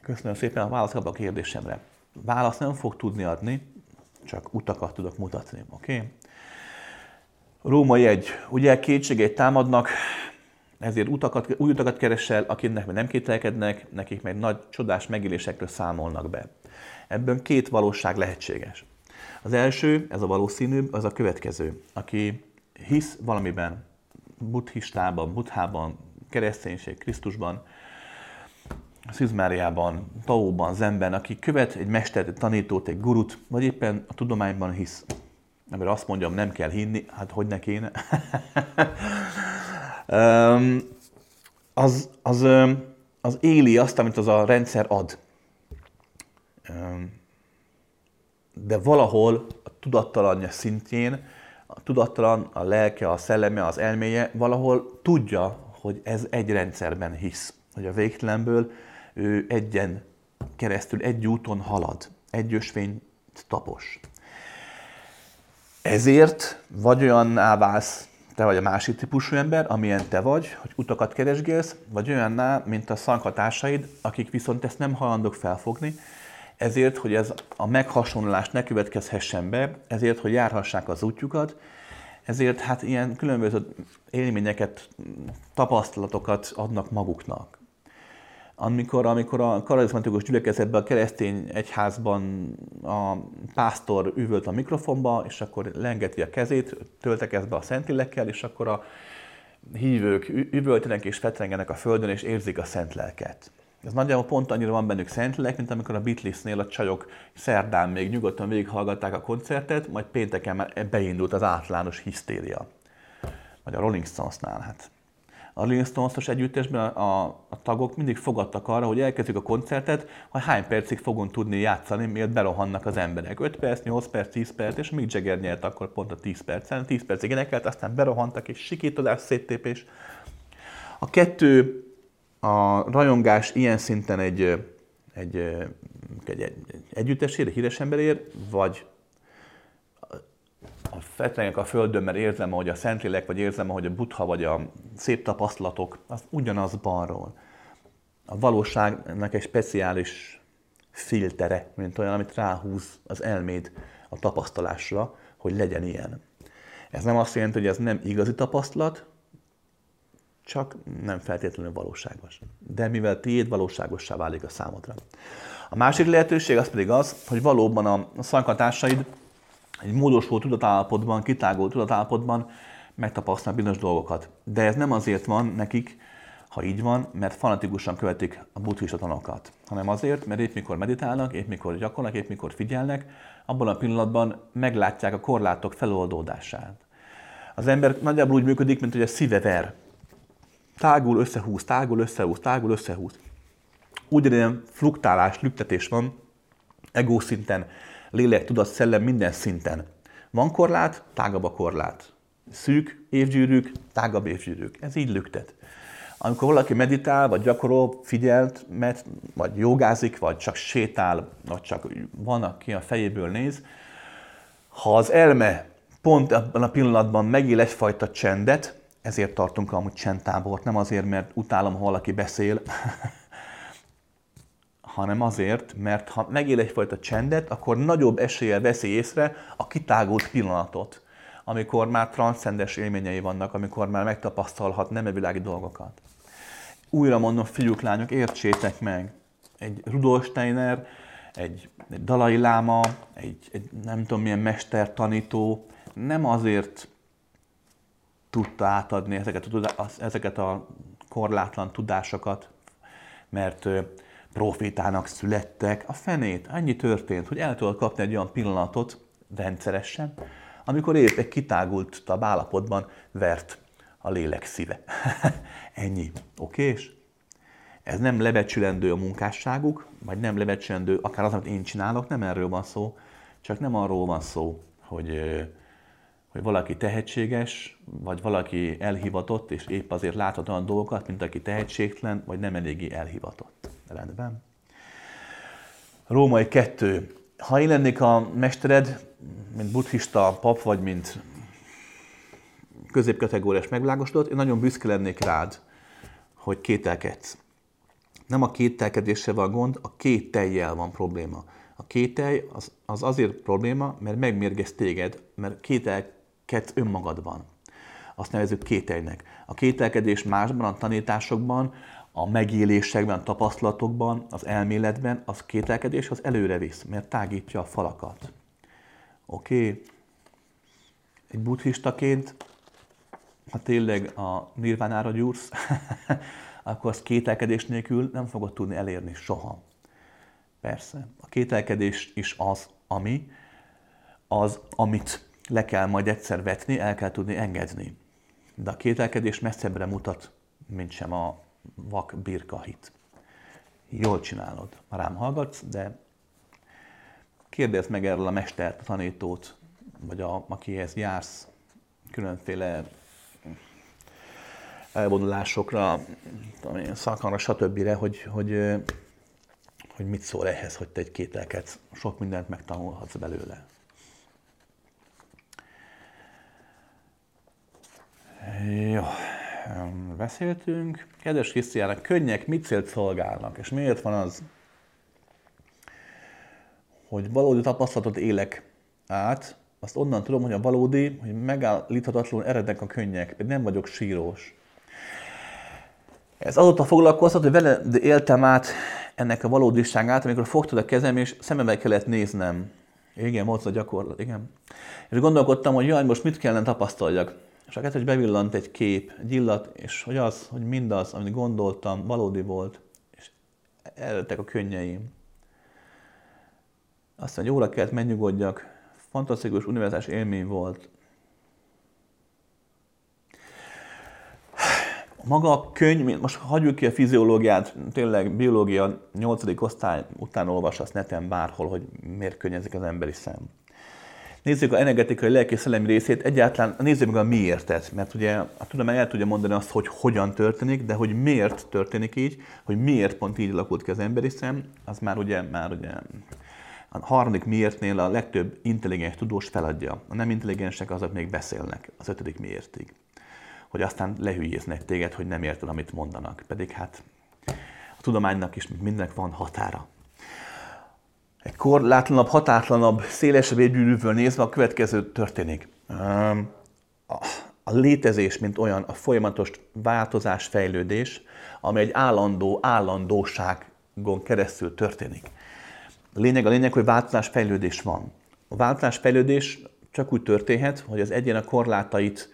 Köszönöm szépen, a választ kap a kérdésemre. Választ nem fog tudni adni, csak utakat tudok mutatni, oké? Római 1. Ugye kétségeit támadnak, ezért új utakat keresel, akiknek meg nem kételkednek, nekik meg nagy csodás megélésekről számolnak be. Ebben 2 valóság lehetséges. Az első, ez a valószínűbb, az a következő. Aki hisz valamiben, buddhistában, buddhában, kereszténység, Krisztusban, Szűzmáriában, Taóban, Zenben, aki követ egy mestert, egy tanítót, egy gurut, vagy éppen a tudományban hisz. Mert azt mondjam, nem kell hinni, hát hogy ne kéne. az éli azt, amit az a rendszer ad. De valahol a tudattalanja szintjén, a tudattalan, a lelke, a szelleme, az elméje valahol tudja, hogy ez egy rendszerben hisz. Hogy a végtelenből ő egyen keresztül, egy úton halad, egy ösvényt tapos. Ezért vagy olyanná válsz, te vagy a másik típusú ember, amilyen te vagy, hogy utakat keresgélsz, vagy olyanná, mint a szanghatársaid, akik viszont ezt nem hajlandók felfogni, ezért, hogy ez a meghasonlás ne következhessen be, ezért, hogy járhassák az útjukat, ezért hát ilyen különböző élményeket, tapasztalatokat adnak maguknak. Amikor a karizmatikus gyülekezetben, a keresztény egyházban a pásztor üvölt a mikrofonba, és akkor leengeti a kezét, töltekezz be a Szentlélekkel, és akkor a hívők üvöltenek és fetrengenek a földön, és érzik a szent lelket. Ez nagyjából pont annyira van bennük Szentlélek, mint amikor a Beatlesnél a csajok szerdán még nyugodtan végighallgatták a koncertet, majd pénteken már beindult az általános hisztéria. Vagy a Rolling Stonesnál, hát. A Rolling Stones-os együttesben a tagok mindig fogadtak arra, hogy elkezdjük a koncertet, hogy hány percig fogunk tudni játszani, miért berohannak az emberek. 5 perc, 8 perc, 10 perc, és Mick Jagger nyert akkor pont a 10 percen. 10 percig énekelt, aztán berohantak, és sikítodás, széttépés. A kettő, a rajongás ilyen szinten egy együttesért, egy híres emberért, vagy a fetrengek a földön, mert érzem, hogy a Szentlélek, vagy érzem, hogy a Buddha, vagy a szép tapasztalatok, az ugyanaz balról. A valóságnak egy speciális filtere, mint olyan, amit ráhúz az elméd a tapasztalásra, hogy legyen ilyen. Ez nem azt jelenti, hogy ez nem igazi tapasztalat, csak nem feltétlenül valóságos. De mivel tiéd, valóságossá válik a számodra. A másik lehetőség az pedig az, hogy valóban a szanghatársaid egy módosult tudatállapotban, kitágult tudatállapotban megtapasztalnak bizonyos dolgokat. De ez nem azért van nekik, ha így van, mert fanatikusan követik a buddhista tanokat, hanem azért, mert épp mikor meditálnak, épp mikor gyakorolnak, épp mikor figyelnek, abban a pillanatban meglátják a korlátok feloldódását. Az ember nagyjából úgy működik, mint hogy a szíve ver. Tágul, összehúz, tágul, összehúz, tágul, összehúz. Úgy ilyen fluktálás, lüktetés van, ego szinten, lélek, tudat, szellem, minden szinten. Van korlát, tágabb a korlát. Szűk évgyűrűk, tágabb évgyűrűk. Ez így lüktet. Amikor valaki meditál, vagy gyakorol, figyelt, vagy jogázik, vagy csak sétál, vagy csak van, aki a fejéből néz, ha az elme pont abban a pillanatban megél egyfajta csendet, ezért tartunk amúgy csendtábort, nem azért, mert utálom, ha valaki beszél, hanem azért, mert ha megél egyfajta csendet, akkor nagyobb eséllyel veszi észre a kitágult pillanatot, amikor már transzcendes élményei vannak, amikor már megtapasztalhat nemevilági dolgokat. Újra mondom, fiúk, lányok, értsétek meg! Egy Rudolf Steiner, egy Dalai Láma, egy nem tudom milyen mester, tanító, nem azért tudta átadni ezeket a korlátlan tudásokat, mert profétának születtek. A fenét, annyi történt, hogy el tudod kapni egy olyan pillanatot rendszeresen, amikor épp egy kitágultabb állapotban vert a lélek szíve. Ennyi. Okés? Ez nem lebecsülendő a munkásságuk, vagy nem lebecsülendő akár az, amit én csinálok, nem erről van szó, csak nem arról van szó, hogy valaki tehetséges, vagy valaki elhivatott, és épp azért láthat olyan dolgokat, mint aki tehetségtelen, vagy nem eléggé elhivatott. Rendben. Római 2. Ha én lennék a mestered, mint buddhista pap, vagy mint középkategóriás megvilágosodott, én nagyon büszke lennék rád, hogy kételkedsz. Nem a kételkedéssel van gond, a kétellyel van probléma. A kételj az azért probléma, mert megmérgez téged, mert kételkedsz önmagadban. Azt nevezzük kételjnek. A kételkedés másban, a tanításokban, a megélésekben, a tapasztalatokban, az elméletben, az kételkedés az előre visz, mert tágítja a falakat. Oké. Egy buddhistaként, ha tényleg a nirvánára gyúrsz, akkor az kételkedés nélkül nem fogod tudni elérni soha. Persze. A kételkedés is az, amit le kell majd egyszer vetni, el kell tudni engedni. De a kételkedés messzebbre mutat, mint sem a vak birka hit. Jól csinálod, már rám hallgatsz, de kérdezd meg erről a mestert, a tanítót, vagy akihez jársz különféle elvonulásokra, szakmára, stb., hogy mit szól ehhez, hogy te egy kételkedsz. Sok mindent megtanulhatsz belőle. Jó, beszéltünk. Kedves Krisztián, a könnyek mit célt szolgálnak, és miért van az, hogy valódi tapasztalatot élek át, azt onnan tudom, hogy a valódi, hogy megállíthatatlanul erednek a könnyek, pedig nem vagyok sírós. Ez azóta foglalkoztat, hogy vele éltem át ennek a valódiságát, amikor fogtad a kezem, és szemembe kellett néznem. Igen, Mozart gyakorlat, igen. És gondolkodtam, hogy jaj, most mit kellene tapasztaljak. És akkor hogy bevillant egy kép, egy illat, és hogy az, hogy mindaz, amit gondoltam, valódi volt, és eredtek a könnyeim. Aztán egy óra kellett megnyugodjak, fantasztikus, univerzális élmény volt. Maga a könyv, most hagyjuk ki a fiziológiát, tényleg biológia 8. osztály után olvas azt neten bárhol, hogy miért könnyezik az emberi szem. Nézzük a energetikai, lelki-szellemi részét, egyáltalán nézzük meg a miértet, mert ugye a tudomány el tudja mondani azt, hogy hogyan történik, de hogy miért történik így, hogy miért pont így alakult ki az emberi szem, az már ugye a harmadik miértnél a legtöbb intelligens tudós feladja. A nem intelligensek azok még beszélnek az 5. miértig. Hogy aztán lehülyéznek téged, hogy nem érted, amit mondanak. Pedig hát a tudománynak is mindenek van határa. Egy korlátlanabb, hatátlanabb, szélesebb éggyűrűvől nézve a következő történik. A létezés, mint olyan, a folyamatos változás, fejlődés, ami egy állandóságon keresztül történik. A lényeg, hogy változás-fejlődés van. A változás-fejlődés csak úgy történhet, hogy az egyén a korlátait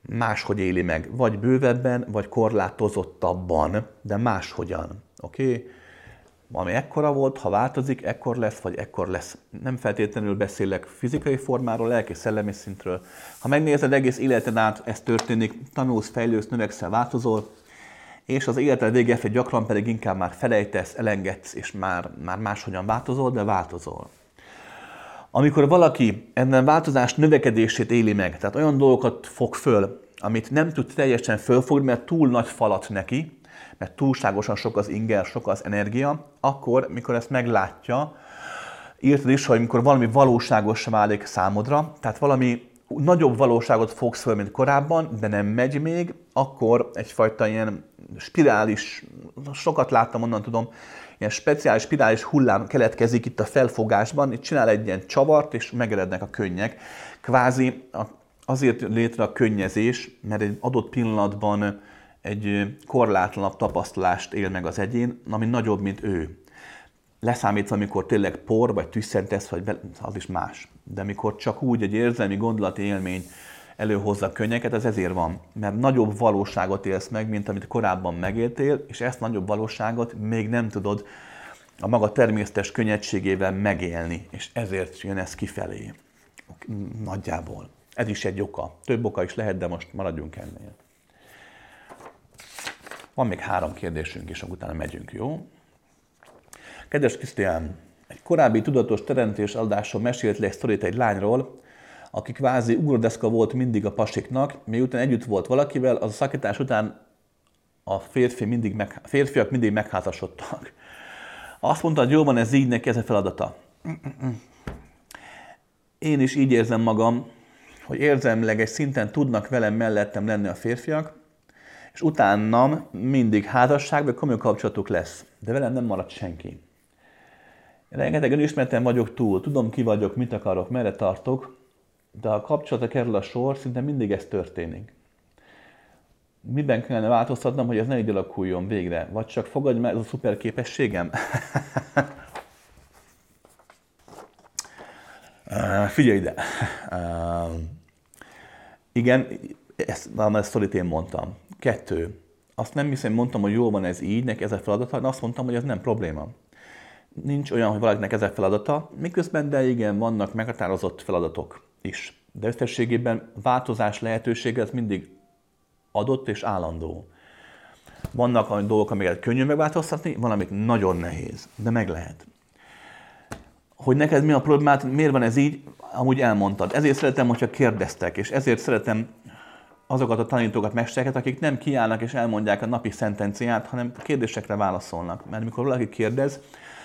máshogy éli meg. Vagy bővebben, vagy korlátozottabban, de máshogyan. Oké? Ami ekkora volt, ha változik, ekkor lesz, vagy ekkor lesz. Nem feltétlenül beszélek fizikai formáról, lelki, szellemi szintről. Ha megnézed, egész életed át ez történik, tanulsz, fejlődsz, növekszel, változol, és az életed vége gyakran pedig inkább már felejtesz, elengedsz, és már máshogyan változol, de változol. Amikor valaki ennek változás növekedését éli meg, tehát olyan dolgokat fog föl, amit nem tud teljesen fölfogni, mert túl nagy falat neki, mert túlságosan sok az inger, sok az energia, akkor, mikor ezt meglátja, írtad is, hogy mikor valami valóságos válik számodra, tehát valami nagyobb valóságot fogsz föl, mint korábban, de nem megy még, akkor egyfajta ilyen spirális, sokat láttam, onnan tudom, ilyen speciális spirális hullám keletkezik itt a felfogásban, itt csinál egy ilyen csavart, és megerednek a könnyek. Kvázi azért létre a könnyezés, mert egy adott pillanatban egy korlátlanabb tapasztalást él meg az egyén, ami nagyobb, mint ő. Leszámítva, amikor tényleg por, vagy tüsszentesz, vagy az is más. De amikor csak úgy egy érzelmi, gondolati élmény előhozza a könnyeket, ez ezért van. Mert nagyobb valóságot élsz meg, mint amit korábban megéltél, és ezt nagyobb valóságot még nem tudod a maga természetes könnyedségével megélni. És ezért jön ez kifelé. Nagyjából. Ez is egy oka. Több oka is lehet, de most maradjunk ennél. Van még 3 kérdésünk, és utána megyünk, jó? Kedves Krisztián, egy korábbi tudatos teremtés adáson mesélt le egy sztorit egy lányról, aki kvázi ugrodeszka volt mindig a pasiknak, miután együtt volt valakivel, az a szakítás után a férfiak mindig megházasodtak. Azt mondta, hogy jól van, ez így, neki ez a feladata. Én is így érzem magam, hogy érzelmileg egy szinten tudnak velem mellettem lenni a férfiak, és utánam mindig házasság vagy komoly kapcsolatuk lesz, de velem nem marad senki. Rengeteg önismereten vagyok túl, tudom ki vagyok, mit akarok, merre tartok, de a kapcsolata kerül a sor, szinte mindig ez történik. Miben kellene változtatnom, hogy ez ne így alakuljon végre? Vagy csak fogadj meg, ez a szuper képességem? Figyelj ide! Igen, ezt szorít én mondtam. 2. Azt nem hiszem, mondtam, hogy jól van ez így, neki ez a feladata, de azt mondtam, hogy ez nem probléma. Nincs olyan, hogy valakinek ez a feladata, miközben, de igen, vannak meghatározott feladatok is. De összességében változás lehetősége ez mindig adott és állandó. Vannak olyan dolgok, amiket könnyű megváltoztatni, van, amik nagyon nehéz, de meg lehet. Hogy neked mi a problémát, miért van ez így, amúgy elmondtad. Ezért szeretem, hogyha kérdeztek, és ezért szeretem azokat a tanítókat, mestereket, akik nem kiállnak és elmondják a napi szentenciát, hanem kérdésekre válaszolnak. Mert mikor valaki kérdez,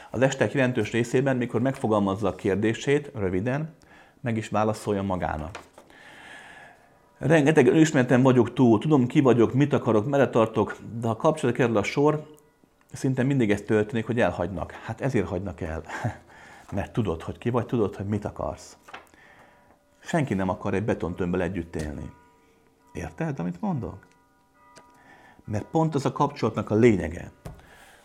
az estek jelentős részében, mikor megfogalmazza a kérdését, röviden, meg is válaszolja magának. Rengeteg önismeretem vagyok túl, tudom ki vagyok, mit akarok, merre tartok, de ha kapcsolat kerül a sor, szinte mindig ez történik, hogy elhagynak. Hát ezért hagynak el, mert tudod, hogy ki vagy, tudod, hogy mit akarsz. Senki nem akar egy betontömbbel együtt élni. Érted, amit mondok? Mert pont az a kapcsolatnak a lényege,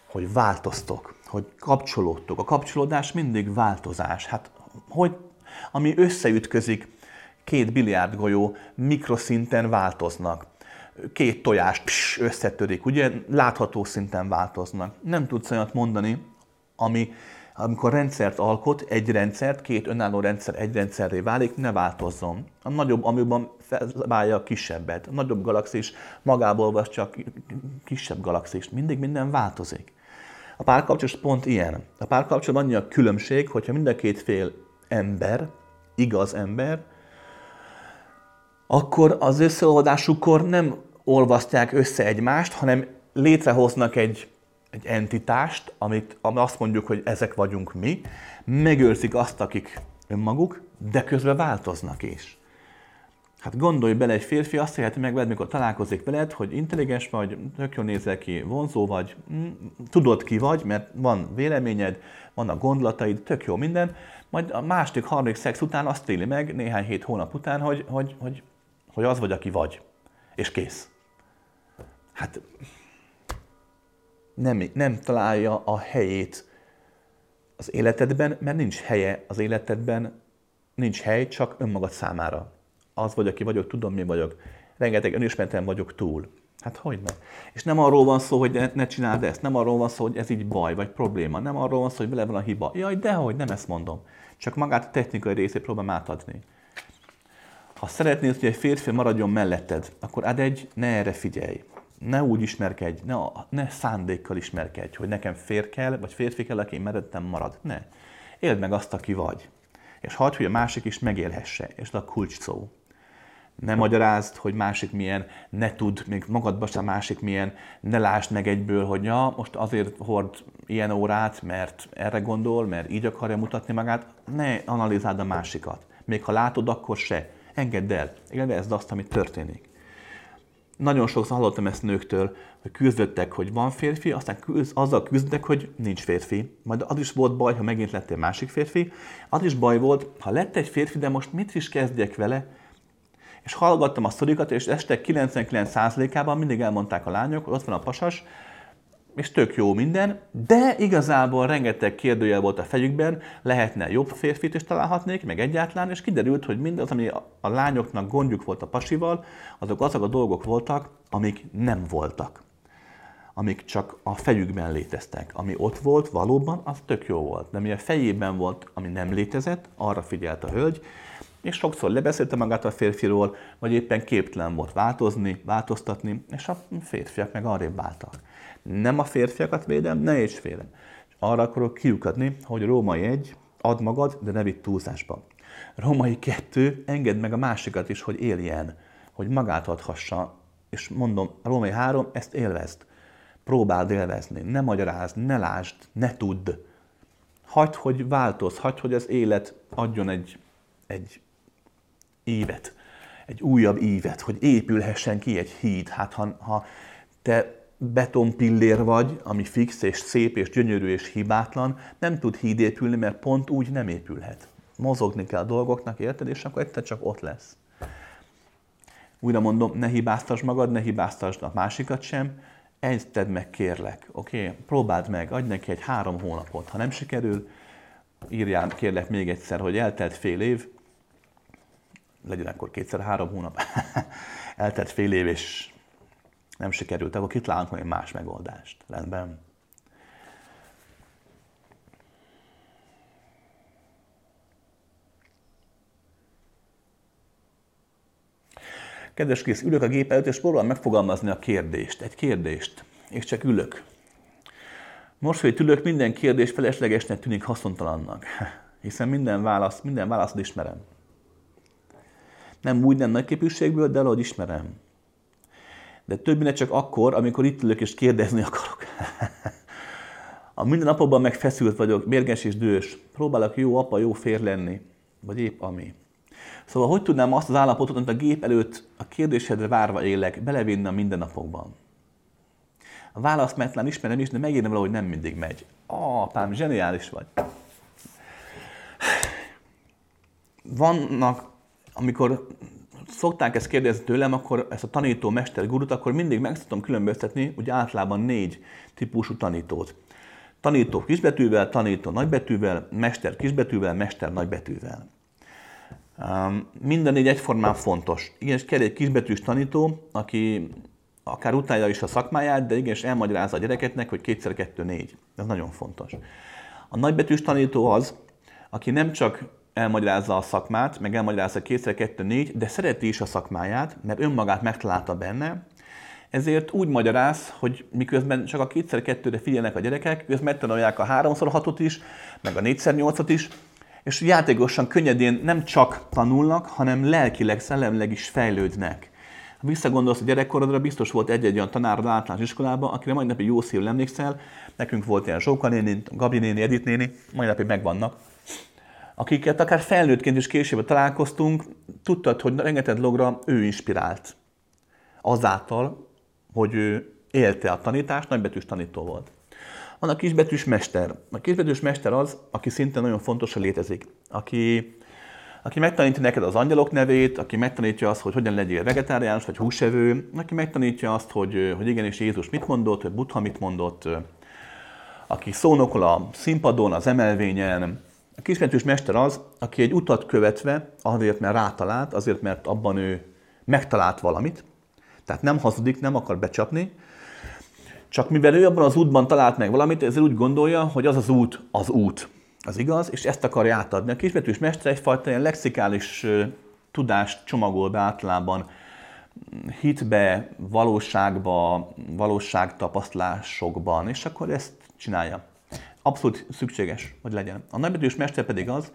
hogy változtok, hogy kapcsolódtok. A kapcsolódás mindig változás. Hát, hogy ami összeütközik, két biliárdgolyó mikroszinten változnak. Két tojás összetörik, ugye? Látható szinten változnak. Nem tudsz olyat mondani, amikor rendszert alkot, egy rendszert, két önálló rendszer egy rendszerré válik, ne változzon. A nagyobb amiben felválja a kisebbet. A nagyobb galaxis magából olvas csak kisebb galaxist. Mindig minden változik. A párkapcsolat pont ilyen. A párkapcsolat annyi a különbség, hogyha mind a két fél ember, igaz ember, akkor az összeolvadásukkor nem olvasztják össze egymást, hanem létrehoznak egy entitást, amit azt mondjuk, hogy ezek vagyunk mi, megőrzik azt, akik önmaguk, de közben változnak is. Hát gondolj bele, egy férfi azt élheti meg veled, mikor találkozik veled, hogy intelligens vagy, tök jól nézel ki, vonzó vagy, tudod ki vagy, mert van véleményed, vannak gondolataid, tök jó minden, majd a második, harmadik szex után azt éli meg, néhány hét hónap után, hogy az vagy, aki vagy, és kész. Hát nem találja a helyét az életedben, mert nincs helye az életedben, nincs hely, csak önmagad számára. Az vagy, aki vagyok, tudom, mi vagyok. Rengeteg önismereten vagyok túl. Hát hogyne. És nem arról van szó, hogy ne csináld ezt. Nem arról van szó, hogy ez így baj, vagy probléma. Nem arról van szó, hogy vele van a hiba. Jaj, dehogy, nem ezt mondom. Csak magát a technikai részét próbálom átadni. Ha szeretnéd, hogy egy férfi maradjon melletted, akkor add egy, ne erre figyelj. Ne úgy ismerkedj, ne szándékkal ismerkedj, hogy nekem fér kell, vagy férfi kell, aki mellettem marad. Ne. Éld meg azt, aki vagy. És hagyd, hogy a másik is megélhesse. És a kulcs szó. Ne magyarázd, hogy másik milyen, ne tudd, még magadba sem másik milyen, ne lásd meg egyből, hogy ja, most azért hord ilyen órát, mert erre gondol, mert így akarja mutatni magát. Ne analizáld a másikat. Még ha látod, akkor se. Engedd el. Élvezd azt, amit történik. Nagyon sokszor hallottam ezt nőktől, hogy küzdöttek, hogy van férfi, aztán azzal küzdöttek, hogy nincs férfi. Majd az is volt baj, ha megint lettél másik férfi. Az is baj volt, ha lett egy férfi, de most mit is kezdjek vele? És hallgattam a sztorikat, és este 99%-ában mindig elmondták a lányok, hogy ott van a pasas, és tök jó minden, de igazából rengeteg kérdőjel volt a fejükben, lehetne jobb férfit is találhatnék, meg egyáltalán, és kiderült, hogy mindaz, ami a lányoknak gondjuk volt a pasival, azok a dolgok voltak, amik nem voltak. Amik csak a fejükben léteztek. Ami ott volt valóban, az tök jó volt. De ami a fejében volt, ami nem létezett, arra figyelt a hölgy, és sokszor lebeszélte magát a férfiról, vagy éppen képtelen volt változtatni, és a férfiak meg arrébb váltak. Nem a férfiakat védem, ne érts félre. Arra akarok kiukadni, hogy Római 1, add magad, de ne vidd túlzásba. Római 2, engedd meg a másikat is, hogy éljen, hogy magát adhassa, és mondom, Római 3, ezt élvezd. Próbáld élvezni, ne magyarázd, ne lásd, ne tudd. Hagyd, hogy változz, hagyd, hogy az élet adjon egy ívet, egy újabb ívet, hogy épülhessen ki egy híd. Hát ha te betonpillér vagy, ami fix és szép és gyönyörű és hibátlan, nem tud híd épülni, mert pont úgy nem épülhet. Mozogni kell a dolgoknak, érted? És akkor egyszer csak ott lesz. Újra mondom, ne hibáztasd magad, ne hibáztasd a másikat sem, ezt tedd meg, kérlek, oké? Próbáld meg, adj neki egy 3 hónapot, ha nem sikerül, írjál, kérlek még egyszer, hogy eltelt fél év, legyen akkor 2-3 hónap, eltelt fél év, és nem sikerült, akkor kitalálunk majd más megoldást. Rendben. Kedves Krisz, ülök a gép előtt, és próbálom megfogalmazni a kérdést. Egy kérdést, és csak ülök. Most, hogy ülök, minden kérdés feleslegesnek tűnik haszontalannak, hiszen minden választ ismerem. Nem úgy, nem nagy képűségből, de ahogy ismerem. De többnyire csak akkor, amikor itt ülök és kérdezni akarok. A mindennapokban meg feszült vagyok, mérges és dühös. Próbálok jó apa, jó férj lenni, vagy épp ami. Szóval hogy tudnám azt az állapotot, amit a gép előtt a kérdésedre várva élek, belevinni a mindennapokban? A választ mert nem ismerem is, de megérnem valahogy nem mindig megy. Apám, zseniális vagy. Vannak, amikor szokták ezt kérdezni tőlem, akkor ezt a tanító, mester, gurut, akkor mindig meg szoktam különböztetni, ugye általában 4 típusú tanítót. Tanító kisbetűvel, tanító nagybetűvel, mester kisbetűvel, mester nagybetűvel. Minden 4 egyformán fontos. Igenis kell egy kisbetűs tanító, aki akár utálja is a szakmáját, de igenis elmagyarázza a gyerekeknek, hogy 2x2 4. Ez nagyon fontos. A nagybetűs tanító az, aki nem csak elmagyarázza a szakmát, meg elmagyarázza 2x2 4, de szereti is a szakmáját, mert önmagát megtalálta benne, ezért úgy magyaráz, hogy miközben csak a 2x2-re figyelnek a gyerekek, ők megtanulják a 3x6-ot is, meg a 4x8-ot is, és játékosan, könnyedén nem csak tanulnak, hanem lelkileg, szellemileg is fejlődnek. Ha visszagondolsz a gyerekkorodra, biztos volt egy-egy olyan tanárod általános iskolában, akire mai napig jó szívvel emlékszel, nekünk volt ilyen Zsóka néni, Gabi néni, Edith néni, mai napig megvannak, akiket akár felnőttként is később találkoztunk, tudtad, hogy rengeteg dologra ő inspirált. Azáltal, hogy ő élte a tanítást, nagybetűs tanító volt. Van a kisbetűs mester. A kisbetűs mester az, aki szintén nagyon fontosan létezik. Aki megtanítja neked az angyalok nevét, aki megtanítja azt, hogy hogyan legyél vegetáriánus vagy húsevő, aki megtanítja azt, hogy igenis Jézus mit mondott, hogy Buddha mit mondott, aki szónokol a színpadon, az emelvényen. A kisbetűs mester az, aki egy utat követve, azért mert rátalált, azért mert abban ő megtalált valamit, tehát nem hazudik, nem akar becsapni, csak mivel ő abban az útban talált meg valamit, ezért úgy gondolja, hogy az az út, az igaz, és ezt akarja átadni. A kisbetűs mester egyfajta ilyen lexikális tudást csomagol be általában hitbe, valóságba, valóságtapasztalásokban, és akkor ezt csinálja. Abszolút szükséges, hogy legyen. A nagybetűs mester pedig az,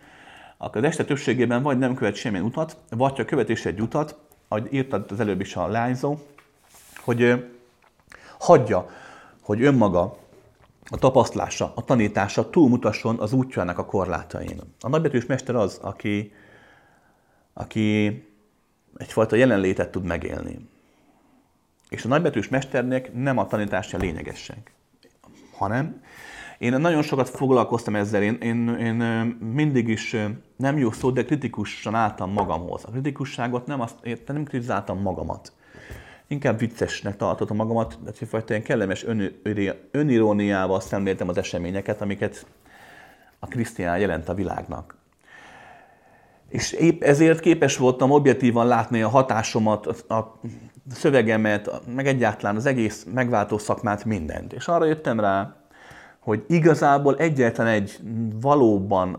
aki az este többségében vagy nem követ semmilyen utat, vagy ha követés egy utat, ahogy írtad az előbb is a leányzó, hogy hagyja, hogy önmaga, a tapasztalása, a tanítása túlmutasson az útjának a korlátain. A nagybetűs mester az, aki egyfajta jelenlétet tud megélni. És a nagybetűs mesternek nem a tanítása lényegesek, hanem én nagyon sokat foglalkoztam ezzel, én mindig is, nem jó szó, de kritikusan álltam magamhoz. A kritikusságot nem kritizáltam magamat. Inkább viccesnek tartottam magamat, de egyfajta ilyen kellemes öniróniával szemléltem az eseményeket, amiket a Krisztián jelent a világnak. És épp ezért képes voltam objektívan látni a hatásomat, a szövegemet, meg egyáltalán az egész megváltó szakmát, mindent. És arra jöttem rá, hogy igazából egyetlen egy valóban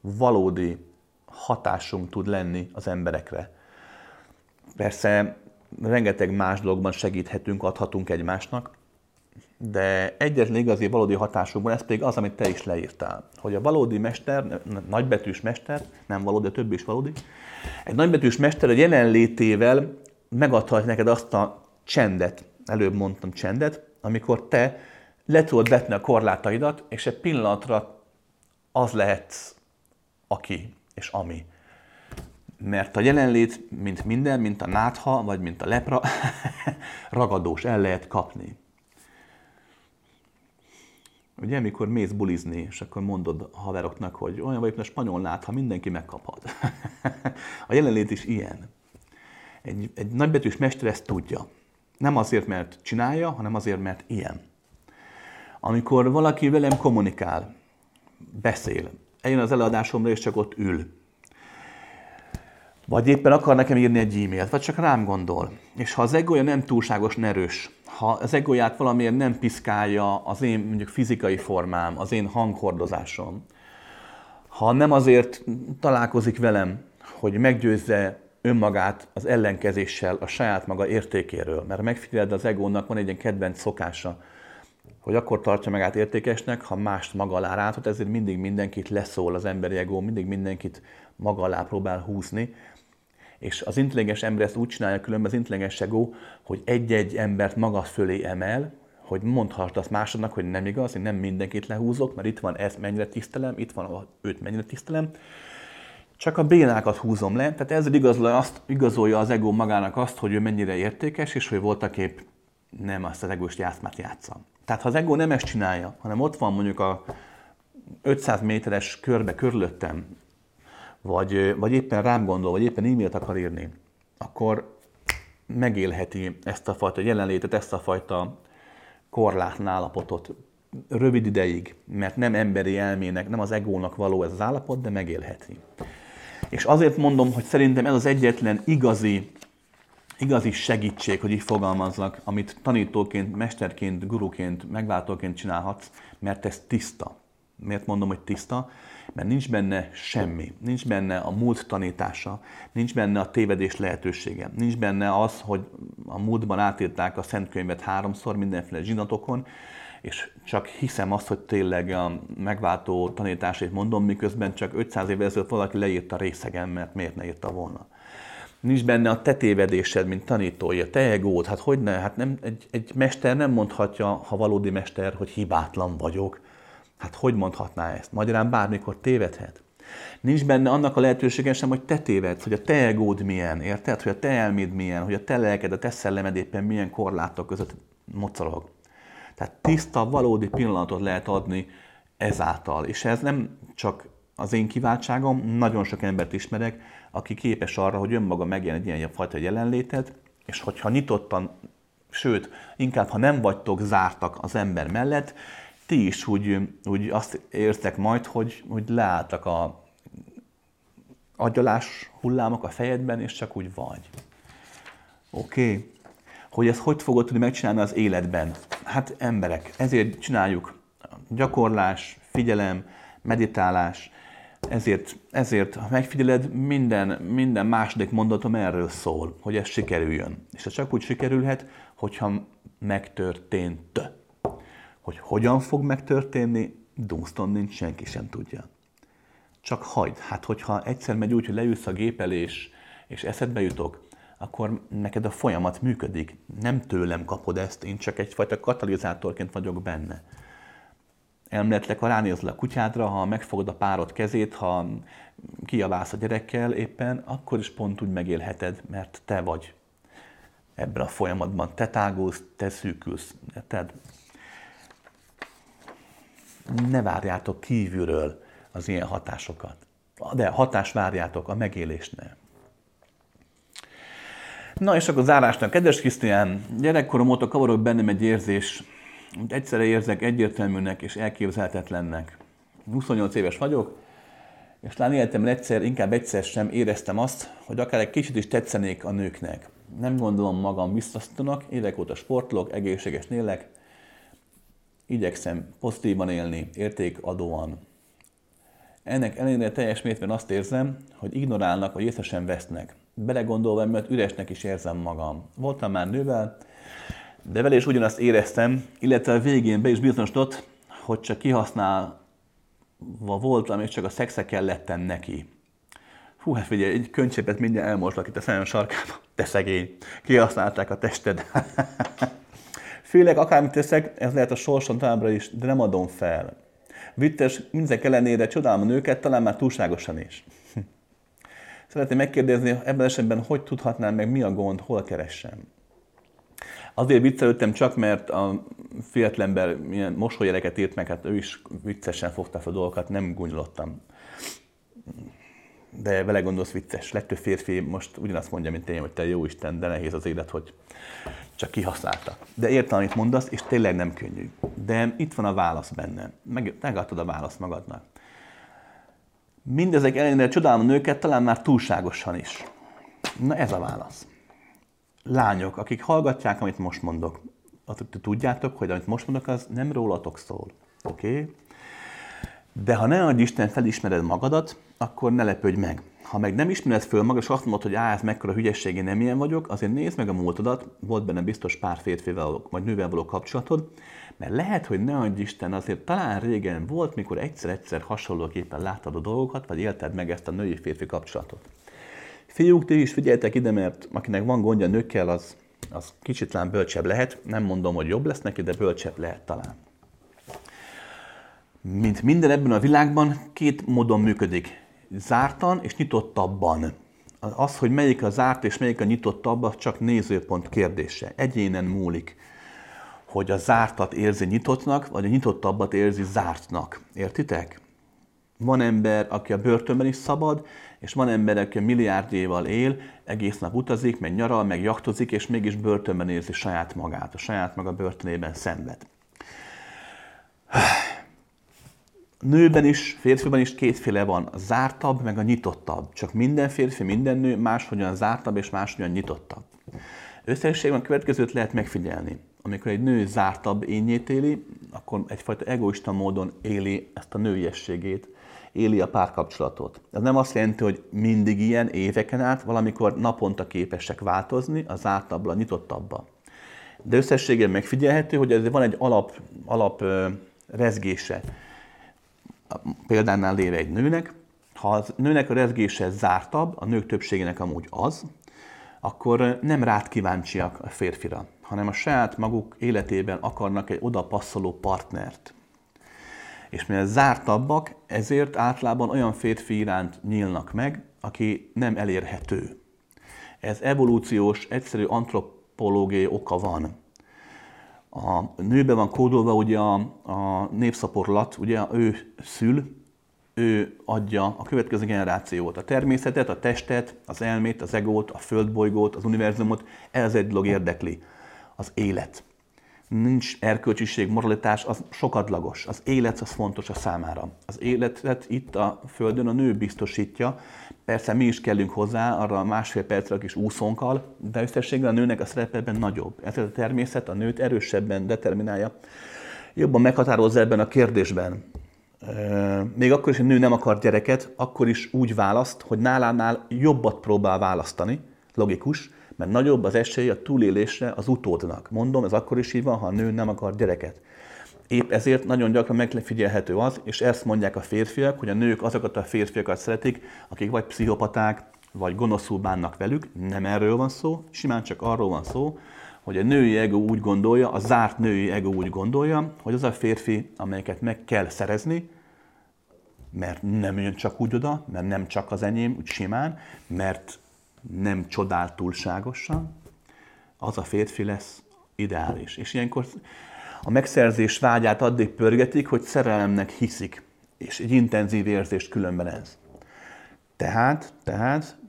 valódi hatásunk tud lenni az emberekre. Persze rengeteg más dologban segíthetünk, adhatunk egymásnak, de egyetlen igazi valódi hatásunkban, ez pedig az, amit te is leírtál. Hogy a valódi mester, nagybetűs mester, nem valódi, a többi is valódi, egy nagybetűs mester a jelenlétével megadhat neked azt a csendet, előbb mondtam csendet, amikor te le tudod vetni a korlátaidat, és egy pillanatra az lehetsz, aki és ami. Mert a jelenlét, mint minden, mint a nátha, vagy mint a lepra, ragadós, el lehet kapni. Ugye, amikor mész bulizni, és akkor mondod a haveroknak, hogy olyan vagy, mint a spanyol nátha, mindenki megkaphat. A jelenlét is ilyen. Egy nagybetűs mester ezt tudja. Nem azért, mert csinálja, hanem azért, mert ilyen. Amikor valaki velem kommunikál, beszél, eljön az előadásomra, és csak ott ül, vagy éppen akar nekem írni egy e-mailt, vagy csak rám gondol. És ha az egója nem túlságosan erős, ha az egóját valamiért nem piszkálja az én mondjuk fizikai formám, az én hanghordozásom, ha nem azért találkozik velem, hogy meggyőzze önmagát az ellenkezéssel a saját maga értékéről, mert megfigyeled, az egónak van egy ilyen kedvenc szokása, hogy akkor tartja magát értékesnek, ha mást maga alá rátott, ezért mindig mindenkit leszól az emberi egó, mindig mindenkit maga alá próbál húzni, és az intelligens ember ezt úgy csinálja, különben az intelligens egó, hogy egy-egy embert maga fölé emel, hogy mondhassd azt másodnak, hogy nem igaz, én nem mindenkit lehúzok, mert itt van ez, mennyire tisztelem, itt van őt, mennyire tisztelem, csak a bénákat húzom le. Tehát ezzel igazolja az ego magának azt, hogy ő mennyire értékes, és hogy voltaképp nem azt az egós játszmát játsza. Tehát ha az ego nem ezt csinálja, hanem ott van mondjuk a 500 méteres körbe körülöttem, vagy éppen rám gondol, vagy éppen e-mailt akar írni, akkor megélheti ezt a fajta jelenlétet, ezt a fajta korlátlan állapotot rövid ideig, mert nem emberi elmének, nem az egónak való ez az állapot, de megélheti. És azért mondom, hogy szerintem ez az egyetlen igazi segítség, hogy így fogalmazzak, amit tanítóként, mesterként, guruként, megváltóként csinálhatsz, mert ez tiszta. Miért mondom, hogy tiszta? Mert nincs benne semmi, nincs benne a múlt tanítása, nincs benne a tévedés lehetősége, nincs benne az, hogy a múltban átírták a Szentkönyvet 3-szor mindenféle zsinatokon, és csak hiszem azt, hogy tényleg a megváltó tanításait mondom, miközben csak 500 évvel ezelőtt valaki leírta részegen, mert miért ne írta volna. Nincs benne a te tévedésed, mint tanítója, te egód, hát hogyne, hát nem, egy mester nem mondhatja, ha valódi mester, hogy hibátlan vagyok. Hát hogy mondhatná ezt? Magyarán bármikor tévedhet. Nincs benne annak a lehetősége sem, hogy te tévedsz, hogy a te egód milyen, érted? Hogy a te elméd milyen, hogy a te lelked, a te szellemed éppen milyen korlátok között mocorog. Tehát tiszta, valódi pillanatot lehet adni ezáltal. És ez nem csak az én kiváltságom, nagyon sok embert ismerek, aki képes arra, hogy önmaga megjelent egy ilyen fajta jelenlétet, és hogyha nyitottan, sőt, inkább ha nem vagytok zártak az ember mellett, ti is úgy azt értek majd, hogy leálltak a agyalás hullámok a fejedben, és csak úgy vagy. Oké. Hogy ezt hogy fogod tudni megcsinálni az életben? Hát emberek, ezért csináljuk gyakorlás, figyelem, meditálás, ezért ha megfigyeled, minden második mondatom erről szól, hogy ez sikerüljön. És ez csak úgy sikerülhet, hogyha megtörtént. Hogy hogyan fog megtörténni, Dunston nincs, senki sem tudja. Csak hagyd, hát hogyha egyszer megy úgy, hogy leülsz a gép elé, és eszedbe jutok, akkor neked a folyamat működik. Nem tőlem kapod ezt, én csak egyfajta katalizátorként vagyok benne. Elméletleg, ha ránézol a kutyádra, ha megfogod a párod kezét, ha kijaválsz a gyerekkel éppen, akkor is pont úgy megélheted, mert te vagy ebben a folyamatban. Te tágulsz, te szűkülsz. Ne várjátok kívülről az ilyen hatásokat. De hatást várjátok a megélésnél. Na és akkor zárásnak, kedves Krisztián, gyerekkorom óta kavarog bennem egy érzés, hogy egyszerre érzek egyértelműnek és elképzelhetetlennek. 28 éves vagyok, és lán életemben inkább egyszer sem éreztem azt, hogy akár egy kicsit is tetszenék a nőknek. Nem gondolom magam visszasztónak, évek óta sportolok, egészséges lélek, igyekszem pozitívan élni, értékadóan. Ennek ellenére teljes mértékben azt érzem, hogy ignorálnak, vagy észre sem vesznek. Belegondolva, mert üresnek is érzem magam. Voltam már nővel, de vele is ugyanazt éreztem, illetve a végén be is bizonyosodott, hogy csak kihasználva voltam, és csak a szexekkel lettem neki. Hú, hát figyelj, egy könycsépet mindjárt elmoslak itt a szemem sarkába. Te szegény, kihasználták a tested. Félek, akármit teszek, ez lehet a sorsom továbbra is, de nem adom fel. Vittes, mindezek ellenére csodálom a nőket, talán már túlságosan is. Szeretném megkérdezni, ebben esetben hogy tudhatnám meg, mi a gond, hol keressem. Azért viccelődtem csak, mert a fiatalember ilyen mosolyjeleket írt meg, hát ő is viccesen fogta fel dolgokat, nem gúnyolottam. De vele gondolsz vicces, legtöbb férfi most ugyanazt mondja, mint én, hogy te jó Isten, de nehéz az élet, hogy csak kihasználtak. De értem, amit mondasz, és tényleg nem könnyű. De itt van a válasz bennem. Megadtad a választ magadnak. Mindezek ellenére csodálom a nőket, talán már túlságosan is. Na ez a válasz. Lányok, akik hallgatják, amit most mondok, tudjátok, hogy amit most mondok, az nem rólatok szól. Oké? De ha ne adj Isten felismered magadat, akkor ne lepődj meg. Ha meg nem ismered föl magad, és azt mondod, hogy ez mekkora hülyesség, én nem ilyen vagyok, azért nézd meg a múltadat, volt benne biztos pár férfivel vagy nővel való kapcsolatod, mert lehet, hogy ne adj Isten, azért talán régen volt, mikor egyszer-egyszer hasonlóképpen láttad a dolgokat, vagy élted meg ezt a női-férfi kapcsolatot. Fiúk, ti is figyeltek ide, mert akinek van gondja nőkkel, az kicsit lám bölcsebb lehet. Nem mondom, hogy jobb lesz neki, de bölcsebb lehet talán. Mint minden ebben a világban, két módon működik. zártan és nyitottabban. Az, hogy melyik a zárt és melyik a nyitottabb, az csak nézőpont kérdése. Egyénen múlik, hogy a zártat érzi nyitottnak, vagy a nyitottabbat érzi zártnak. Értitek? Van ember, aki a börtönben is szabad, és van ember, aki a milliárdjéval él, egész nap utazik, meg nyaral, meg jachtozik, és mégis börtönben érzi saját magát. A saját maga börtönében szenved. Nőben is, férfiban is kétféle van, a zártabb, meg a nyitottabb. Csak minden férfi, minden nő máshogyan zártabb és máshogyan nyitottabb. Összességben következőt lehet megfigyelni. Amikor egy nő zártabb énjét éli, akkor egyfajta egoista módon éli ezt a nőiességét, éli a párkapcsolatot. Ez nem azt jelenti, hogy mindig ilyen éveken át, valamikor naponta képesek változni a zártabbra, a nyitottabbra. De összességében megfigyelhető, hogy ez van egy alap rezgése. Példánál léve egy nőnek, ha a nőnek a rezgése zártabb, a nők többségének amúgy az, akkor nem rád kíváncsiak a férfira, hanem a saját maguk életében akarnak egy oda passzoló partnert. És mivel zártabbak, ezért általában olyan férfi iránt nyílnak meg, aki nem elérhető. Ez evolúciós, egyszerű antropológiai oka van. A nőben van kódolva ugye a népszaporulat, ugye ő szül, ő adja a következő generációt, a természetet, a testet, az elmét, az egót, a földbolygót, az univerzumot, ez egy dolog érdekli, az élet. Nincs erkölcsiség, moralitás, az sokadlagos, az élet az fontos a számára. Az életet itt a földön a nő biztosítja, persze mi is kellünk hozzá, arra másfél percre a kis úszónkkal, de összességben a nőnek a szerepe ebben nagyobb. Ezért a természet a nőt erősebben determinálja, jobban meghatározza ebben a kérdésben. Még akkor is, hogy a nő nem akar gyereket, akkor is úgy választ, hogy nálánál jobbat próbál választani, logikus, mert nagyobb az esély a túlélésre az utódnak. Mondom, ez akkor is így van, ha a nő nem akar gyereket. Épp ezért nagyon gyakran megfigyelhető az, és ezt mondják a férfiak, hogy a nők azokat a férfiakat szeretik, akik vagy pszichopaták, vagy gonoszul bánnak velük. Nem erről van szó, simán csak arról van szó, hogy a női ego úgy gondolja, a zárt női ego úgy gondolja, hogy az a férfi, amelyeket meg kell szerezni, mert nem jön csak úgy oda, mert nem csak az enyém, úgy simán, mert nem csodál túlságosan, az a férfi lesz ideális. És ilyenkor a megszerzés vágyát addig pörgetik, hogy szerelemnek hiszik, és egy intenzív érzést különben ez. Tehát,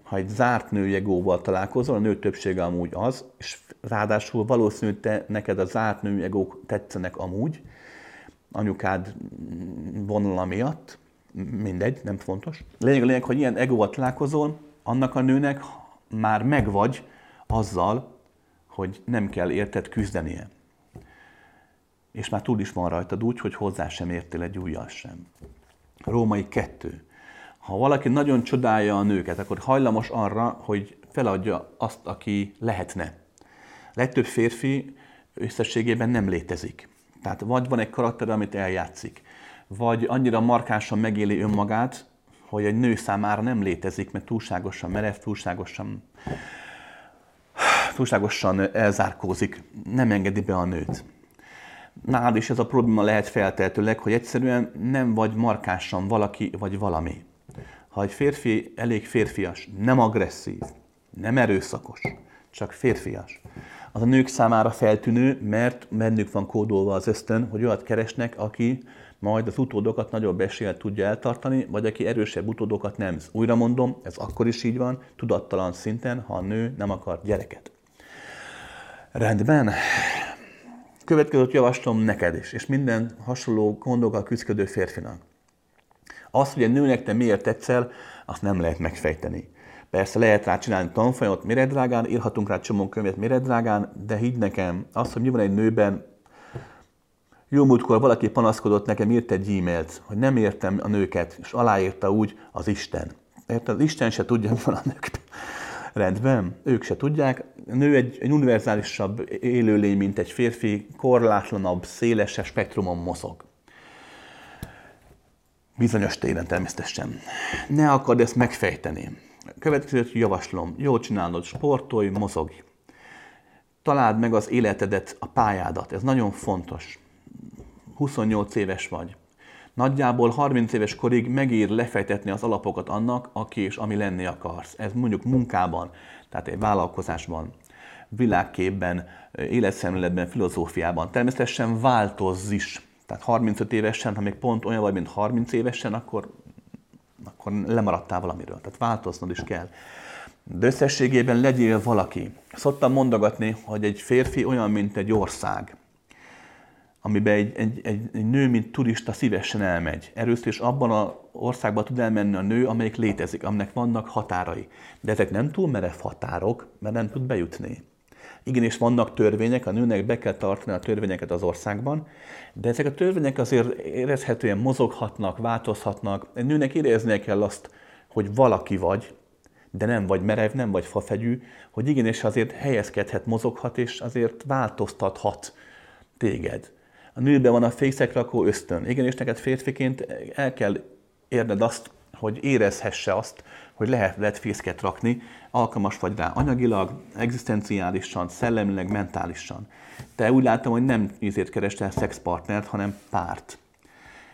ha egy zárt női egóval találkozol, a nő többsége amúgy az, és ráadásul valószínűleg neked a zárt női egók tetszenek amúgy, anyukád vonala miatt, mindegy, nem fontos. Lényeg, hogy ilyen egóval találkozol, annak a nőnek már megvagy azzal, hogy nem kell érted küzdenie. És már túl is van rajtad úgy, hogy hozzá sem értél egy újjal sem. Római 2. Ha valaki nagyon csodálja a nőket, akkor hajlamos arra, hogy feladja azt, aki lehetne. Legtöbb férfi összességében nem létezik. Tehát vagy van egy karakter, amit eljátszik, vagy annyira markánsan megéli önmagát, hogy egy nő számára nem létezik, mert túlságosan merev, túlságosan elzárkózik, nem engedi be a nőt. Nálad is ez a probléma lehet feltehetőleg, hogy egyszerűen nem vagy markánsan valaki vagy valami. Ha egy férfi elég férfias, nem agresszív, nem erőszakos, csak férfias, az a nők számára feltűnő, mert bennük van kódolva az ösztön, hogy olyat keresnek, aki majd az utódokat nagyobb eséllyel tudja eltartani, vagy aki erősebb utódokat nemz. Újra mondom, ez akkor is így van, tudattalan szinten, ha a nő nem akar gyereket. Rendben. Következőt javaslom neked is, és minden hasonló gondokkal küzdködő férfinak. Azt, hogy egy nőnek te miért tetszel, azt nem lehet megfejteni. Persze lehet rá csinálni tanfolyamot méretdrágán, írhatunk rá csomó könyvet méretdrágán, de hidd nekem, az, hogy mi van egy nőben, jó múltkor valaki panaszkodott nekem, írt egy e-mailt, hogy nem értem a nőket, és aláírta úgy az Isten. Érted? Az Isten se tudja, mi van a nőkben. Rendben, ők se tudják. A nő egy univerzálisabb élőlény, mint egy férfi, korlátlanabb, szélesebb spektrumon mozog. Bizonyos téren természetesen. Ne akard ezt megfejteni. Következőt javaslom. Jól csinálod, sportolj, mozogj. Találd meg az életedet, a pályádat. Ez nagyon fontos. 28 éves vagy. Nagyjából 30 éves korig megír lefejtetni az alapokat annak, aki és ami lenni akarsz. Ez mondjuk munkában, tehát egy vállalkozásban, világképben, életszemléletben, filozófiában. Természetesen változz is. Tehát 35 évesen, ha még pont olyan vagy, mint 30 évesen, akkor lemaradtál valamiről. Tehát változnod is kell. De összességében legyél valaki. Szoktam mondogatni, hogy egy férfi olyan, mint egy ország, amiben egy nő, mint turista szívesen elmegy. Először is abban az országban tud elmenni a nő, amelyik létezik, aminek vannak határai. De ezek nem túl merev határok, mert nem tud bejutni. Igen, és vannak törvények, a nőnek be kell tartani a törvényeket az országban, de ezek a törvények azért érezhetően mozoghatnak, változhatnak. Egy nőnek éreznie kell azt, hogy valaki vagy, de nem vagy merev, nem vagy fafegyű, hogy igen, és azért helyezkedhet, mozoghat, és azért változtathat téged. A nőben van a fészekrakó ösztön. Igen, és neked férfiként el kell érned azt, hogy érezhesse azt, hogy lehet fészket rakni, alkalmas vagy rá anyagilag, egzisztenciálisan, szellemileg, mentálisan. Te úgy látom, hogy nem ízét kerestel szexpartnert, hanem párt.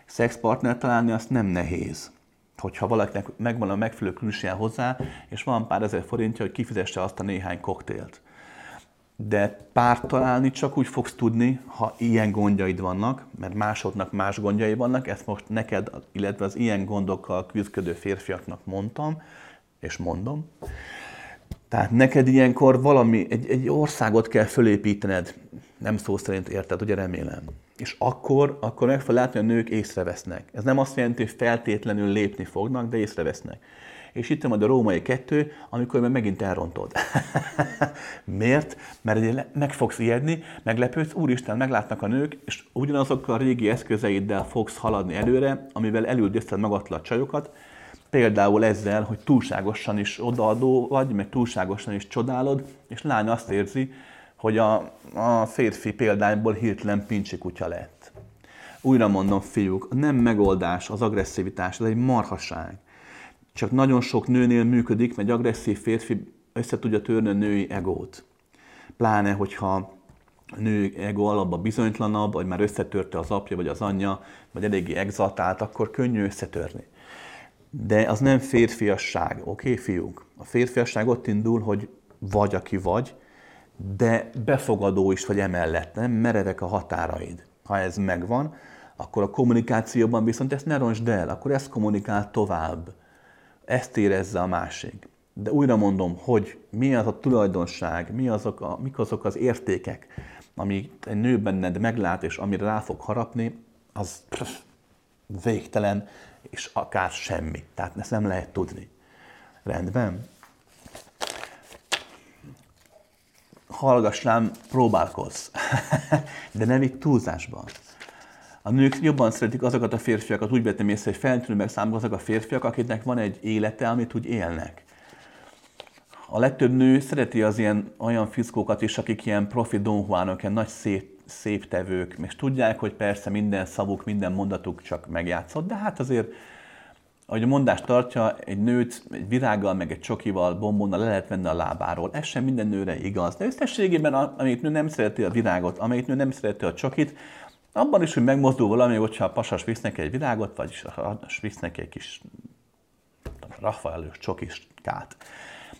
Szexpartnert találni azt nem nehéz. Hogyha valakinek megvan a megfelelő külsője hozzá, és van pár ezer forintja, hogy kifizesse azt a néhány koktélt. De párt találni csak úgy fogsz tudni, ha ilyen gondjaid vannak, mert másodnak más gondjai vannak, ezt most neked, illetve az ilyen gondokkal küzdködő férfiaknak mondtam, és mondom. Tehát neked ilyenkor valami, egy országot kell fölépítened, nem szó szerint érted, ugye remélem. És akkor meg fel látni, hogy a nők észrevesznek. Ez nem azt jelenti, hogy feltétlenül lépni fognak, de észrevesznek. És itt van a római 2, amikor már megint elrontod. Miért? Mert meg fogsz ijedni, meglepődsz, úristen, meglátnak a nők, és ugyanazokkal a régi eszközeiddel fogsz haladni előre, amivel elüldözted magadtól a csajokat, például ezzel, hogy túlságosan is odaadó vagy, meg túlságosan is csodálod, és lány azt érzi, hogy a férfi példányból hirtelen pincsi kutya lett. Újra mondom, fiúk, nem megoldás az agresszivitás, ez egy marhaság. Csak nagyon sok nőnél működik, mert egy agresszív férfi össze tudja törni a női egót. Pláne, hogyha a női ego alapban bizonytlanabb, vagy már összetörte az apja, vagy az anyja, vagy eléggé exaltált, akkor könnyű összetörni. De az nem férfiasság, oké, fiúk? A férfiasság ott indul, hogy vagy, aki vagy, de befogadó is vagy emellett, nem merevek a határaid. Ha ez megvan, akkor a kommunikációban viszont ezt ne rontsd el, akkor ezt kommunikál tovább. Ezt érezze a másik. De újra mondom, hogy mi az a tulajdonság, mik azok az értékek, amit egy nő benned meglát, és amire rá fog harapni, az végtelen, és akár semmi. Tehát ezt nem lehet tudni. Rendben? Hallgass rám, próbálkozz. De nem itt túlzásban. A nők jobban szeretik azokat a férfiakat, úgy vettem észre, hogy feltűnő meg számukra azok a férfiak, akiknek van egy élete, amit úgy élnek. A legtöbb nő szereti az ilyen olyan fickókat is, akik ilyen profi Don Juanok, ilyen nagy szép tevők, és tudják, hogy persze minden szavuk, minden mondatuk csak megjátszott, de hát azért, ahogy a mondás tartja, egy nőt egy virággal, meg egy csokival, bombonnal le lehet venni a lábáról. Ez sem minden nőre igaz, de összességében amelyik nő nem szereti a virágot, amelyik nő nem szereti a csokit, abban is, hogy megmozdul valami, hogyha a pasas visz neki egy virágot, vagyis visz neki egy kis rafaelős csokiskát.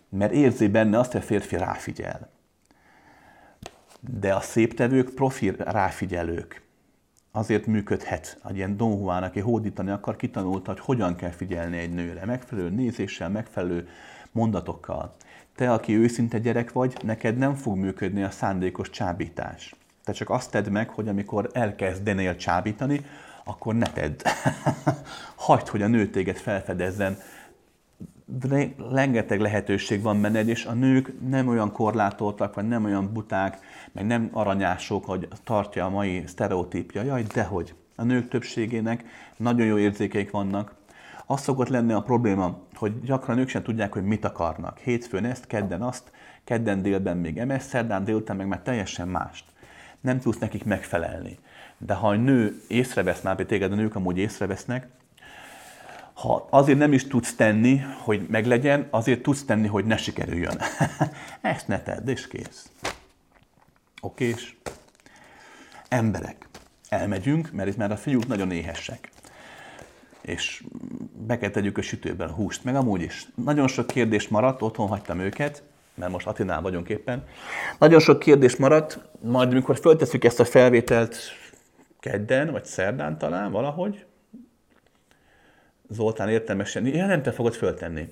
Mert érzi benne azt, hogy a férfi ráfigyel. De a széptevők profi ráfigyelők. Azért működhet, hogy ilyen Don Juan, aki hódítani akar, kitanulta, hogy hogyan kell figyelni egy nőre. Megfelelő nézéssel, megfelelő mondatokkal. Te, aki őszinte gyerek vagy, neked nem fog működni a szándékos csábítás. Te csak azt tedd meg, hogy amikor elkezdenél csábítani, akkor ne tedd. Hagyd, hogy a nő téged felfedezzen. Rengeteg lehetőség van benned, és a nők nem olyan korlátoltak, vagy nem olyan buták, meg nem aranyások, hogy tartja a mai sztereotípja. Jaj, dehogy. A nők többségének nagyon jó érzékeik vannak. Az szokott lenni a probléma, hogy gyakran ők sem tudják, hogy mit akarnak. Hétfőn ezt, kedden azt, kedden délben még MS, szerdán délután meg már teljesen mást. Nem tudsz nekik megfelelni. De ha a nő észrevesz, már téged a nők amúgy észrevesznek, ha azért nem is tudsz tenni, hogy meglegyen, azért tudsz tenni, hogy ne sikerüljön. Ezt ne tedd, és kész. Okés? Emberek. Elmegyünk, mert itt már a fiúk nagyon éhesek. és be kell tegyük a sütőben húst, meg amúgy is. Nagyon sok kérdés maradt, otthon hagytam őket, mert most Atinán vagyunk éppen. Nagyon sok kérdés maradt, majd amikor föltesszük ezt a felvételt kedden, vagy szerdán talán, valahogy, Zoltán értelmesen, ja nem, te fogod föltenni.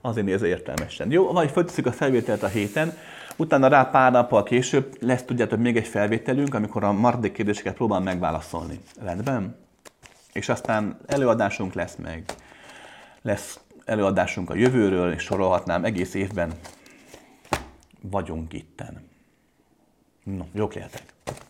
Azért nézze értelmesen. Jó, vagy föltesszük a felvételt a héten, utána rá pár nappal később lesz, tudjátok, még egy felvételünk, amikor a maradék kérdéseket próbál megválaszolni. Rendben? És aztán előadásunk lesz meg. Lesz előadásunk a jövőről, és sorolhatnám, egész évben vagyunk itten. No, jók lehetek!